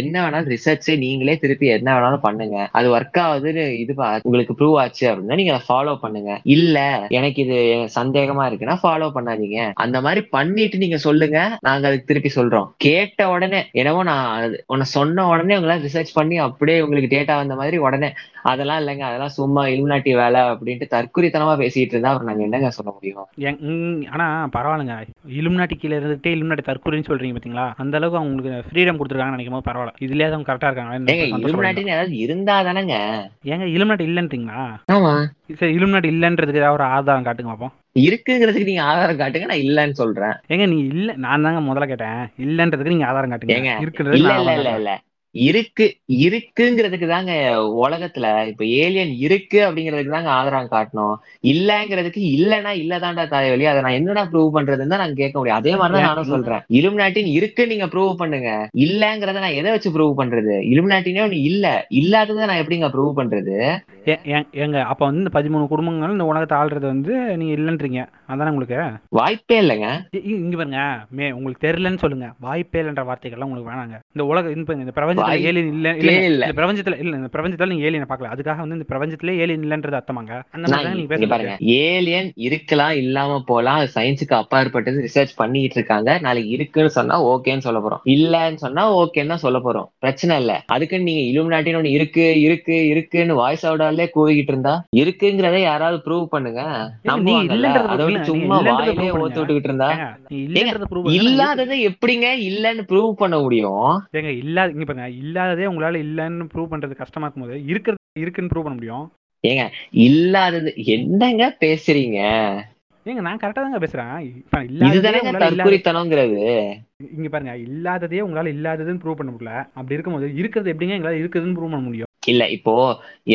என்ன வேணாலும் ரிசர்ச் நீங்களே திருப்பி என்ன வேணாலும் பண்ணுங்க. அது ஒர்க் ஆகுதுன்னு இது உங்களுக்கு ப்ரூவ் ஆச்சு அப்படின்னா நீங்க ஃபாலோ பண்ணுங்க. இல்ல எனக்கு இது சந்தேகமா இருக்குன்னா ஃபாலோ பண்ணாதீங்க. அந்த மாதிரி பண்ணிட்டு நீங்க சொல்லுங்க, நாங்க அதுக்கு திருப்பி சொல்றோம். கேட்ட உடனே என்னவோ நான் உன்னை சொன்ன உடனே உங்களால ரிசர்ச் பண்ணி அப்படியே உங்களுக்கு டேட்டா வந்த மாதிரி உடனே அதெல்லாம் இல்லைங்க, அதெல்லாம் சும்மா இலுமினாட்டி வேலை அப்படின்ட்டு தற்குறித்தனமா பேசிட்டு இருந்தா அப்புறம் நாங்க என்னங்க சொல்ல முடியும்? ஆனா பரவாயில்லைங்க, இலுமினாட்டி கீழே இருந்துட்டு இலுமினாட்டி தற்குறின்னு சொல்றீங்க. அந்த அளவுக்கு அவங்களுக்கு ஃப்ரீடம் கொடுத்துருக்காங்க நினைக்கும் போது பரவாயில்ல. இதுலயே அவங்க கரெக்டா இருக்காங்க. இருந்தா தானங்க எங்க இலுமினாட்டி இல்லன்றீங்களா? ஆமா சரி, இலுமினாட்டி இல்லன்றதுக்கு ஏதாவது ஒரு ஆதாரம் காட்டுங்க பாப்போம். இருக்குங்கிறதுக்கு நீங்க ஆதாரம் காட்டுங்க, நான் இல்லன்னு சொல்றேன். ஏங்க நீ இல்ல, நான் தாங்க முதல்ல கேட்டேன். இல்லன்றதுக்கு நீங்க ஆதாரம் காட்டுங்க. இருக்குறது இல்ல இல்ல இல்ல இருக்குங்கிறதுக்கு தாங்க உலகத்துல இப்ப ஏலியன் இருக்கு அப்படிங்கிறதுக்கு தாங்க ஆதரவு காட்டணும். இல்லங்கிறதுக்கு இல்லன்னா இல்லதான்டா தாய் வழி, அதை நான் என்னடா ப்ரூவ் பண்றதுன்னு தான் நாங்க கேட்க முடியும். அதே மாதிரிதான் நானும் சொல்றேன். இலுமினாட்டின் இருக்கு நீங்க ப்ரூவ் பண்ணுங்க, இல்லங்கிறத நான் எதை வச்சு ப்ரூவ் பண்றது? இலுமினாட்டினே ஒண்ணு இல்ல, இல்லாததை நான் எப்படிங்க ப்ரூவ் பண்றது? எங்க அப்ப வந்து இந்த 13 குடும்பங்கள் இந்த உலகத்தை ஆள்றது வந்து நீங்க இல்லன்றீங்க, அதான உங்களுக்கு வாய்ப்பே இல்லைங்க. இங்க பாருங்க, உங்களுக்கு தெரியலன்னு சொல்லுங்க. வாய்ப்பே இல்லைன்ற வார்த்தைகள்லாம் உங்களுக்கு வேணாங்க. இந்த உலகம் இந்த பிரபஞ்சம் அப்பாற்பட்டது ரிசர்ச் பண்ணிட்டு இருக்காங்க. நாளைக்கு இருக்குன்னு சொன்னா ஓகேன்னு சொல்ல போறோம், இல்லன்னு சொன்னா ஓகேன்னு தான் சொல்ல போறோம். பிரச்சனை இல்ல. அதுக்கு நீங்க இலுமினாட்டின்னு ஒண்ணு இருக்கு இருக்கு இருக்குன்னு வாய்ஸ் அவுட்டாலே கூவிக்கிட்டு இருந்தா இருக்குங்கிறத யாராவது ப்ரூவ் பண்ணுங்க. சும்மா வாயிலே ஓத்து விட்டுக்கிட்டு இருந்தா இல்லாததை எப்படிங்க இல்லன்னு ப்ரூவ் பண்ண முடியும்? இல்லாததே உங்களால இல்லன்னு ப்ரூவ் பண்றது கஷ்டமா இருக்கும் போது இருக்கிறது இருக்குன்னு ப்ரூவ் பண்ண முடியும். ஏங்க இல்லாதது என்னங்க பேசுறீங்க? ஏங்க நான் கரெக்டா தாங்க பேசுறேன். இதுதானே தற்குறித்தனங்கிறது. இங்க பாருங்க, இல்லாததே உங்களால இல்லாததுன்னு ப்ரூவ் பண்ண முடியல, அப்படி இருக்கும்போது இருக்கிறது எப்படிங்க எங்களால இருக்குதுன்னு ப்ரூவ் பண்ண முடியும்? இல்ல இப்போ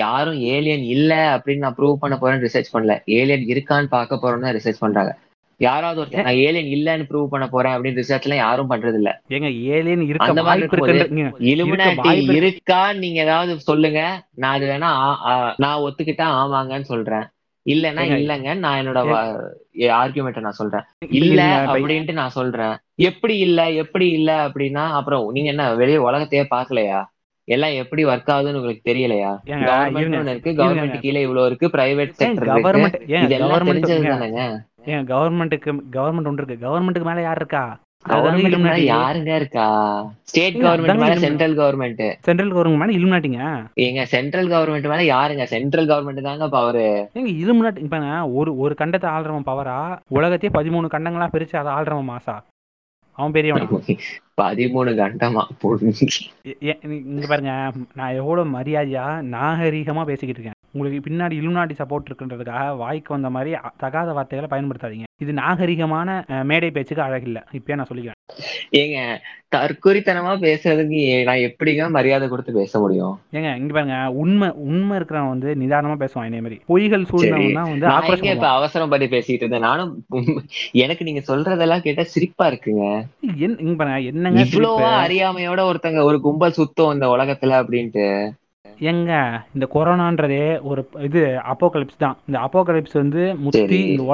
யாரும் ஏலியன் இல்ல அப்படின்னு நான் ப்ரூவ் பண்ண போறேன்னு ரிசர்ச் பண்ணல, ஏலியன் இருக்கான்னு பார்க்க போறோம்னு ரிசர்ச் பண்றாங்க. யாராவது ஒருத்தர் நான் ஏலியன் இல்லன்னு ப்ரூவ் பண்ண போறேன் அப்படின்னு ரிசர்ச் எல்லாம் யாரும் பண்றது இல்ல. ஏங்க ஏலியன் இருக்க அந்த மாதிரி இருக்கு, இலுமினாட்டி இருக்கா, நீங்க ஏதாவது சொல்லுங்க. நான் அது வேணா நான் ஒத்துக்கிட்டா ஆமாங்கன்னு சொல்றேன், இல்லன்னா இல்லங்க நான் என்னோட ஆர்குமெண்ட் நான் சொல்றேன், இல்ல அப்படின்ட்டு நான் சொல்றேன். எப்படி இல்ல எப்படி இல்ல அப்படின்னா அப்புறம் நீங்க என்ன வெளியே உலகத்தையே பாக்கலையா, எல்லாம் எப்படி ஒர்க் ஆகுதுன்னு உங்களுக்கு தெரியலையா? கவர்மெண்ட் இருக்கு, கவர்மெண்ட் கீழே இவ்வளவு இருக்கு, பிரைவேட் செக்டர் இருக்கு, இதெல்லாம் தெரிஞ்சதுதானங்க. ஏன் கவர்மெண்ட் ஒன்று இருக்கு, கவர்மெண்ட்டுக்கு மேல யார் இருக்கா? யாருங்க இருக்கா? ஸ்டேட் கவர்மெண்ட் மேல சென்ட்ரல் கவர்மெண்ட், சென்ட்ரல் கவர்மெண்ட் மேல இலுமினாட்டிங்க. ஏங்க சென்ட்ரல் கவர்மெண்ட் மேல யாருங்க? சென்ட்ரல் கவர்மெண்ட் தாங்க பவர். ஏங்க இலுமினாட்டி இப்ப ஒரு கண்டத்தை ஆள்றவன் பவரா? உலகத்தையே 13 கண்டங்களா பிரிச்சு அதை ஆள்றவன் மாசா? அவன் பெரியவன். 13 கண்டமா இங்க பாருங்க, நான் எவ்வளவு மரியாதையா நாகரீகமா பேசிக்கிட்டு இருக்கேன். உங்களுக்கு பின்னாடி இலுமினாட்டி சப்போர்ட் இருக்குன்றதுக்காக வாய்க்கு வந்த மாதிரி தகாத வார்த்தைகளை பயன்படுத்தாதீங்க. இது நாகரிகமான மேடை பேச்சுக்கு அழகில்லை. இப்பயே நான் சொல்லிக்கிறேன். ஏங்க தற்கொலைத்தனமா பேசுறதுக்கு நான் எப்படிங்க மரியாதை கொடுத்து பேச முடியும்? ஏங்க இங்க பாருங்க, உண்மை உண்மை இருக்கிறவன் வந்து நிதானமா பேசுவான். இதே மாதிரி பொய்கள் சூழ்நிலை வந்து இப்ப அவசரம் பத்தி பேசிக்கிட்டு இருந்தேன். நானும் எனக்கு நீங்க சொல்றதெல்லாம் கேட்டா சிரிப்பா இருக்குங்க. இங்க பாருங்க, என்னங்க இவ்வளவா அறியாமையோட ஒருத்தங்க ஒரு கும்பல் சுத்தம் இந்த உலகத்துல அப்படின்ட்டு. எங்க இந்த கொரோனான்றதே ஒரு இது அப்போகலிப்ஸ் தான். இந்த அப்போகலிப்ஸ் வந்து முத்தி இந்த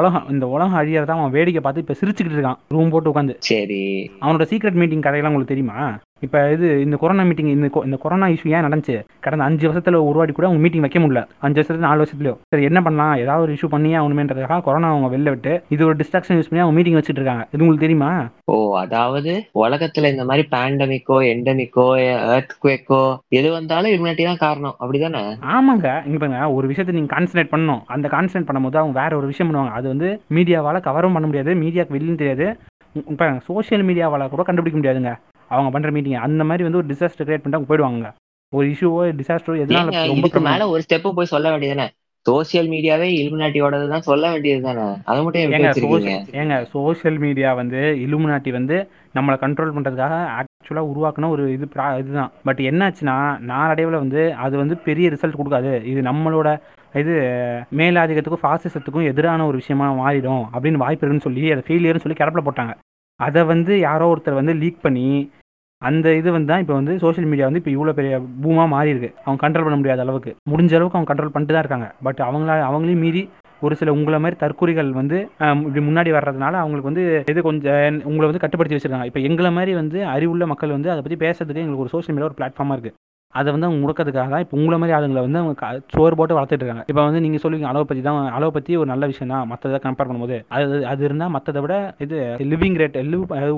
உலகம் அழியறதா அவன் வேடிக்கை பார்த்து இப்ப சிரிச்சுக்கிட்டு இருக்கான் ரூம் போட்டு உட்காந்து. சரி, அவனோட சீக்ரெட் மீட்டிங் கதையெல்லாம் உங்களுக்கு தெரியுமா? இப்ப இந்த கொரோனா மீட்டிங், இந்த கொரோனா இஷ்யூ ஏன் நடந்துச்சு? கடந்த 5 வருஷத்துல ஒரு வாட்டி கூட அவங்க மீட்டிங் வைக்க முடியல. 5 வருஷத்துல 4 வருஷத்துலயோ சரி என்ன பண்ணலாம், ஏதாவது ஒரு இஷ்யூ பண்ணியே அவனுமேன்றதுக்காக கொரோனா அவங்க வெளில விட்டு இது ஒரு டிஸ்ட்ராக்ஷன் யூஸ் பண்ணி அவங்க மீட்டிங் வச்சுட்டு இருக்காங்க. இது உங்களுக்கு தெரியுமா? ஓ, அதாவது உலகத்துல இந்த மாதிரி பேண்டமிக்கோ எண்டமிக்கோ எர்த்குவேக்கோ எது வந்தாலும் இலுமினாட்டி தான் காரணம், அப்படிதானே? ஆமாங்க. இங்க பாருங்க, ஒரு விஷயத்தை நீங்க கான்சன்ட்ரேட் பண்ணணும். அந்த கான்சன்ட்ரேட் பண்ணும்போது அவங்க வேற ஒரு விஷயம் பண்ணுவாங்க. அது வந்து மீடியாவால கவரும் பண்ண முடியாது, மீடியாவுக்கு வெளியும் தெரியாது, சோசியல் மீடியாவால கூட கண்டுபிடிக்க முடியாதுங்க அவங்க பண்ற மீட்டிங். அந்த மாதிரி வந்து ஒரு டிசாஸ்டர் கிரியேட் பண்ணிட்டு போயிடுவாங்க. ஒரு இஷ்யூவோ டிசாஸ்டரோ எதனால ரொம்ப மேல ஒரு ஸ்டெப் போய் சொல்ல வேண்டியதுதானே. சோசியல் மீடியாவே இலுமினாட்டியோடது தான் சொல்ல வேண்டியது தானே? அது மட்டும் ஏங்க சோசியல் மீடியா வந்து இலுமினாட்டி வந்து நம்மளை கண்ட்ரோல் பண்றதுக்காக ஆக்சுவலா உருவாக்குன ஒரு இதுதான். பட் என்னாச்சுன்னா நாளடைவில் வந்து அது வந்து பெரிய ரிசல்ட் கொடுக்காது, இது நம்மளோட இது மேலாதிக்கத்துக்கும் பாசிசத்துக்கும் எதிரான ஒரு விஷயமா மாறிடும் அப்படின்னு வாய்ப்பு இருக்குன்னு சொல்லி அதை ஃபெயிலியர்னு சொல்லி கிடப்பில் போட்டாங்க. அதை வந்து யாரோ ஒருத்தர் வந்து லீக் பண்ணி அந்த இது வந்து தான் இப்போ வந்து சோஷியல் மீடியா வந்து இப்போ இவ்வளோ பெரிய பூமாக மாறி இருக்கு. அவங்க கண்ட்ரோல் பண்ண முடியாத அளவுக்கு, முடிஞ்ச அளவுக்கு அவங்க கண்ட்ரோல் பண்ணிட்டு தான் இருக்காங்க. பட் அவங்களையும் மீறி ஒரு சில உங்களை மாதிரி தற்கூரிகள் வந்து இப்படி முன்னாடி வர்றதுனால அவங்களுக்கு வந்து இது கொஞ்சம் உங்களை வந்து கட்டுப்படுத்தி வச்சிருக்காங்க. இப்போ எங்களை மாதிரி வந்து அறிவுள்ள மக்கள் வந்து அதை பற்றி பேசுறதுக்கு எங்களுக்கு ஒரு சோஷியல் மீடியா ஒரு பிளாட்ஃபார்மா இருக்கு. அதை வந்து அவங்க முடக்கிறதுக்காக தான் இப்போ உங்களை மாதிரி ஆளுங்களை வந்து அவங்க சோறு போட்டு வளர்த்துட்டு இருக்காங்க. இப்போ வந்து நீங்கள் சொல்லுவீங்க அலோபதி ஒரு நல்ல விஷயம் தான் மற்றதை கம்பேர் பண்ணும்போது. அது இருந்தால் மற்றதை விட இது லிவிங் ரேட்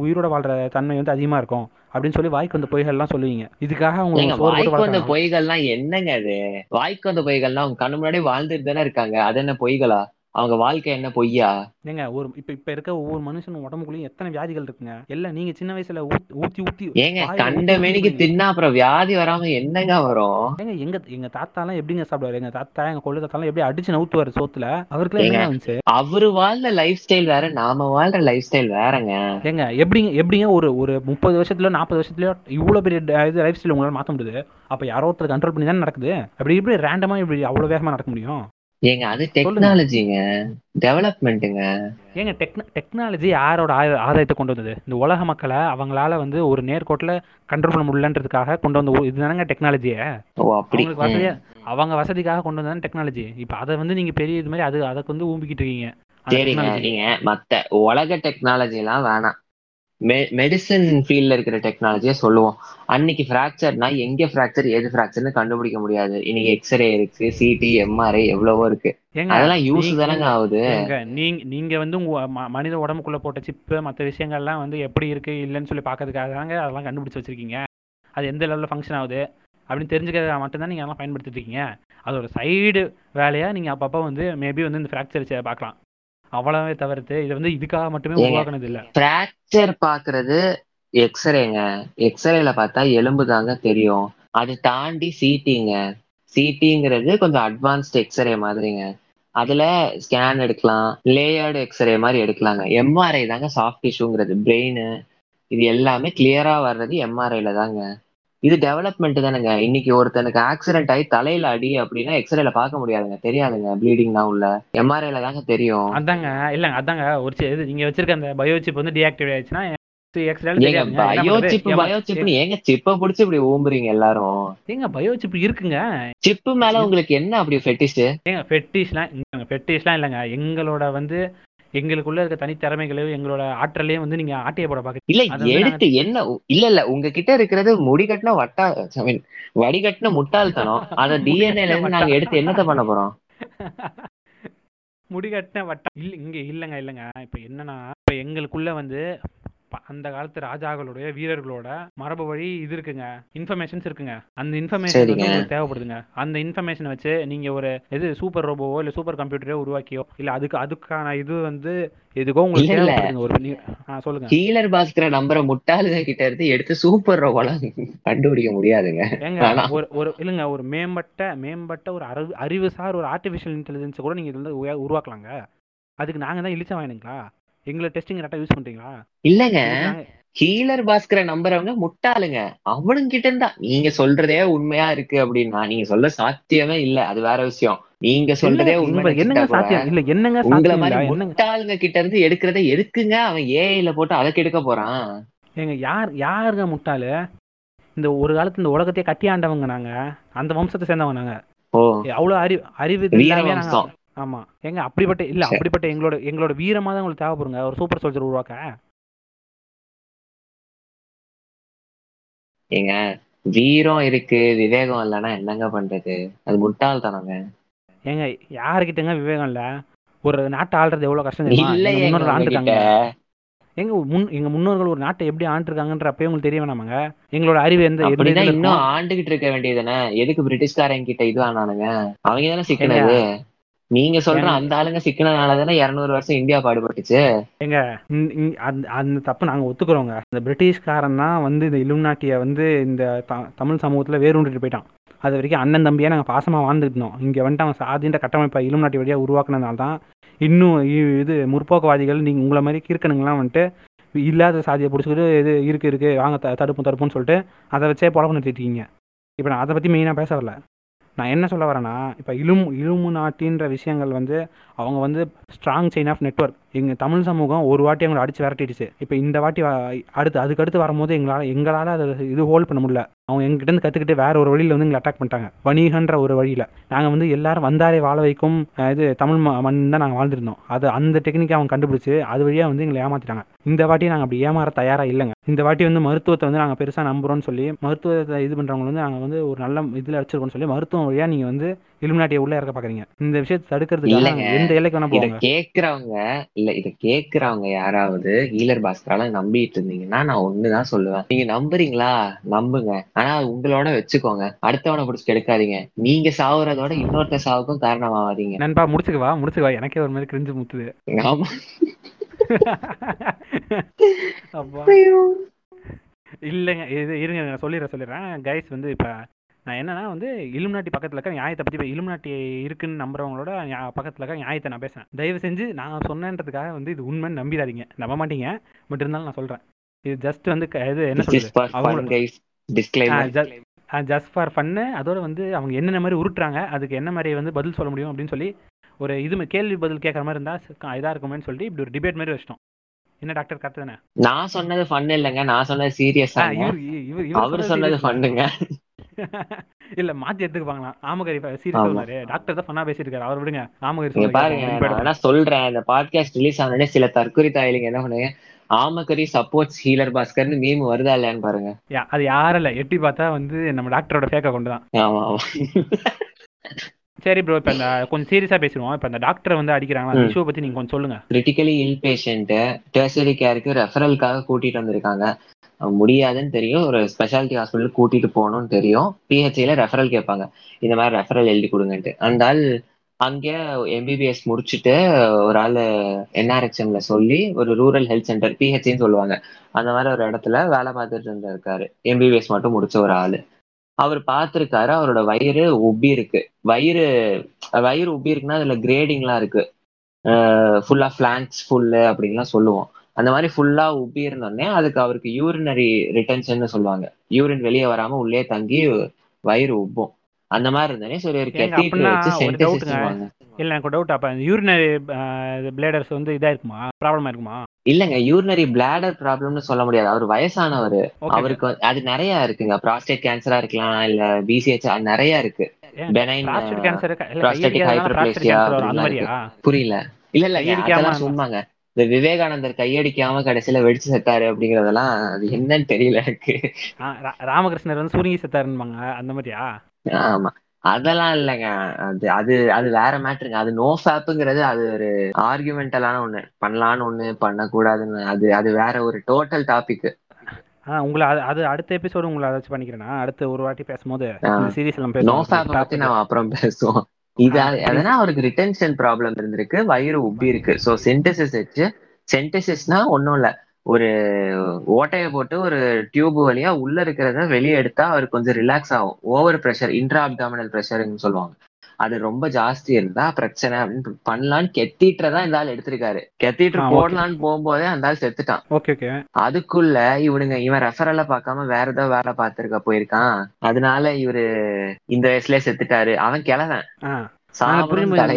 உயிரோட வாழ்ற தன்மை வந்து அதிகமாக இருக்கும் அப்படின்னு சொல்லி வாய்க்கு வந்த பொய்கள்லாம் சொல்லுவீங்க. இதுக்காக அவங்க வந்த பொய்கள்லாம் என்னங்க? அது வாய்க்கு வந்த பொய்கள்லாம் அவங்க கண்ணு முன்னாடி வாழ்ந்துட்டு தானே இருக்காங்க. அது என்ன பொய்களா? அவங்க வாழ்க்கை என்ன பொய்யா? ஏங்க ஒரு இப்ப இருக்க ஒவ்வொரு மனுஷனும் உடம்புக்குள்ளயும் எத்தனை வியாதிகள் இருக்குங்க. எல்லாம் நீங்க சின்ன வயசுல ஊத்தி ஊத்தி ஏங்க கண்ட மேனிக்கு தின்னா அப்புறம் வியாதி வராம என்னங்க வரும்? ஏங்க எங்க தாத்தா எல்லாம் எப்படிங்க சாப்பிடுவாரு? எங்க தாத்தா எங்க கொள்ளு தாத்தா எல்லாம் எப்படி அடிச்சு நவுத்துவாரு சோத்துல? அவருக்கு என்ன ஆச்சு? அவரு வாழ்ற லைஃப் ஸ்டைல் வேற, நாம வாழ்ற லைஃப் ஸ்டைல் வேறங்க. ஏங்க எப்படிங்க ஒரு 30 வருஷத்துல 40 வருஷத்துல இவ்வளவு பெரிய லைஃப் ஸ்டைல் உங்களால மாத்த முடியுது? அப்ப யாரோ ஒருத்தர் கண்ட்ரோல் பண்ணி தானே நடக்குது. அப்படி இப்படி ரேண்டமா இப்படி அவ்வளவு வேகமா நடக்க முடியும்? ஏங்க அது டெக்னாலஜிங்க, டெவலப்மெண்ட்டுங்க. ஏங்க டெக்னாலஜி யாரோட ஆதாயத்தை கொண்டு வந்தது? இந்த உலக மக்களை அவங்களால வந்து ஒரு நேர்கோட்டில் கண்ட்ரோல் பண்ண முடியலன்றதுக்காக கொண்டு வந்த இதுதானங்க டெக்னாலஜியை. அவங்க வசதிக்காக கொண்டு வந்தது டெக்னாலஜி. இப்போ அதை வந்து நீங்கள் பெரிய இது மாதிரி அதுக்கு வந்து ஊம்பிக்கிட்டு இருக்கீங்க. சரிங்க, நீங்க மற்ற உலக டெக்னாலஜிலாம் வேணாம், மெடிசன் ஃபீல்ட்ல இருக்கிற டெக்னாலஜியை சொல்லுவோம். அன்னைக்கு ஃப்ராக்சர்னா எங்க ஃப்ராக்சர் ஏது ஃப்ராக்சர்னு கண்டுபிடிக்க முடியாது. இன்னைக்கு எக்ஸ்ரே இருக்கு, சிடி எம்ஆர்ஐ எவ்வளவோ இருக்கு. அதெல்லாம் யூஸ் தானங்க ஆகுது. நீங்க வந்து மனித உடம்புக்குள்ள போட்ட சிப்பு மற்ற விஷயங்கள்லாம் வந்து எப்படி இருக்கு இல்லைன்னு சொல்லி பாக்கிறதுக்காக தாங்க அதெல்லாம் கண்டுபிடிச்சு வச்சிருக்கீங்க. அது எந்த லெவலில் ஃபங்க்ஷன் ஆகுது அப்படின்னு தெரிஞ்சுக்கிறத மட்டும்தான் நீங்க அதெல்லாம் பயன்படுத்திட்டு இருக்கீங்க. அதோட சைடு வேலையா நீங்க அப்பப்போ வந்து மேபி வந்து இந்த ஃப்ராக்சர் பார்க்கலாம், அவ்வளவே தவிர்த்து இதை வந்து இதுக்காக மட்டுமே உருவாக்குனது இல்ல. பிராக்சர் பாக்குறது எக்ஸ்ரேங்க, எக்ஸ்ரேல பார்த்தா எலும்பு தாங்க தெரியும். அது தாண்டி சிடிங்க, சிடிங்கிறது கொஞ்சம் அட்வான்ஸ்ட் எக்ஸ்ரே மாதிரிங்க. அதுல ஸ்கேன் எடுக்கலாம், லேயர்டு எக்ஸ்ரே மாதிரி எடுக்கலாங்க. எம்ஆர்ஐ தாங்க சாஃப்ட் டிஷ்யூங்கிறது, பிரெயின் இது எல்லாமே கிளியரா வர்றது எம்ஆர்ஐல தாங்க. இது டெவலப்மெண்ட் தானுங்க. இன்னைக்கு ஒருத்தனுக்கு ஆக்சிடென்ட் ஆகி தலையில அடி அப்படின்னா எக்ஸ்ரேல பார்க்க முடியாதுங்க, தெரியாதுங்க ப்ளீடிங் தான் உள்ள, எம்ஆர்ஐல தாங்க தெரியும். அதாங்க இல்லங்க, அதாங்க ஒரு நீங்க வச்சிருக்க அந்த பயோசிப் வந்து டீஆக்டிவேட் ஆயிடுச்சுன்னா எங்களோட வந்து எங்களுக்குள்ள இருக்க தனித்திறமைகளையும் எங்களோட ஆற்றலையும் வந்து நீங்க ஆட்டைய போட பாக்க இல்ல எடுத்து என்ன இல்ல இல்ல உங்ககிட்ட இருக்கிறது முடிகட்டின வடிகட்டின முட்டாள்தனம். அதை டிஎன்ஏல இருந்து நாங்க எடுத்து என்னத்த பண்ண போறோம்? முடிகட்டின வட்டம் இல்ல இங்க இல்லங்க இல்லங்க. இப்ப என்னன்னா இப்ப எங்களுக்குள்ள வந்து அந்த காலத்து ராஜாக்களுடைய வீரர்களோட மரபு வழி இது இருக்குங்க, இன்ஃபர்மேஷன்ஸ் இருக்குங்க. அந்த இன்ஃபர்மேஷன் உங்களுக்கு தேவைப்படுதுங்க. அந்த இன்ஃபர்மேஷனை வச்சு நீங்க ஒரு எது சூப்பர் ரோபோவோ இல்ல சூப்பர் கம்ப்யூட்டரோ உருவாக்கியோ இல்ல அதுக்கான இது வந்து எதுக்கோ உங்களுக்கு ஒரு சொல்லுங்க. ஹீலர் பாஸ்கர நம்பரை முட்டாளு கிட்ட இருந்து எடுத்து சூப்பர் ரோபோலாம் கண்டுபிடிக்க முடியாதுங்க. இல்லங்க ஒரு மேம்பட்ட ஒரு அறிவுசார் ஒரு ஆர்டிபிஷியல் இன்டெலிஜென்ஸ் கூட நீங்க வந்து உருவாக்கலாங்க. அதுக்கு நாங்க தான் இழிச்ச வாங்கினுங்களா? எங்களை டெஸ்டிங் ரேட்டா யூஸ் பண்றீங்களா? இல்லங்க, ஹீலர் பாஸ்கர நம்புறவங்க முட்டாளுங்க. அவனுங்க கிட்ட இருந்தா நீங்க சொல்றதே உண்மையா இருக்கு அப்படின்னா நீங்க சொல்ல சாத்தியமே இல்ல, அது வேற விஷயம். நீங்க சொல்றதே உண்மை என்னங்க சாத்தியம் இல்ல, என்னங்க உங்களை மாதிரி முட்டாளுங்க கிட்ட இருந்து எடுக்கிறத எடுக்குங்க. அவன் ஏஐல போட்டு அதை கெடுக்க போறான். எங்க யாருங்க முட்டாளு? இந்த ஒரு காலத்து இந்த உலகத்தையே கட்டி ஆண்டவங்க நாங்க, அந்த வம்சத்தை சேர்ந்தவங்க நாங்க. அவ்வளவு அறிவு. ஆமா எங்க அப்படிப்பட்ட இல்ல அப்படிப்பட்ட எங்களோட வீரமா தான் உங்களுக்கு தேவைப்படுங்க ஒரு சூப்பர் சோல்ஜர் உருவாக்க. ஏங்க வீரம் இருக்கு, விவேகம் இல்லைன்னா என்னங்க பண்றது? அது முட்டாள் தானங்க. ஏங்க யாருக்கிட்டங்க விவேகம் இல்ல? ஒரு நாட்டை ஆள்றது எவ்வளவு கஷ்டம் தெரியுமா? ஆண்டுருக்காங்க எங்க எங்க முன்னோர்கள் ஒரு நாட்டை எப்படி ஆண்டுருக்காங்கன்றப்ப உங்களுக்கு தெரிய வேணாமாங்க? எங்களோட அறிவு எந்த இன்னும் ஆண்டுகிட்டு இருக்க வேண்டியதுதானே. எதுக்கு பிரிட்டிஷ்காரங்கிட்ட இது ஆனானுங்க? அவங்க தானே சிக்கனது. நீங்க சொல்ற அந்த ஆளுங்க சிக்கனனாலதானே 200 வருஷம் இந்தியா பாடுபட்டுச்சு. எங்க அந்த தப்பு நாங்க ஒத்துக்கிறோங்க. இந்த பிரிட்டிஷ்காரன் தான் வந்து இந்த இலுமினாட்டியை வந்து இந்த தமிழ் சமூகத்துல வேரூன்றிட்டு போயிட்டான். அது வரைக்கும் அண்ணன் தம்பியா நாங்க பாசமா வாழ்ந்துட்டோம். இங்க வந்துட்டு அவன் சாதின்ற கட்டமைப்பை இலுமினாட்டி வழியா உருவாக்குனதுனால்தான் இன்னும் இது முற்போக்குவாதிகள் நீங்க உங்களை மாதிரி கிறுக்கணுங்களாம் வந்துட்டு இல்லாத சாதியை பிடிச்சிக்கிட்டு இது இருக்கு வாங்க தடுப்புன்னு சொல்லிட்டு அதை வச்சே பொழப்பு நிறுத்திட்டு இருக்கீங்க. இப்ப நான் அதை பத்தி மெயினா பேச வரல. நான் என்ன சொல்ல வரேன்னா இப்போ இலுமினாட்டின்ற விஷயங்கள் வந்து அவங்க வந்து ஸ்ட்ராங் செயின் ஆஃப் நெட்வொர்க். எங்கள் தமிழ் சமூகம் ஒரு வாட்டி அவங்களை அடித்து விரட்டிடுச்சு. இப்போ இந்த வாட்டி அதுக்கடுத்து வரும்போது எங்களால் அதை இது ஹோல்ட் பண்ண முடியல. அவங்க எங்கிட்டேருந்து கற்றுக்கிட்டு வேற ஒரு வழியில் வந்து எங்களை அட்டாக் பண்ணிட்டாங்க, வணிகன்ற ஒரு வழியில். நாங்கள் வந்து எல்லாரும் வந்தாரே வாழ வைக்கும் இது தமிழ் மண் தான் நாங்கள் வாழ்ந்துருந்தோம். அது அந்த டெக்னிக்கை அவங்க கண்டுபிடிச்சி அது வழியாக வந்து எங்களை ஏமாற்றிட்டாங்க. இந்த வாட்டி நாங்கள் அப்படி ஏமாற தயாராக இல்லைங்க. இந்த வாட்டி வந்து மருத்துவத்தை வந்து நாங்கள் பெருசாக நம்புகிறோம்னு சொல்லி மருத்துவத்தை இது பண்ணுறவங்க வந்து நாங்கள் வந்து ஒரு நல்ல இதில் வச்சிருக்கோம்னு சொல்லி மருத்துவம் வழியா நீங்க வந்து இலுமினாட்டியை உள்ள இறக்க பாக்குறீங்க. இந்த விஷயத்தை தடுக்கிறதுக்கு எந்த எல்லைக்கு வேணா போவாங்க. இத கேக்குறவங்க யாராவது ஹீலர் பாஸ்கரால நம்பிட்டு இருந்தீங்கன்னா நான் ஒண்ணுதான் சொல்லுவேன். நீங்க நம்புறீங்களா? நம்புங்க, ஆனா உங்களோட வச்சுக்கோங்க. அடுத்தவனை பிடிச்சி எடுக்காதீங்க. நீங்க சாவுறதோட இன்னொருத்த சாவுக்கும் காரணமாவாதீங்க. நண்பா முடிச்சுக்குவா எனக்கே ஒரு மாதிரி கிரிஞ்சு முத்துது. ஆமா இல்லங்க இது இருங்க நான் சொல்லிடுறேன். கைஸ் வந்து இப்ப நான் என்னன்னா வந்து இலுமினாட்டி பக்கத்தில் இருக்க நியாயத்தை பற்றி இலுமினாட்டி இருக்குன்னு நம்புறவங்களோட பக்கத்தில் இருக்க நியாயத்தை நான் பேசுகிறேன். தயவு செஞ்சு நான் சொன்னேன்றதுக்காக வந்து இது உண்மைன்னு நம்பிடாதீங்க, நம்ப மாட்டீங்க. பட் இருந்தாலும் நான் சொல்கிறேன். இது ஜஸ்ட் வந்து இது என்ன சொல்லுது, ஜஸ்ட் ஃபார் ஃபன்னு. அதோட வந்து அவங்க என்னென்ன மாதிரி உருட்டுறாங்க, அதுக்கு என்ன மாதிரி வந்து பதில் சொல்ல முடியும் அப்படின்னு சொல்லி ஒரு இது கேள்வி பதில் கேட்குற மாதிரி இருந்தால் இதாக இருக்குமேன்னு சொல்லி இப்படி ஒரு டிபேட் மாதிரி வச்சிட்டோம். என்ன டாக்டர் கரெக்ட் தானே? நான் சொன்னது ஃபன் இல்லைங்க, நான் சொன்னது சீரியஸா. அவர் சொன்னது ஃபன்னுங்க. இல்ல மாத்தி எடுத்துக்குவாங்களா? ஆமகரி சீரியஸா சொன்னாரு, டாக்டர் தான் ஃபன்னா பேசிருக்காரு, அவர் விடுங்க. ஆமகரி பாருங்க சொல்றேன், இந்த பாட்காஸ்ட் ரிலீஸ் ஆனே சில தற்குறி தாயிலிங்க என்ன பண்ணுங்க, ஆமகரி சப்போர்ட்ஸ் ஹீலர் பாஸ்கர்னு மீம் வருதா இல்லையான்னு பாருங்க. அது யாரில்ல எட்டி பார்த்தா வந்து நம்ம டாக்டரோட ஃபேக்க கொண்டுதான். ஆமா ஆமா சரி ப்ரோ, இப்போ இந்த கொஞ்சம் சீரியஸா பேசுவோம். இப்போ இந்த டாக்டர் வந்து அடிக்கிறாங்களா இஷ்யூ பத்தி நீங்க கொஞ்சம் சொல்லுங்க. கிரிட்டிக்கலி இல் பேஷண்ட் டெர்சரி கேருக்கு ரெஃபரலுக்காக கூட்டிட்டு வந்திருக்காங்க. முடியாதுன்னு தெரியும், ஒரு ஸ்பெஷாலிட்டி ஹாஸ்பிட்டலுக்கு கூட்டிட்டு போகணும்னு தெரியும். பிஹெச்சில ரெஃபரல் கேட்பாங்க, இந்த மாதிரி ரெஃபரல் எழுதி கொடுங்கன்ட்டு. அந்த ஆள் அங்கே எம்பிபிஎஸ் முடிச்சுட்டு ஒரு ஆள் என்ஆர்எச்எம்ல சொல்லி ஒரு ரூரல் ஹெல்த் சென்டர் பிஹெச்சின்னு சொல்லுவாங்க அந்த மாதிரி ஒரு இடத்துல வேலை பார்த்துட்டு இருந்திருக்காரு. எம்பிபிஎஸ் மட்டும் முடிச்ச ஒரு ஆள். அவர் பார்த்துருக்காரு, அவரோட வயிறு உப்பி இருக்கு. வயிறு உப்பி இருக்குன்னா அதுல கிரேடிங்லாம் இருக்கு, ஃபுல்லா ஃபிளாங்க்ஸ் ஃபுல்லு அப்படின்லாம் சொல்லுவோம். அந்த மாதிரி ஃபுல்லா உப்பி இருந்தோடனே அதுக்கு அவருக்கு யூரினரி ரிட்டன்ஷன் சொல்லுவாங்க, யூரின் வெளியே வராம உள்ளே தங்கி வயிறு உப்பும். அந்த மாதிரி இருந்தோடனே சரி ஒரு கேத்தீட்டர் வச்சு சென்டென்ஸ் பண்ணுவாங்க. இல்ல எனக்கு டவுட், அப்ப யூரினரி பிளாடர்ஸ் வந்து இதா இருக்குமா, ப்ராப்ளமா இருக்குமா? இல்லங்க, யூரினரி பிளாடர் ப்ராப்ளம்னு சொல்ல முடியாது. அவர் வயசானவர், அவருக்கு அது நிறைய இருக்குங்க. ப்ராஸ்டேட் கேன்சரா இருக்கலாம், இல்ல பிசிஹெச் நிறைய இருக்கு. பெனைன் ப்ராஸ்டேட்டிக் ஹைப்பர்ப்ளேசியா அந்த மாதிரியா? புரியல. இல்ல இல்ல அதெல்லாம் சும்மாங்க. இந்த விவேகானந்தர் கையடிக்காம கடைசியில வெடிச்சு செத்தாரு அப்படிங்கறதெல்லாம் அது என்னன்னு தெரியல எனக்கு. ராமகிருஷ்ணர் வந்து சுருங்கி செத்தாருன்னுவாங்க அந்த மாதிரியா? ஆமா, அதெல்லாம் இல்லைங்க. அது அது அது வேற மேட்டருங்க. அது நோஃபாப்புங்கிறது அது ஒரு ஆர்குமெண்டலான ஒண்ணு, பண்ணலான்னு ஒண்ணு, பண்ணக்கூடாதுன்னு அது அது வேற ஒரு டோட்டல் டாபிக். உங்களை அது அடுத்த எபிசோடு உங்களை அதாச்சும் பண்ணிக்கிறேன்னா அடுத்த ஒரு வாட்டி பேசும்போது நோஃபாப் பத்தி நான் அப்புறம் பேசுவோம். இது எதனா அவருக்கு ரிட்டன்ஷன் ப்ராப்ளம் இருந்திருக்கு, வயிறு உப்பி இருக்கு. ஸோ சென்டெசிஸ் வச்சு, சென்டெசிஸ்னா ஒன்றும் இல்லை, ஒரு ஓட்டையை போட்டு ஒரு டியூப் வழியா உள்ள இருக்கிறத வெளியே எடுத்தா அவர் கொஞ்சம் ரிலாக்ஸ் ஆகும். ஓவர் ப்ரெஷர், இன்ட்ரா அப்டாமினல் ப்ரெஷர்ன்னு சொல்லுவாங்க, அது ரொம்ப ஜாஸ்தி இருந்தா பிரச்சனை அப்படின்னு பண்ணலான்னு கெத்தீட்டர் தான் இந்த ஆள் எடுத்திருக்காரு. கெத்தீட்டர் போடலான்னு போகும்போதே அந்த ஆள் செத்துட்டான். அதுக்குள்ள இவனுங்க இவன் ரெஃபரல பாக்காம வேற ஏதாவது வேலை பார்த்திருக்க போயிருக்கான், அதனால இவரு இந்த வயசுலயே செத்துட்டாரு. அவன் கிழவன் சாவுத்துல இந்த பொம்பளைங்க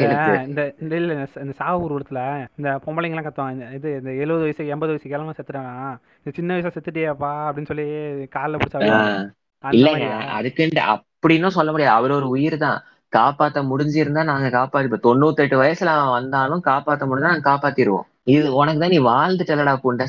எல்லாம் கத்துவாங்க, இது இந்த 70 வயசு 80 வயசு கிழமை செத்துட்டானா, இந்த சின்ன வயசா செத்துட்டியாப்பா அப்படின்னு சொல்லி காலில் பிடிச்சா. அதுக்குண்டு அப்படின்னு சொல்ல முடியாது, அவர் ஒரு உயிர் தான், காப்பாத்த முடிஞ்சிருந்தா நாங்க காப்பாத்திருப்போம். 98 வயசுல அவன் வந்தாலும் காப்பாத்த முடிஞ்சா நாங்க காப்பாத்திருவோம். இது உனக்குதான், நீ வாழ்ந்து செல்லடா பூண்ட,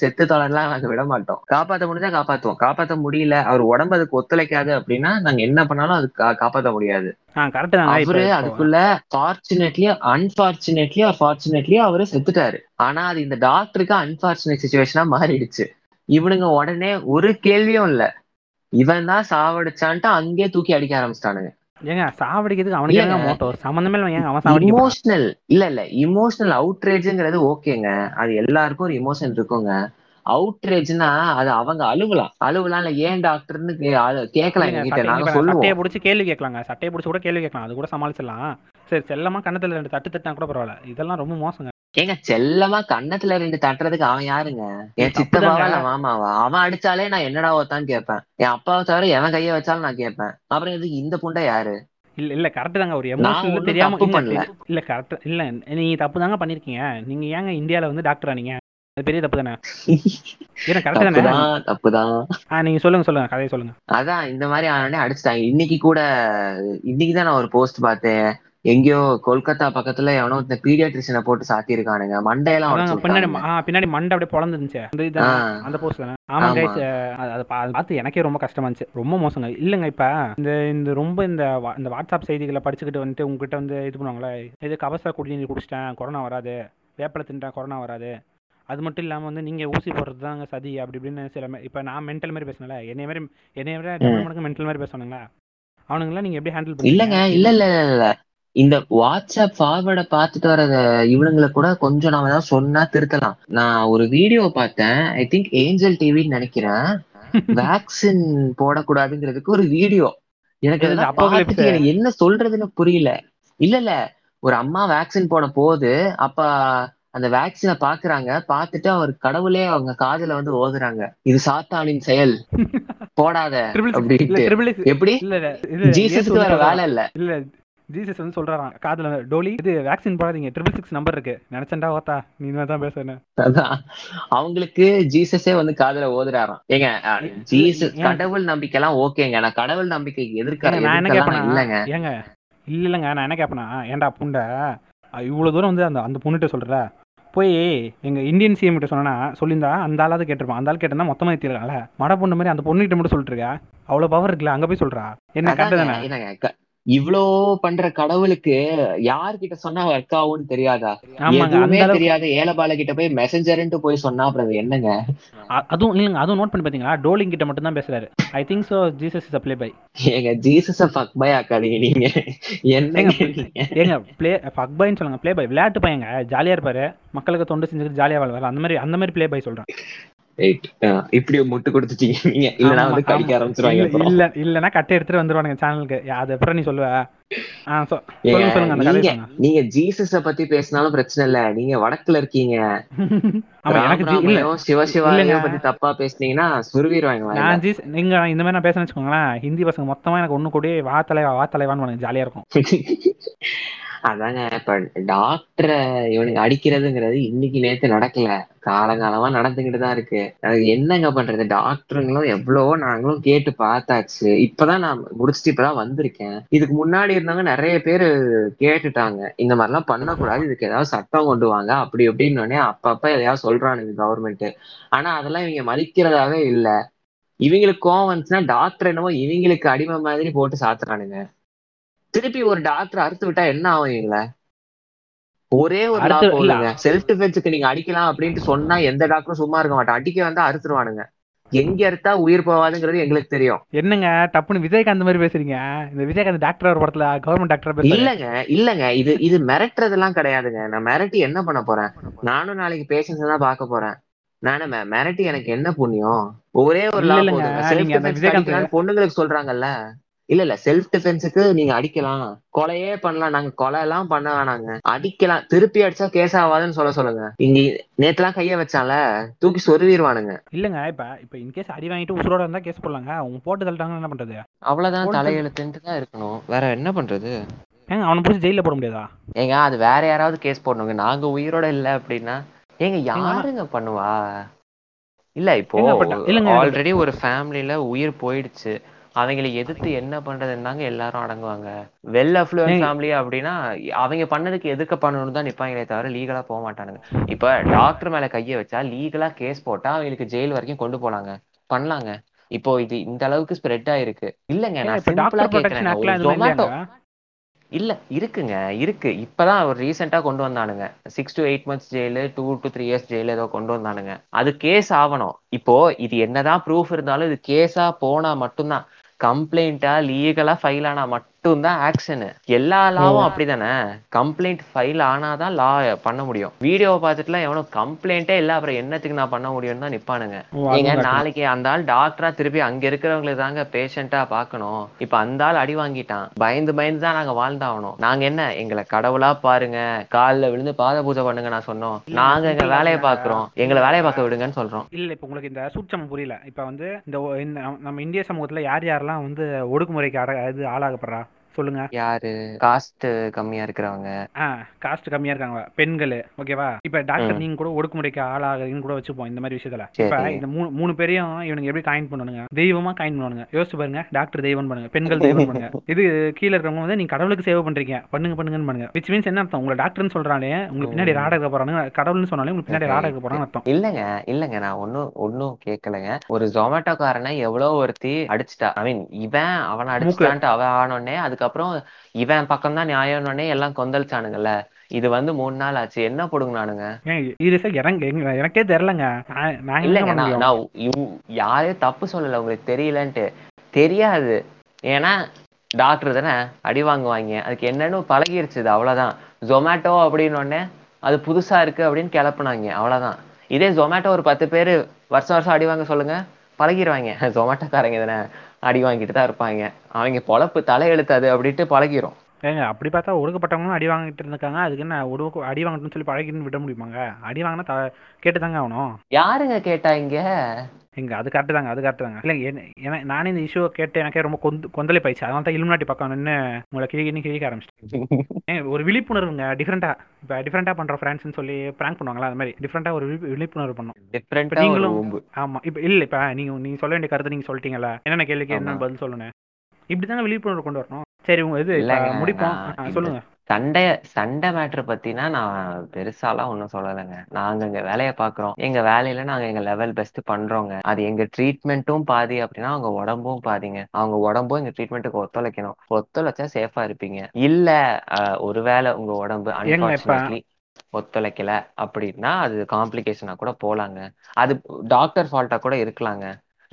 செத்து தொடர்லாம் நாங்க விட மாட்டோம், காப்பாற்ற முடிஞ்சா காப்பாத்துவோம், காப்பாற்ற முடியல அவர் உடம்பு அதுக்கு ஒத்துழைக்காது அப்படின்னா நாங்க என்ன பண்ணாலும் அது காப்பாற்ற முடியாது. அவரு அதுக்குள்ள ஃபார்ச்சுனேட்லி அன்பார்ச்சுனேட்லி ஃபார்ச்சுனேட்லி அவரு செத்துட்டாரு. ஆனா அது இந்த டாக்டருக்கு அன்பார்ச்சுனேட் சிச்சுவேஷனா மாறிடுச்சு. இவனுங்க உடனே ஒரு கேள்வியும் இல்ல, இவன் தான் சாவடிச்சான்ட்டு அங்கேயே தூக்கி அடிக்க ஆரம்பிச்சிட்டானுங்க. ஏங்க சாவடிக்கிறதுக்கு அவனுக்கு சம்பந்தமே இமோஷனல் இல்ல இல்ல இமோஷனல் அவுட்ரேஜ்ங்கிறது ஓகேங்க, அது எல்லாருக்கும் ஒரு இமோஷன் இருக்குங்க. அவுட்ரேஜ்னா அது அவங்க அழுவலாம் இல்ல, ஏன் டாக்டர்னு கேட்கலாம், பிடிச்சி கேள்வி கேட்கலாங்க, சட்டையை பிடிச்சி கூட கேள்வி கேட்கலாம், அது கூட சமாளிச்சிடலாம். சரி செல்லமா கண்ணத்துல 2 தட்டு கூட பரவாயில்ல, இதெல்லாம் ரொம்ப மோசங்க. ஏங்க செல்லமா கண்ணத்துல 2 தட்டுறதுக்கு அவன் யாருங்க? என் சித்தப்பாவா இல்ல மாமாவா? அவன் அடிச்சாலே நான் என்னடா ஓத்தான்னு கேட்பேன், என் அப்பாவை தவிர எவன் கையை வச்சாலும் நான் கேட்பேன். அப்புறம் இதுக்கு இந்த புண்டை யாரு? இல்ல இல்ல கரெக்ட் தாங்க, ஒரு எமோஷனல் தெரியாம பண்ணல. இல்ல கரெக்ட் இல்ல, நீங்க தப்பு தாங்க பண்ணிருக்கீங்க. நீங்க ஏங்க இந்தியால வந்து டாக்டர் ஆனீங்க, அது பெரிய தப்பு தானே. ஏன்னா கரெக்ட் தானே, தப்புதான். நீங்க சொல்லுங்க சொல்லுங்க, கதையை சொல்லுங்க. அதான் இந்த மாதிரி ஆனே அடிச்சுட்டாங்க. இன்னைக்கு கூட இன்னைக்குதான் நான் ஒரு போஸ்ட் பார்த்தேன், எங்கேயோ கொல்கத்தா பக்கத்துல எவனோ இந்த பீடியாட்ரிஷியனை போட்டு சாத்திருக்கானுங்க, மண்டையெல்லாம் பின்னாடி மண்டை அப்படியே பொழந்துருந்துச்சு. அந்த போஸ்ட் தானே? ஆமாங்க, அதை பார்த்து எனக்கே ரொம்ப கஷ்டமா இருந்துச்சு, ரொம்ப மோசங்க. இல்லைங்க இப்ப இந்த ரொம்ப இந்த வாட்ஸ்அப் செய்திகளை படிச்சுக்கிட்டு வந்துட்டு உங்ககிட்ட வந்து இது பண்ணுவாங்களே, இது கபசா குடிநீர் குடிச்சிட்டேன் கொரோனா வராது, வேப்பலை தின்ட்டா கொரோனா வராது, அது மட்டும் இல்லாமல் வந்து நீங்கள் ஊசி போடுறது தாங்க சதி அப்படி இப்படின்னு சில இப்போ நான் மென்டல் மாதிரி பேசினல, என்னைய மாதிரி மென்டல் மாதிரி பேசணுங்களா அவனுங்களா? நீங்கள் எப்படி ஹேண்டில் பண்ணி? இல்லைங்க இல்லை இல்லை இல்லை, இந்த வாட்ஸ்அப் ஃபார்வர்டை பார்த்துட்டு வரத இவனுங்களை கூட கொஞ்சம் நாம ஏதாவது சொன்னா திருத்தலாம். நான் ஒரு வீடியோ பார்த்தேன், ஐ திங்க் ஏஞ்சல் டிவின்னு நினைக்கிறேன், வேக்சின் போடக்கூடாதுங்கிறதுக்கு ஒரு வீடியோ. எனக்கு என்ன சொல்றதுன்னு புரியல. இல்ல இல்ல, ஒரு அம்மா வேக்சின் போட போது அப்ப அந்த வேக்சினை பாக்குறாங்க, பாத்துட்டு அவர் கடவுளே அவங்க காதுல வந்து ஓதுறாங்க, இது சாத்தானின் செயல் போடாத அப்படின்ட்டு. எப்படி ஜீசஸ்க்கு வேற வேலை இல்ல? இல்ல ஜீசஸ் வந்து சொல்றாராம் காதுல, டோலி இது வேக்சின் போடாதீங்க, 666 நம்பர் இருக்கு, நினைச்சண்டா ஓத்தா நீ தான் பேசுறேன்னு. அதான் அவங்களுக்கு ஜீசஸே வந்து காதுல ஓதுறாராம். ஏங்க ஜீசஸ் கடவுள் நம்பிக்கை எல்லாம் ஓகேங்க, நான் கடவுள் நம்பிக்கைக்கு எதிர்க்கிறேன். நான் என்ன கேட்பேன் இல்லைங்க, ஏங்க இல்ல இல்லைங்க, நான் என்ன கேட்பேனா, ஏன்டா புண்டை இவ்வளோ தூரம் வந்து அந்த அந்த பொண்ணுகிட்ட சொல்கிற, போய் எங்கள் இந்தியன் சிஎம் கிட்ட சொன்னா சொல்லியிருந்தா அந்த ஆளாவது கேட்டிருப்பான், அந்த ஆள் கேட்டா மொத்தமாக ஏற்றிருக்காங்கள, மட பொண்ணு மாதிரி அந்த பொண்ணுகிட்ட மட்டும் சொல்லிட்டு இருக்கா, அவ்வளோ பவர் இருக்குல்ல, அங்கே போய் சொல்கிறா என்ன கரெக்டு தானே? இவ்வளோ பண்ற கடவுளுக்கு யார்கிட்ட சொன்னா ஒர்க் ஆகும்னு தெரியாதா? எதுவுமே தெரியாத ஏலபால கிட்ட போய் மெசஞ்சர்ன்ட்டு போய் சொன்னா அப்புறம் என்னங்க? அதுவும் இல்லைங்க, அதுவும் நோட் பண்ணி பாத்தீங்களா, டோலிங் கிட்ட மட்டும் தான் பேசுறாரு. I think so Jesus is a playboy. ஏங்க ஜீசஸ் ஃபக் பை ஆக்காதீங்க நீங்க, என்னங்க ஏங்க ப்ளே ஃபக் பைன்னு சொல்லுங்க, ப்ளே பை விளையாட்டு பையங்க, ஜாலியா இருப்பாரு, மக்களுக்கு தொண்டு செஞ்சுக்கிட்டு ஜாலியா வாழ்வாரு, அந்த மாதிரி ப்ளே பை சொல்றேன். இப்படி முட்டு கொடுத்துட்டீங்க நீங்க, இல்லனா வந்து கடிக்க ஆரம்பிச்சிடுவாங்க. இல்ல இல்லனா கட்டை எடுத்துட்டு வந்துருவாங்க சேனலுக்கு. அது அப்புறம் நீ சொல்லுவ. சொல்லுங்க சொல்லுங்க அந்த கதையை. நீங்க ஜீசஸ பத்தி பேசினாலும் பிரச்சனை இல்ல, நீங்க வடக்குல இருக்கீங்க. ஆமா எனக்கு இல்ல சிவ சிவாய பத்தி தப்பா பேசினீங்கன்னா சுருவிடுவாங்க. நான் ஜீஸ் நீங்க இந்த மாதிரி நான் பேசணும்னு வச்சுக்கோங்களேன், ஹிந்தி பசங்க மொத்தமா எனக்கு ஒண்ணு கூடி வா தலைவா வா தலைவான்னு பண்ணுங்க, ஜாலியா இருக்கும். அதாங்க இப்ப டாக்டரை இவனுக்கு அடிக்கிறதுங்கிறது இன்னைக்கு நேத்து நடக்கல, காலங்காலமா நடந்துகிட்டுதான் இருக்கு. என்னங்க பண்றது, டாக்டருங்களும் எவ்வளவோ நாங்களும் கேட்டு பார்த்தாச்சு. இப்பதான் நான் முடிச்சுட்டு இப்பதான் வந்திருக்கேன். இதுக்கு முன்னாடி இருந்தாங்க நிறைய பேரு கேட்டுட்டாங்க, இந்த மாதிரி எல்லாம் பண்ணக்கூடாது, இதுக்கு ஏதாவது சட்டம் கொண்டு வாங்க அப்படி அப்படின்னு அப்பப்ப எதாவது சொல்றானுங்க கவர்மெண்ட். ஆனா அதெல்லாம் இவங்க மதிக்கிறதாவே இல்ல. இவங்களுக்கு கோவம் வந்துச்சுன்னா டாக்டர் என்னவோ இவங்களுக்கு அடிமை மாதிரி போட்டு சாத்துறானுங்க. திருப்பி ஒரு டாக்டர் அறுத்து விட்டா என்ன ஆகுங்களா? ஒரே ஒரு செல்ஃப் டிஃபென்ஸுக்கு நீங்க அடிக்கலாம் அப்படின்ட்டு சொன்னா எந்த டாக்டரும் சும்மா இருக்க மாட்டான், அடிக்க வந்தா அறுத்துருவானுங்க. எங்க அறுத்தா உயிர் போவாதுங்கிறது எங்களுக்கு தெரியும். என்னங்க டப்புன்னு விஜயகாந்த் மாதிரி பேசுறீங்க? இந்த விஜயகாந்த் டாக்டர் ஒரு படத்துல கவர்மெண்ட் டாக்டர். இல்லங்க இது மிரட்டுறதுலாம் கிடையாதுங்க. நான் மிரட்டி என்ன பண்ண போறேன்? நானும் நாளைக்கு பேஷண்ட்ஸ் தான் பாக்க போறேன். நானே மிரட்டி எனக்கு என்ன புண்ணியம்? ஒரே ஒரு பொண்ணுங்களுக்கு சொல்றாங்கல்ல, இல்ல இல்ல செல்ஃப் டிஃபென்ஸுக்கு நீங்க அடிக்கலாம், கொலையே பண்ணலாம், நாங்க கொலை எல்லாம் பண்ண வேணாங்க, அடிக்கலாம், திருப்பி அடிச்சா கேஸ் ஆகாதுன்னு சொல்ல சொல்லுங்க. இங்க நேத்து எல்லாம் கைய வச்சால தூக்கி சொருவிடுவானுங்க. இல்லங்க இப்ப இன்கேஸ் அடி வாங்கிட்டு உசுரோட இருந்தா கேஸ் போடலாங்க, அவங்க போட்டு தள்ளிட்டாங்க என்ன பண்றது? அவ்வளவுதான், தலையெழுத்துட்டு தான் இருக்கணும், வேற என்ன பண்றது? ஏங்க அவனை பிடிச்சி ஜெயில போட முடியாதா? ஏங்க அது வேற யாராவது கேஸ் போடணுங்க. நாங்க உயிரோட இல்ல அப்படின்னா ஏங்க யாருங்க பண்ணுவா? இல்ல இப்போ ஆல்ரெடி ஒரு ஃபேமிலியில உயிர் போயிடுச்சு, அவங்களை எதிர்த்து என்ன பண்றதுன்னாங்க எல்லாரும் அடங்குவாங்க. வெல் அஃப்ளூயன்ட் ஃபேமிலி அப்படின்னா அவங்க பண்ணதுக்கு எதிர்க்க பண்ணணும்னு தான் நிப்பாங்களே தவிர லீகலா போக மாட்டானுங்க. இப்ப டாக்டர் மேல கைய வச்சா லீகலா கேஸ் போட்டா அவங்களுக்கு ஜெயில் வரைக்கும் கொண்டு போனாங்க, பண்ணலாங்க. இப்போ இது இந்த அளவுக்கு ஸ்ப்ரெட் ஆயிருக்கு. இல்லங்க நான் சிம்பிளா கேக்குறேன். இல்ல இருக்குங்க இருக்கு. இப்பதான் ஒரு ரீசெண்டா கொண்டு வந்தானுங்க 6 to 8 months jail 2 to 3 years jail ஏதோ கொண்டு வந்தானுங்க. அது கேஸ் ஆகணும். இப்போ இது என்னதான் ப்ரூஃப் இருந்தாலும் இது கேஸா போனா மட்டும்தான், கம்ப்ளைண்டா லீகலா ஃபைல் ஆனா மட்டும்தான் ஆக்ஷனு. எல்லா லாவும் அப்படிதானே, கம்ப்ளைண்ட் ஃபைல் ஆனாதான் லா பண்ண முடியும். வீடியோவை பார்த்துட்டுலாம் எவனும் கம்ப்ளைண்டே இல்லை அப்புறம் என்னத்துக்கு நான் பண்ண முடியும்னு தான் நிப்பானுங்க. நீங்க நாளைக்கு அந்த ஆள் டாக்டரா திருப்பி அங்க இருக்கிறவங்களுக்கு தாங்க பேஷண்டா பாக்கணும். இப்ப அந்த ஆள் அடி வாங்கிட்டான், பயந்து பயந்து தான் நாங்க வாழ்ந்தாகணும். நாங்க என்ன எங்களை கடவுளா பாருங்க, காலில் விழுந்து பாத பூஜை பண்ணுங்க நான் சொன்னோம்? நாங்க எங்க வேலையை பாக்குறோம், எங்களை வேலையை பார்க்க விடுங்கன்னு சொல்றோம். இல்ல இப்ப உங்களுக்கு இந்த சூட்சம் புரியல. இப்ப வந்து இந்த நம்ம இந்திய சமூகத்துல யார் யார் வந்து ஒடுக்குமுறைக்கு ஆளாகப்படுறா சொல்லுங்க? யாரு காஸ்ட் கம்மியா இருக்கிறவங்க, காஸ்ட் கம்மியா இருக்காங்க, பெண்கள். ஓகேவா? இப்ப டாக்டர் நீங்க கூட ஒடுக்குமுறைக்கு ஆளாகுறீங்கன்னு கூட வச்சுப்போம். இந்த மாதிரி விஷயத்துல இப்ப இந்த மூணு பேரையும் இவனுக்கு எப்படி காயின் பண்ணுவானுங்க? தெய்வமா காயின் பண்ணுவானுங்க. யோசிச்சு பாருங்க, டாக்டர் தெய்வம் பண்ணுங்க, பெண்கள் தெய்வம் பண்ணுங்க. இது கீழே இருக்கிறவங்க வந்து நீங்க கடவுளுக்கு சேவை பண்றீங்க, பண்ணுங்கன்னு பண்ணுங்க. விச் மீன்ஸ் என்ன அர்த்தம்? உங்களை டாக்டர்னு சொல்றாலே உங்களுக்கு பின்னாடி ராடக போறானுங்க, கடவுள்னு சொன்னாலே உங்களுக்கு பின்னாடி ராடக போறான்னு அர்த்தம். இல்லங்க நான் ஒன்னும் கேட்கலங்க. ஒரு ஜொமேட்டோக்காரனை எவ்வளவு ஒருத்தி அடிச்சுட்டா, ஐ மீன் இவன் அவனை அடிச்சுட்டான்ட்டு அவன் ஆனோடனே அதுக்கப்புறம் இவன் பக்கம் தான் நியாயம்னே எல்லாம் கொந்தளிச்சானுங்கல்ல. இது வந்து 3 நாள் ஆச்சு, என்ன போடுங்கனானுங்க? எனக்கே தெரியலங்க. யாரையும் தப்பு சொல்லல, உங்களுக்கு தெரியலன்ட்டு தெரியாது. ஏன்னா டாக்டர் தானே அடி வாங்குவாங்க, அதுக்கு என்னன்னு பழகிருச்சு, அவ்வளவுதான். ஜொமேட்டோ அப்படின்னு அது புதுசா இருக்கு அப்படின்னு கிளப்புனாங்க, அவ்வளவுதான். இதே ஜொமேட்டோ ஒரு 10 பேர் வருஷம் வருஷம் அடி வாங்க சொல்லுங்க, பழகிடுவாங்க. ஜொமேட்டோக்காரங்க தானே அடி வாங்கிட்டு தான் இருப்பாங்க, அவங்க பொழப்பு தலையெழுத்தாது அப்படின்ட்டு பழகிரும். ஏங்க அப்படி பார்த்தா ஒடுக்கப்பட்டவங்களும் அடி வாங்கிட்டு இருந்திருக்காங்க, அதுக்கு என்ன ஒடுக்க அடி வாங்கணும்னு சொல்லி பழகிட்டு விட முடியுமாங்க? அடி வாங்கினா கேட்டு தாங்க ஆகணும். யாருங்க கேட்டா இங்க இங்க? அது கரெக்ட் தாங்க, அது கரெக்ட் தாங்க. இல்லை நானே இந்த இஷ்யூ கேட்டு எனக்கே ரொம்ப கொந்தளிப்பாயிடுச்சு. அதனால தான் இலுமினாட்டி பக்கம் நின்று உங்களை கிழிக்க ஆரம்பிச்சிட்டேன். ஒரு விழிப்புணர்வுங்க, டிஃப்ரெண்டா. இப்போ டிஃப்ரெண்டா பண்ற ஃப்ரெண்ட்ஸ்னு சொல்லி பிராங்க் பண்ணுவாங்களா, அது மாதிரி டிஃப்ரெண்டா ஒரு விழிப்புணர்வு பண்ணும். நீங்களும் ஆமா. இப்போ இல்லை இப்போ நீங்க சொல்ல வேண்டிய கருத்து நீங்க சொல்லிட்டீங்களா? என்னென்ன கேள்விக்கு என்ன பதில் சொல்லணும், இப்படிதாங்க விழிப்புணர்வு கொண்டு வரணும். சரி உங்க இது முடிப்போம், சொல்லுங்க. சண்டை மேட்டர் பத்தினா நான் பெருசாலாம் ஒன்னும் சொல்லலைங்க. நாங்க எங்க வேலையை பாக்குறோம், எங்க வேலையில நாங்க எங்க லெவல் பெஸ்ட் பண்றோங்க. அது எங்க ட்ரீட்மெண்ட்டும் பாதி அப்படின்னா அவங்க உடம்பும் பாதிங்க. அவங்க உடம்பும் எங்க ட்ரீட்மெண்ட்டுக்கு ஒத்துழைக்கணும். ஒத்துழைச்சா சேஃபா இருப்பீங்க. இல்ல ஒருவேளை உங்க உடம்பு அன்ஃபார்ச்சுனேட்லி ஒத்துழைக்கல அப்படின்னா அது காம்ப்ளிகேஷனா கூட போலாங்க. அது டாக்டர் ஃபால்ட்டா கூட இருக்கலாங்க.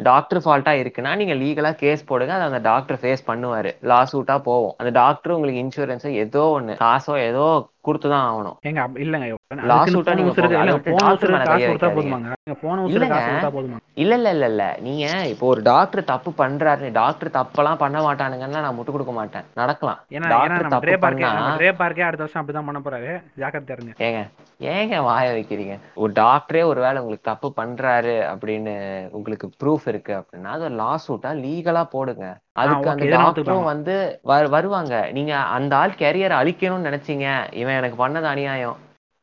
டாக்டர் ஃபால்ட்டா இருக்குன்னா நீங்க லீகலா கேஸ் போடுங்க, அது அந்த டாக்டர் ஃபேஸ் பண்ணுவாரு, லாசூட்டா போவோம். அந்த டாக்டர் உங்களுக்கு இன்சூரன்ஸோ ஏதோ ஒண்ணு காசோ ஏதோ கொடுத்துதான் ஆகணும். இல்ல நீங்க இப்போ ஒரு டாக்டர் தப்பு பண்றாரு, டாக்டர் தப்பெல்லாம் பண்ண மாட்டானுங்கன்னா நான் முட்டு கொடுக்க மாட்டேன். நடக்கலாம், அப்படிதான் பண்ண போறாரு. ஏங்க ஏங்க வாய வைக்கிறீங்க? ஒரு டாக்டரே ஒரு வேளை உங்களுக்கு தப்பு பண்றாரு அப்படின்னு உங்களுக்கு ப்ரூஃப் இருக்கு அப்படின்னா அது ஒரு லா சூட்டா லீகலா போடுங்க. அதுக்கு அந்த டாக்டரும் வந்து வருவாங்க. நீங்க அந்த ஆள் கேரியரை அழிக்கணும்னு நினைச்சீங்க, இவன் எனக்கு பண்ணது அநியாயம்,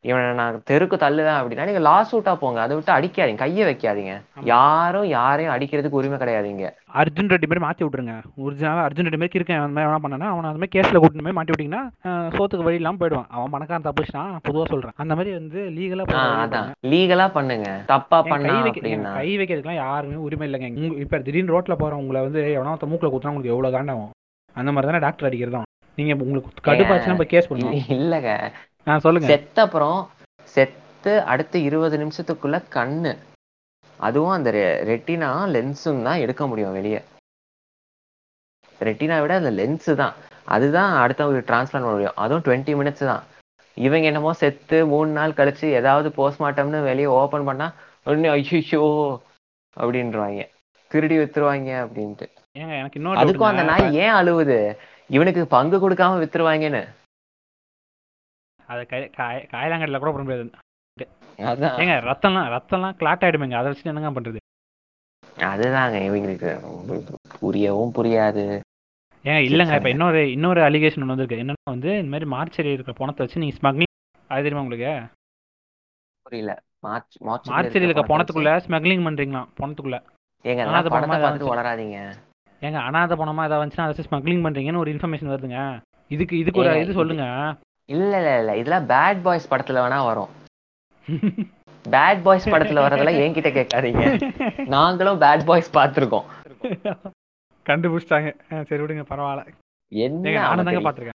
இவனை நான் தெருக்கு தள்ளுவேன் அப்படின்னா நீங்க லாசூட்டா போங்க. அதை விட்டு அடிக்காதீங்க, கையை வைக்காதீங்க. யாரும் யாரையும் அடிக்கிறதுக்கு உரிமை கிடையாதுங்க. அர்ஜுன் ரெட்டி மாதிரி மாற்றி விட்டுருங்க. ஒரிஜினலாக அர்ஜுன் ரெட்டி மாதிரி இருக்கேன் அந்த மாதிரி எவனா பண்ணனா அவனை அந்த மாதிரி கேஸில் கூட்டின மாதிரி மாட்டி விட்டிங்கன்னா சோத்துக்கு வழி இல்லாமல் போயிடுவான். அவன் பணக்காரன் தப்புச்சுனா பொதுவாக சொல்கிறான். அந்த மாதிரி வந்து லீகலாக அதான் லீகலாக பண்ணுங்க. தப்பாக பண்ணி வைக்கிறீங்க, கை வைக்கிறதுக்குலாம் யாருமே உரிமை இல்லைங்க. இப்போ திடீர்னு ரோட்டில் போகிறோம் உங்களை வந்து எவனா ஒருத்த மூக்கில் கூட்டினா உங்களுக்கு எவ்வளோ தாண்டாகும். அந்த மாதிரி தானே டாக்டர் அடிக்கிறதான். நீங்கள் உங்களுக்கு கடுப்பாச்சுன்னா இப்போ கேஸ் பண்ணுவோம் இல்லைங்க. செத்தப்புறம் செத்து அடுத்த 20 நிமிஷத்துக்குள்ள கண்ணு, அதுவும் அந்த ரெட்டினா லென்ஸும் தான் எடுக்க முடியும் வெளியே. ரெட்டினா விட அந்த லென்ஸு தான், அதுதான் அடுத்தவங்களுக்கு டிரான்ஸ்பிளான் பண்ண முடியும். அதுவும் 20 minutes தான். இவங்க என்னமோ செத்து 3 நாள் கழிச்சு ஏதாவது போஸ்ட்மார்ட்டம்னு வெளியே ஓப்பன் பண்ணா ஒன்னு ஐயோ அப்படின்றாங்க, திருடி வித்துருவாங்க அப்படின்ட்டு. அதுக்கும் அந்த நாய் ஏன் அழுவுது? இவனுக்கு பங்கு கொடுக்காம வித்துருவாங்கன்னு. காயலாங்கட்டில கூட போட முடியாது. ரத்தம்லாம் கிளாட் ஆயிடுமேங்க, அதை வச்சு என்னங்க பண்றது? அதுதாங்க இவங்களுக்கு புரியவும் புரியாது. ஏங்க இல்லைங்க, இப்போ இன்னொரு அலிகேஷன் ஒன்று வந்துருக்கு. என்னன்னா வந்து இந்த மாதிரி மார்ச்சரியில் இருக்கிற பணத்தை வச்சு நீங்க ஸ்மக்லிங், அது தெரியுமா உங்களுக்கு? புரியல. மார்ச்சரியில் இருக்கிற பணத்துக்குள்ள ஸ்மக்லிங் பண்றீங்களா? பணத்துக்குள்ள ஏங்க அனாத பணமா பார்த்து வளராதீங்க. ஏங்க அனாத பணமா ஏதாவது வந்துச்சுன்னா அதை ஸ்மக்லிங் பண்றீங்கன்னு ஒரு இன்ஃபர்மேஷன் வருதுங்க. இதுக்கு ஒரு இது சொல்லுங்க. இல்ல இல்ல இல்ல, இதெல்லாம் பேட் பாய்ஸ் படத்துல வேணா வரும். பேட் பாய்ஸ் படத்துல வரதெல்லாம் என்கிட்ட கேட்காதீங்க, நாங்களும் பேட் பாய்ஸ் பாத்துருக்கோம். கண்டுபிடிச்சாங்க, சரி விடுங்க பரவாயில்ல. என்ன பாத்துருக்கேன்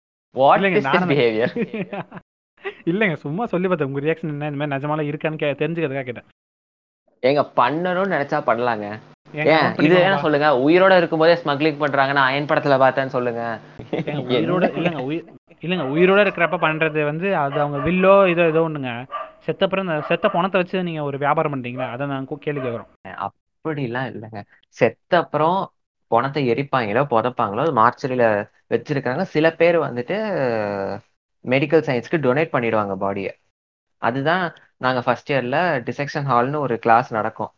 இல்லங்க, சும்மா சொல்லி பார்த்தேன். உங்க ரியாக்ஷன் என்ன? இந்த மாதிரி நிஜமால இருக்கான்னு தெரிஞ்சுக்கிறதுக்காக கேட்டேன். எங்க பண்ணணும்னு நினைச்சா பண்ணலாங்க. இது என்ன சொல்லுங்க, உயிரோட இருக்கும்போதே ஸ்மக்லிங் பண்றாங்கன்னா அயன் படத்துல பார்த்தேன்னு சொல்லுங்க. இல்லைங்க, உயிரோட இருக்கிறப்ப பண்றது வந்து அது அவங்க வில்லோ இதோ ஏதோ ஒண்ணுங்க. செத்த பணத்தை வச்சு நீங்க ஒரு வியாபாரம் பண்றீங்களா? அதை நான் கேள்வி கேட்குறோம். அப்படிலாம் இல்லைங்க, செத்த அப்புறம் பணத்தை எரிப்பாங்களோ புதைப்பாங்களோ மார்ச்சரியில வச்சிருக்காங்க. சில பேர் வந்துட்டு மெடிக்கல் சயின்ஸ்க்கு டொனேட் பண்ணிடுவாங்க பாடியை. அதுதான் நாங்க ஃபர்ஸ்ட் இயர்ல டிசெக்ஷன் ஹால்னு ஒரு கிளாஸ் நடக்கும்.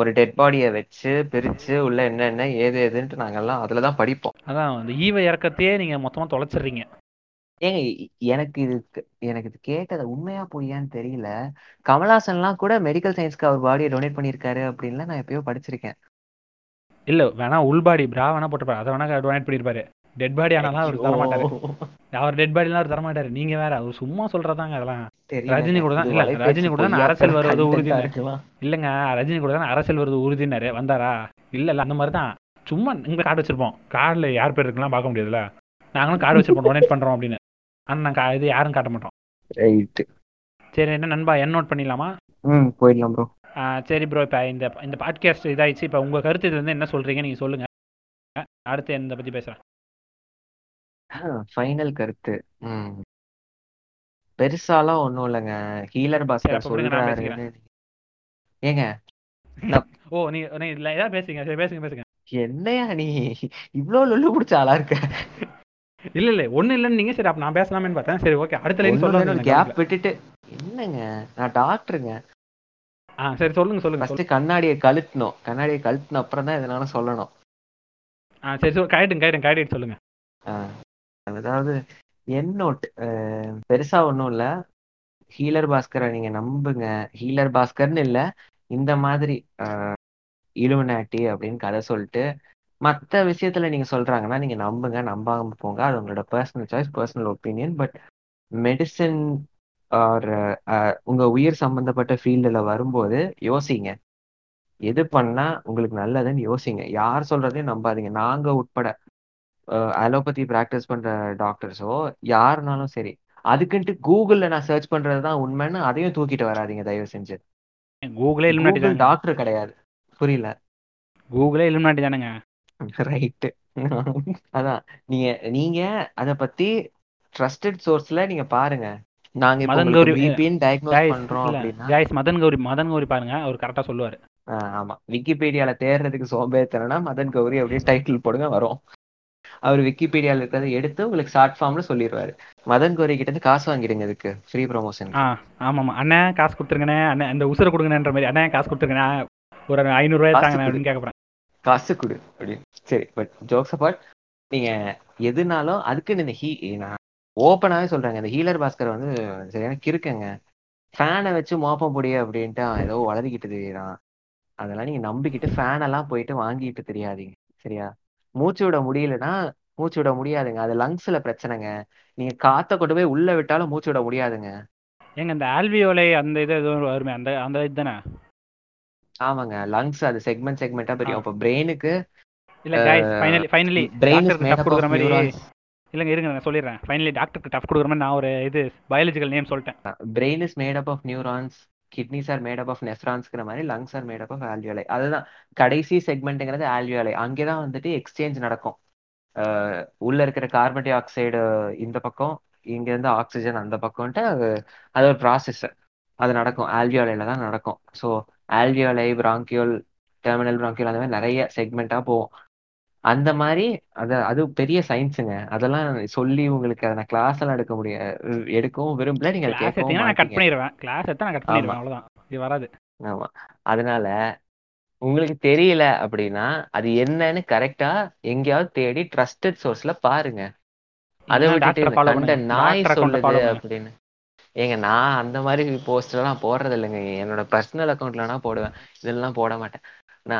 ஒரு டெட் பாடியை வச்சு பிரிச்சு உள்ள என்னென்ன ஏது ஏதுன்ட்டு நாங்கெல்லாம் அதுலதான் படிப்போம். அதான் அந்த ஈவை இறக்கத்தையே நீங்க மொத்தமா தொலைச்சிடுறீங்க. ஏங்க எனக்கு இது கேட்டது உண்மையா பொய்யான்னு தெரியல. கமல்ஹாசன்லாம் கூட மெடிக்கல் சயின்ஸ்க்கு அவர் பாடியை டொனேட் பண்ணியிருக்காரு அப்படின்லாம் நான் எப்பயோ படிச்சிருக்கேன். இல்ல வேணா உள்பாடி பிரா வேணா போட்டிருப்பாரு, அதை வேணா டொனேட் பண்ணிருப்பாரு. டெட் பாடி ஆனாலும் அவர் தரமாட்டாரு. அவர் டெட் பாடிலாம் அவர் தரமாட்டாரு. நீங்க வேற, அவர் சும்மா சொல்றதாங்க அதெல்லாம். ரஜினி கூட தான் இல்ல, ரஜினி கூட தான் அரசியல் வருவது உறுதி இல்லைங்க. ரஜினி கூட தான் அரசியல் வருவது உறுதினாரு, வந்தாரா? இல்ல இல்ல, அந்த மாதிரி தான். சும்மா இங்க கார்டு வச்சிருப்போம், கார்டுல யார் பேர் இருக்குலாம் பார்க்க முடியாதுல்ல. நாங்களும் கார்டு வச்சிருப்போம் டொனேட் பண்றோம் அப்படின்னு. ஆனால் இது யாரும் காட்ட மாட்டோம். சரி என்ன நண்பா, என் நோட் பண்ணிடலாமா? போயிடலாம் ப்ரோ. சரி ப்ரோ, இப்போ இந்த பாட்காஸ்ட் இதாகிடுச்சு. இப்போ உங்கள் கருத்து இது வந்து என்ன சொல்கிறீங்க நீங்கள் சொல்லுங்கள். அடுத்து எந்த பற்றி பேசுகிறேன்? ஃபைனல் கருத்து பெருசாலாம் ஒன்றும் இல்லைங்க. ஹீலர் பாஸ்கர் சொல்கிறாரு. ஏங்க ஓ நீங்கள் இல்லை ஏதாவது பேசுங்க. சரி பேசுங்க பேசுங்க. என்னையா நீ இவ்வளோ லொல்லு பிடிச்ச ஆளாக இருக்க? இல்ல இல்ல ஒண்ணு இல்லன்னு நீங்க. சரி அப்ப நான் பேசலாமேன்னு பார்த்தேன். சரி ஓகே, அடுத்த லைன் சொல்லுங்க. கேப் விட்டுட்டு என்னங்க, நான் டாக்டருங்க. சரி சொல்லுங்க சொல்லுங்க. ஃபர்ஸ்ட் கண்ணாடியை கழுத்துன அப்புறம் தான் இதனால சொல்லணும். சரி கைடுங்க சொல்லுங்க. அதாவது என் நோட் பெருசா ஒண்ணும் இல்ல. ஹீலர் பாஸ்கரை நீங்க நம்புங்க. ஹீலர் பாஸ்கர்னு இல்ல, இந்த மாதிரி இலுமினாட்டி அப்படின்னு கதை சொல்லிட்டு மற்ற விஷயத்துல நீங்க சொல்றாங்கன்னா நீங்க நம்புங்க, நம்பாம போங்க. அது உங்களோட personal choice, personal opinion. But medicine are உங்க உயிர் சம்பந்தப்பட்ட ஃபீல்டில் வரும்போது யோசிங்க, எது பண்ணா உங்களுக்கு நல்லதுன்னு யோசிங்க. யார் சொல்றதையும் நம்பாதீங்க. நாங்க உட்பட அலோபதி ப்ராக்டிஸ் பண்ற டாக்டர்ஸோ யாருனாலும் சரி, அதுக்குன்ட்டு கூகுள்ல நான் சர்ச் பண்றதுதான் உண்மைன்னு அதையும் தூக்கிட்டு வராதிங்க தயவு செஞ்சு. கூகுளே இலுமினாட்டி, டாக்டர் கிடையாது. புரியல? கூகுளே இலுமினாட்டி தானுங்க. ரைட்டு, அதான். நீங்க அத பத்தி ட்ரஸ்டட் சோர்ஸ்ல நீங்க பாருங்க. நாங்க மதன் கௌரி பண்றோம் அப்படின்னா गाइस மதன் கௌரி பாருங்க, அவர் கரெக்டா சொல்லுவாரு. ஆமா, விக்கிபீடியால தேடுறதுக்கு சோம்பேறித்தனம்னா மதன் கௌரி அப்படியே டைட்டில் போடுங்க வரும். அவர் விக்கிபீடியால இருக்கிறத எடுத்து உங்களுக்கு ஷார்ட் ஃபார்ம்ல சொல்லிடுவாரு. மதன் கோரி கிட்ட இருந்து காசு வாங்கிடுங்க இதுக்கு, ஃப்ரீ ப்ரமோஷன். ஆமாமா அண்ணா காசு கொடுத்துருங்கண்ணே, அண்ணா இந்த உசுரை கொடுங்கன்ற மாதிரி, அண்ணா காசு கொடுத்துருங்கண்ணா ஒரு 500 ரூபாய் தாங்கண்ணா அப்படின்னு கேட்கறேன். காசு கொடு அப்படின்னு. சரி, பட் ஜோக்ஸ் அபார்ட், நீங்க எதுனாலும் அதுக்குன்னு இந்த நான் ஓப்பனாவே சொல்றாங்க, இந்த ஹீலர் பாஸ்கர் வந்து சரியான கிறுக்குங்க. ஃபேனை வச்சு மோப்பம் பொடி அப்படின்ட்டு ஏதோ வளர்க்கிட்டு தெரியுறான். அதெல்லாம் நீங்க நம்பிக்கிட்டு ஃபேனெல்லாம் போயிட்டு வாங்கிட்டு தெரியாதீங்க, சரியா? மூச்சு விட முடியலன்னா மூச்சு விட முடியாதுங்க, அது லங்ஸ்ல பிரச்சனைங்க. நீங்க காத்த கொண்டு போய் உள்ள விட்டாலும் மூச்சு விட முடியாதுங்க. ஏங்க இந்த ஆல்வியோலை அந்த இது வருமே, அந்த அந்த இதுதானே? ஆமாங்க, லங்ஸ் அது செக்மெண்ட் செக்மெண்டா பிரியும். அப்ப பிரெயினுக்கு இல்ல गाइस ஃபைனலி டாக்டர் டஃப் கொடுக்குற மாதிரி இல்லங்க, இருங்க நான் சொல்லிறேன். ஃபைனலி டாக்டருக்கு டஃப் கொடுக்குற மாதிரி நான் ஒரு இது பயாலஜிக்கல் நேம் சொல்லிட்டேன். Brain is made up of neurons, kidneys are made up of நெஃப்ரான்ஸ்ங்கிற மாதிரி lungs are made up of alveoli. அதுதான் கடைசி செக்மெண்ட்டுங்கிறது ஆல்வியோலை. அங்கேதான் வந்துட்டு எக்ஸ்சேஞ்ச் நடக்கும். உள்ள இருக்கிற கார்பன் டை ஆக்சைடு இந்த பக்கம், இங்க இருந்து ஆக்சிஜன் அந்த பக்கம்ட்டு அது ஒரு ப்ராசஸ், அது நடக்கும் ஆல்வியோலையில தான் நடக்கும். So alveoli, bronchiole, terminal bronchiole, அந்த மாதிரி நிறைய செக்மெண்டா போவோம். அந்த மாதிரி அது பெரிய சயின்ஸுங்க. அதெல்லாம் சொல்லி உங்களுக்கு நான் கிளாஸ் எல்லாம் எடுக்க முடியாது, எடுக்கவும் விரும்பல. நீங்க கட் பண்ணிடுவேன் கிளாஸ் எடுத்தா, நான் கட் பண்ணிடுவேன், அவ்வளவுதான், இது வராது. ஆமா, அதனால உங்களுக்கு தெரியல அப்படின்னா அது என்னன்னு கரெக்டா எங்கேயாவது தேடி ட்ரஸ்டட் சோர்ஸ்ல பாருங்க. அதை விட்டுட்டு நாய் சொல்லுது அப்படின்னு ஏங்க, நான் அந்த மாதிரி போஸ்ட் எல்லாம் போடுறது இல்லைங்க. என்னோட பர்சனல் அக்கௌண்ட்ல வேணா போடுவேன், இதெல்லாம் போட மாட்டேன்.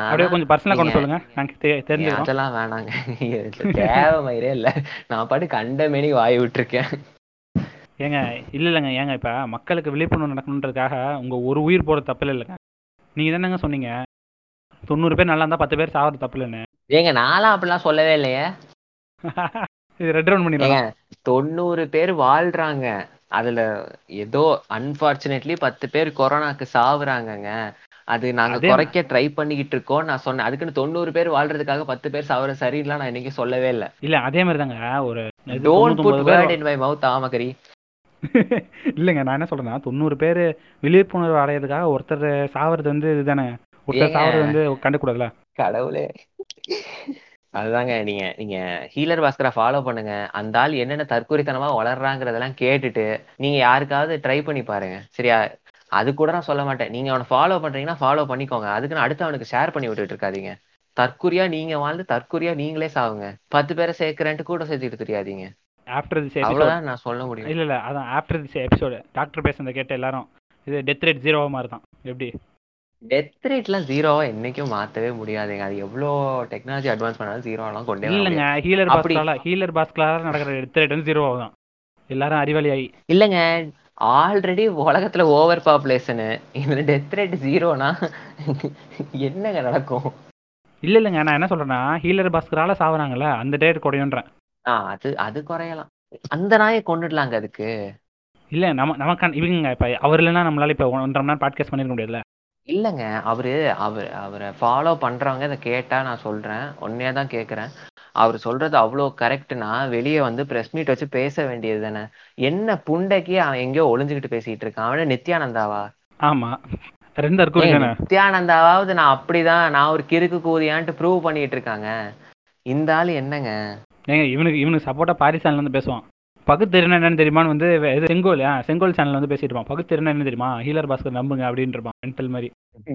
அதெல்லாம் வேணாங்க, தேவை மாதிரியே இல்ல. நான் பாட்டு கண்ட மேனி வாய் விட்டுருக்கேன் ஏங்க. இல்லைங்க ஏங்க, இப்ப மக்களுக்கு விழிப்புணர்வு நடக்கணுன்றதுக்காக உங்க ஒரு உயிர் போற தப்பு இல்லைங்க. நீங்க தானேங்க சொன்னீங்க 90 பேர் நல்லா இருந்தா 10 பேர் சாவது தப்பு இல்லைன்னு. ஏங்க நான்லாம் அப்படிலாம் சொல்லவே இல்லையே. இது ரெட் ரவுண்ட் பண்ணிடுங்க. 90 பேர் வாழ்றாங்க, அதுல ஏதோ அன்பார்ச்சுனேட்லி 10 பேர் கொரோனாக்கு சாவுறாங்க. அது நாங்க குறைக்க ட்ரை பண்ணிக்கிட்டு இருக்கோம் நான் சொன்னேன். அதுக்குன்னு 90 பேர் வாழ்றதுக்காக 10 பேர் சாவர சரியில்லாம் நான் இன்னைக்கு சொல்லவே இல்லை. இல்ல அதே மாதிரி தாங்க ஒரு don't put word in my mouth. ஆமாக்கறி இல்லைங்க, நான் என்ன சொல்றேன்னா 90 பேர் விழிப்புணர்வு அடையிறதுக்காக ஒருத்தர் சாவறது வந்து இதுதானே, ஒருத்தர் சாவறது வந்து கண்டுக்கூடாதுல. கடவுளே, அதுதாங்க. நீங்க ஹீலர் பாஸ்கரை ஃபாலோ பண்ணுங்க. அந்த ஆள் என்னென்ன தற்கொலைத்தனமா வளர்றாங்கிறதெல்லாம் கேட்டுட்டு நீங்க யாருக்காவது ட்ரை பண்ணி பாருங்க, சரியா? அது கூட நான் சொல்ல மாட்டேன், நீங்க அவனை ஃபாலோ பண்றீங்கன்னா ஃபாலோ பண்ணிக்கோங்க. அதுக்குன்னு அடுத்து அவனுக்கு ஷேர் பண்ணி விட்டுட்டு இருக்காதீங்க. தற்கொலையா நீங்க வாழ்ந்து தற்கொலையா நீங்களே சாவுங்க. 10 பேரை சேர்க்கிறேன்ட்டு கூட சேர்த்துட்டு தெரியாதீங்க. ஆஃப்டர் திஸ் எபிசோட் அவ்வளவுதான் நான் சொல்ல முடியும். இல்ல இல்ல அதான் ஆஃப்டர் திஸ் எபிசோட் டாக்டர் பேசுறத கேட்ட எல்லாரும் இது டெத் ரேட் 0 மாதிரி தான். எப்படி டெத் ரேட்லாம் 0 என்னைக்கும் மாற்றவே முடியாதுங்க. அது எவ்வளோ டெக்னாலஜி அட்வான்ஸ் பண்ணாலும் 0 கொண்டே இல்லைங்க. ஹீலர் பாஸ்கரால நடக்கிற டெத் ரேட் வந்து 0 தான். எல்லாரும் அறிவாளி ஆகி இல்லைங்க, ஆல்ரெடி உலகத்துல ஓவர் பாப்புலேஷனு, இதில் டெத் ரேட் 0னா என்னங்க நடக்கும்? இல்லை இல்லைங்க, நான் என்ன சொல்றேன்னா ஹீலர் பாஸ்கரால சாவுறாங்கல்ல அந்த டேட் குறையுன்றேன். அது குறையலாம், அந்த நாயை கொண்டுடலாங்க. அதுக்கு இல்லை நமக்கான இவங்க இப்போ அவர் இல்லைன்னா நம்மளால இப்போ 1.5 மணி நேரம் பாட்காஸ்ட் பண்ணிருக்க முடியாதுல்ல. இல்லைங்க, அவரை ஃபாலோ பண்ணுறவங்க இதை கேட்டால் நான் சொல்கிறேன், உண்மையா தான் கேட்குறேன். அவர் சொல்கிறது அவ்வளோ கரெக்டுனா வெளியே வந்து ப்ரெஸ் மீட் வச்சு பேச வேண்டியது தானே. என்ன புண்டைக்கு அவன் எங்கேயோ ஒளிஞ்சுக்கிட்டு பேசிகிட்டு இருக்கான். அவனே நித்யானந்தாவா? ஆமாம், நித்யானந்தாவது நான் அப்படிதான், நான் ஒரு கிறுக்கு கூதியான்ட்டு ப்ரூவ் பண்ணிகிட்டு இருக்காங்க. இந்த ஆள் என்னங்க ஏங்க, இவனுக்கு சப்போர்ட்டாக பாரிசான்லேருந்து பேசுவான். பகுத்தெரினா என்னன்னு தெரியுமான்னு வந்து செங்கோல் சேனல் வந்து பேசிட்டு இருப்பான். பகுத்தெரினா என்ன தெரியுமா, ஹீலர் பாஸ்கர் நம்புங்க அப்படின்னு இருப்பான் மென்டல் மாதிரி.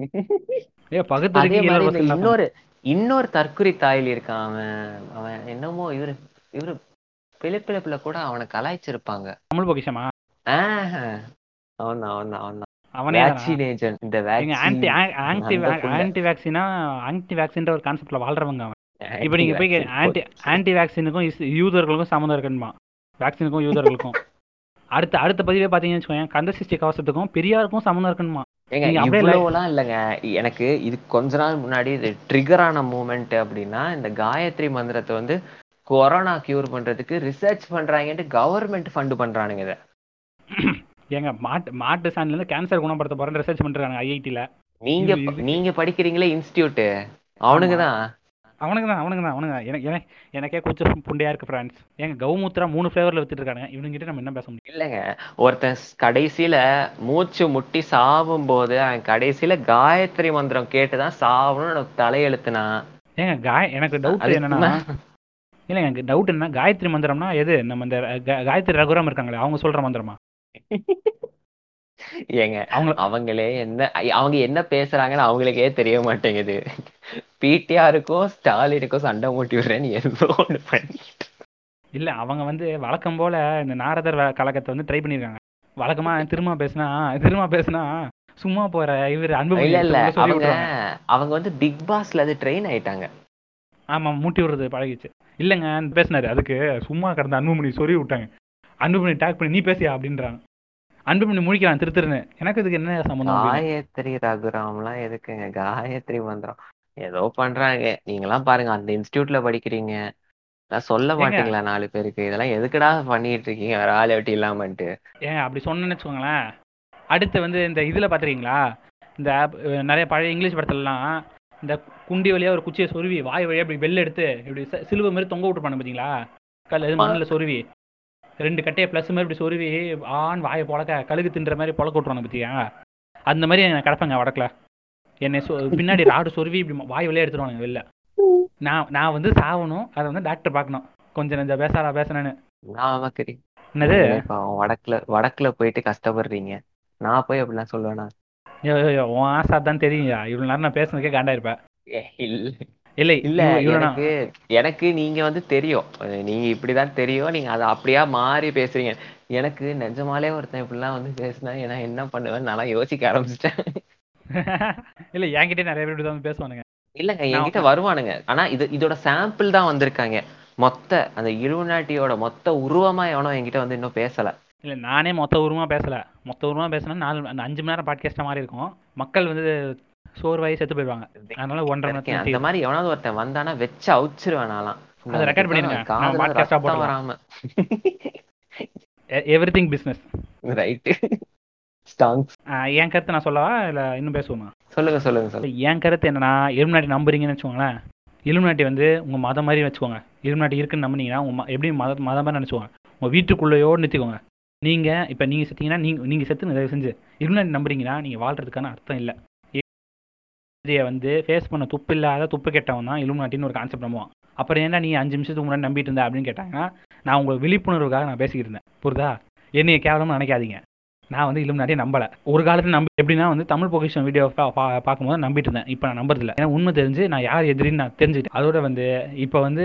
இன்னொரு தற்கொலை தாயில் இருக்கான் அவன் என்னமோ இவரு பிழைப்பிழப்புல கூட அவனை கலாய்ச்சிருப்பாங்க. தமிழ் பொக்கிஷமா? அவன் அவனே இந்த ஆன்டி வேக்சின்ற ஒரு கான்செப்ட்ல வாழ்றவங்க அவன். இப்ப நீங்க போய் ஆன்டி வேக்சினுக்கும் யூதர்களுக்கும் சம்மந்தம் இருக்குமா? வேக்சினுக்கும் யூதர்களுக்கும் அடுத்த பதிவே பார்த்தீங்கன்னு வச்சுக்கோங்க, கந்த சிஷ்டி கவசத்துக்கும் பெரியாருக்கும் சம்மந்தம் இருக்குமா? இவ்வளோலாம் இல்லைங்க. எனக்கு இது கொஞ்ச நாள் முன்னாடி இது ட்ரிகரான மூமெண்ட் அப்படின்னா, இந்த காயத்ரி மந்திரத்தை வந்து கொரோனா கியூர் பண்றதுக்கு ரிசர்ச் பண்றாங்கன்ட்டு கவர்மெண்ட் ஃபண்டு பண்றானுங்க. இதை ஏங்க மாட்டு சாணிலேருந்து கேன்சர் குணப்படுத்த போறேன்னு ரிசர்ச் பண்றாங்க ஐஐடியில். நீங்க படிக்கிறீங்களே இன்ஸ்டியூட்டு, அவனுங்க தான் அவனுங்க எனக்கு எனக்கே கொஞ்சம் புண்டையா இருக்கு ஃப்ரெண்ட்ஸ். எங்க கௌமூத்ரா 3 ஃபிளேவர்ல வித்துட்டு இருக்காங்க, இவனுங்கிட்ட நம்ம என்ன பேச முடியும் இல்லைங்க. ஒருத்தன் கடைசியில மூச்சு முட்டி சாவும் போது அவன் கடைசியில காயத்ரி மந்திரம் கேட்டுதான் சாவணும் தலையெழுத்துனா ஏங்க எனக்கு டவுட் என்னன்னா இல்லைங்க எனக்கு டவுட் என்ன, காயத்ரி மந்திரம்னா எது நம்ம இந்த காயத்ரி ரகுராம் இருக்காங்களே அவங்க சொல்ற மந்திரமா? ஏங்க அவங்களே என்ன அவங்க என்ன பேசுறாங்கன்னு அவங்களுக்கே தெரிய மாட்டேங்குது. பிடிஆருக்கும் ஸ்டாலினுக்கும் சண்டை மூட்டி விடுறேன்னு எதுவும் ஒன்று பண்ணிட்டு இல்லை, அவங்க வந்து வழக்கம் போல இந்த நாரதர் கழகத்தை வந்து ட்ரை பண்ணியிருக்காங்க. வழக்கமா திரும்ப பேசினா சும்மா போற இவர் அன்பு இல்லை. அவங்க வந்து பிக் பாஸ்ல அது ட்ரெயின் ஆயிட்டாங்க. ஆமா மூட்டி விடுறது பழகிச்சு இல்லைங்க பேசினாரு. அதுக்கு சும்மா கடந்த அன்புமணி சொல்லி விட்டாங்க, அன்புமணி டேக் பண்ணி நீ பேசியா அப்படின்றாங்க. அன்புமணி முழிக்கிறான் திருத்திருன்னு. எனக்கு இதுக்கு என்ன சம்பந்தம்? காயத்ரி ரகுராம்லாம் எதுக்குங்க காயத்ரி மந்திரம்? ஏதோ பண்றாங்க. நீங்களாம் பாருங்க அந்த இன்ஸ்டியூட்ல படிக்கிறீங்க, சொல்ல மாட்டீங்களா 4 பேருக்கு இதெல்லாம் எதுக்குடா பண்ணிட்டு இருக்கீங்க வேற ஆள் வெட்டி இல்லாமட்டு? ஏன் அப்படி சொன்னேன்னு வச்சுக்கோங்களேன். அடுத்து வந்து இந்த இதுல பாத்துறீங்களா, இந்த நிறைய பழைய இங்கிலீஷ் படத்துலலாம் இந்த குண்டி வழியா ஒரு குச்சியை சொருவி வாய் வழியா இப்படி வெளில எடுத்து இப்படி சிலுவை மாதிரி தொங்க விட்டு பண்ண பார்த்தீங்களா? கல் மண்ணில் சொருவி 2 கட்டையை பிளஸ் மாதிரி இப்படி சொருவி ஆண் வாயை பொழக்க கழுகு தின்ற மாதிரி பொழக்க விட்டுருவாங்க பார்த்தியா? அந்த மாதிரி எனக்கு கிடப்பேங்க வடக்கில். என்னை பின்னாடி ராடு சொருவி இப்படி வாய் வழியா எடுத்துருவானுங்க வெளில. நான் வந்து சாவணும், அதை வந்து டாக்டர் பார்க்கணும் கொஞ்சம் நஞ்சா பேசுறேன்னு. என்னது வடக்கில் போயிட்டு கஷ்டப்படுறீங்க, நான் போய் அப்படிலாம் சொல்லுவேண்ணா? உன் ஆசா தான் தெரியுங்க. இவ்வளவு நேரம் நான் பேசுனதுக்கே காண்டா இருப்பேன். இல்ல எனக்கு நீங்க வந்து தெரியும், நீங்க இப்படிதான் தெரியும், நீங்க அதை அப்படியா மாறி பேசுறீங்க. எனக்கு நிஜமாலே ஒருத்தன் இப்படிலாம் வந்து பேசினா நான் என்ன பண்ணுவேன்னு நான் யோசிக்க ஆரம்பிச்சிட்டேன். இல்ல என்கிட்ட நிறைய பேர் வந்து பேசுவானுங்க இல்லங்க, என்கிட்ட வருவானுங்க. ஆனா இதோட சாம்பிள் தான் வந்திருக்காங்க. மொத்த அந்த இலுமினாட்டியோட மொத்த உருவமா எவனோ என்கிட்ட வந்து இன்னும் பேசல. இல்லை நானே மொத்த உருவமாக பேசினா 5 மணி நேரம் பாட்காஸ்ட்டாக மாதிரி இருக்கும். மக்கள் வந்து சோர்வாயி செத்து போயிடுவாங்க. அதனால 1.5 நேரத்துக்கு அந்த மாதிரி எவனாவது ஒருத்தன் வந்தானா வச்சு அவுச்சிருவானாலாம். அதை ரெக்கார்ட் பண்ணிருக்கேன் வராம. Everything business right. என் கருத்து நான் சொல்லவா இல்லை இன்னும் பேசுவோமா? சொல்லுங்க. என் கருத்து என்னன்னா, இலுமினாட்டி நம்புறீங்கன்னு வச்சுக்கோங்களேன், இலுமினாட்டி வந்து உங்கள் மதம் மாதிரி வச்சுக்கோங்க. இலுமினாட்டி இருக்குன்னு நம்பினீங்கன்னா உங்கள் எப்படி மதம் மாதிரி நினச்சிக்கோங்க, உங்கள் வீட்டுக்குள்ளேயோடு நிறுத்திக்கோங்க. நீங்கள் இப்போ நீங்கள் செத்தீங்கன்னா நீங்கள் செத்து நிறைய செஞ்சு இலுமினாட்டி நம்புறீங்கன்னா நீங்கள் வாழ்கிறதுக்கான அர்த்தம் இல்லை. இதை வந்து ஃபேஸ் பண்ண துப்பு இல்லாத துப்பு கேட்டவன் தான் இலுமினாட்டின்னு ஒரு கான்செப்ட் நம்புவான். அப்புறம் ஏன்னா நீ 5 நிமிஷத்துக்கு முன்னாடி நம்பிட்டு இருந்தா அப்படின்னு கேட்டாங்கன்னா, நான் உங்கள் விழிப்புணர்வுக்காக நான் பேசிக்கிட்டு இருந்தேன், புரியுதா? என்னைய கேவலம்னு நினைக்காதீங்க. நான் வந்து இலுமினாட்டியை நம்பலை. ஒரு காலத்தில் எப்படின்னா வந்து தமிழ் பொக்கிஷன் வீடியோ பார்க்கும்போது நம்பிட்டு இருந்தேன். இப்போ நான் நம்புறதில்லை. ஏன்னா உண்மை தெரிஞ்சு நான் யார் எதிரின்னு நான் தெரிஞ்சுக்கிட்டேன். அதோட வந்து இப்போ வந்து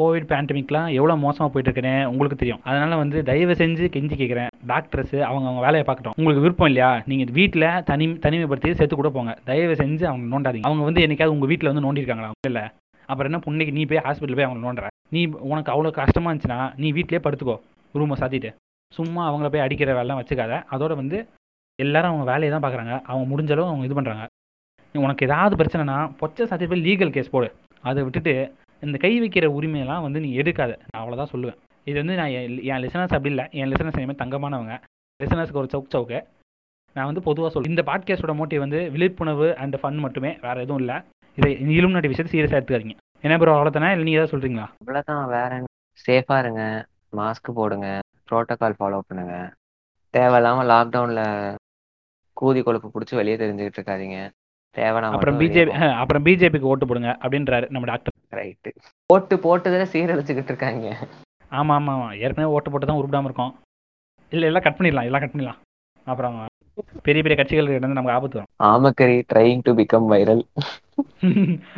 கோவிட் பேண்டமிக்லாம் எவ்வளோ மோசமாக போயிட்டு இருக்குன்னு உங்களுக்கு தெரியும். அதனால வந்து தயவு செஞ்சு கெஞ்சி கேட்குறேன், டாக்டர்ஸ் அவங்க வேலையை பார்க்கட்டும். உங்களுக்கு விருப்பம் இல்லையா நீங்கள் வீட்டில் தனிமைப்படுத்தி சேர்த்து கூட போங்க. தயவு செஞ்சு அவங்க நோண்டாதீங்க. அவங்க வந்து என்னைக்காவது உங்கள் வீட்டில் வந்து நோண்டிருக்காங்களா? இல்லை. அப்புறம் என்ன புண்ணைக்கு நீ போய் ஹாஸ்பிட்டல் போய் அவங்க நோண்டுற? நீ உனக்கு அவ்வளோ கஷ்டமாக இருந்துச்சுன்னா நீ வீட்டிலே படுத்துக்கோ, ரூமை சாத்திட்டு. சும்மா அவங்கள போய் அடிக்கிற வேலைலாம் வச்சுக்காத. அதோடு வந்து எல்லாரும் அவங்க வேலையை தான் பார்க்குறாங்க, அவங்க முடிஞ்சளவு அவங்க இது பண்ணுறாங்க. உனக்கு ஏதாவது பிரச்சனைனா பொச்சை சாத்திட்டு போய் லீகல் கேஸ் போடு. அதை விட்டுட்டு இந்த கை வைக்கிற உரிமையெல்லாம் வந்து நீ எடுக்காத. நான் அவ்வளோதான் சொல்லுவேன். இது வந்து நான் என் லிசனர்ஸ் அப்படி இல்லை, என் லிசனர்ஸ் இனிமேல் தங்கமானவங்க. லிசனர்ஸ்க்கு ஒரு சவுக்கு நான் வந்து பொதுவாக சொல்லுவேன். இந்த பாட்காஸ்டோட மோட்டிவ் வந்து விழிப்புணர்வு அண்ட் ஃபன் மட்டுமே, வேறு எதுவும் இல்லை. இதை இலுமினாட்டி விஷயத்தை சீரியஸாக எடுத்துக்காதீங்க. என்ன ப்ரோ அவ்வளோதானா இல்லை நீங்கள் ஏதாவது சொல்கிறீங்களா? அவ்வளோதான். வேறு சேஃபாக இருங்க, மாஸ்க் போடுங்க, ப்ரோட்டோக்கால் ஃபாலோ பண்ணுங்க, தேவையில்லாமல் லாக்டவுனில் கூதி கொழுப்பு பிடிச்சி வெளியே தெரிஞ்சுக்கிட்டு இருக்காதிங்க. தேவையான அப்புறம் பிஜேபிக்கு ஓட்டு போடுங்க அப்படின்றாரு நம்ம டாக்டர். ரைட்டு, ஓட்டு போட்டுதானே சீரழிச்சுக்கிட்டு இருக்காங்க. ஆமாம், ஏற்கனவே ஓட்டு போட்டு தான் உருப்பிடாமல் இருக்கோம். இல்லை எல்லாம் கட் பண்ணிடலாம். அப்புறம் பெரிய பெரிய கட்சிகள் இருந்து நமக்கு ஆபத்து வரும். ஆமக்கரி ட்ரைங் டு பிகம் வைரல்.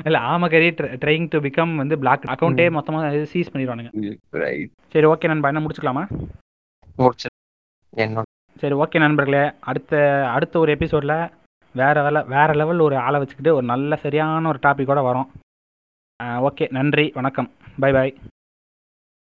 இல்லை ஆமக்கரி ட்ரைங் டு பிகம் வந்து பிளாக் அக்கௌண்ட்டே மொத்தமாக சீஸ் பண்ணிடுவானுங்க. சரி ஓகே நண்பா, என்ன முடிச்சுக்கலாமா? சரி ஓகே நண்பர்களே, அடுத்த ஒரு எபிசோடில் வேறு லெவல் ஒரு ஆளை வச்சுக்கிட்டு ஒரு நல்ல சரியான ஒரு டாப்பிக்கோடு வரும். ஓகே, நன்றி, வணக்கம், பை பாய்.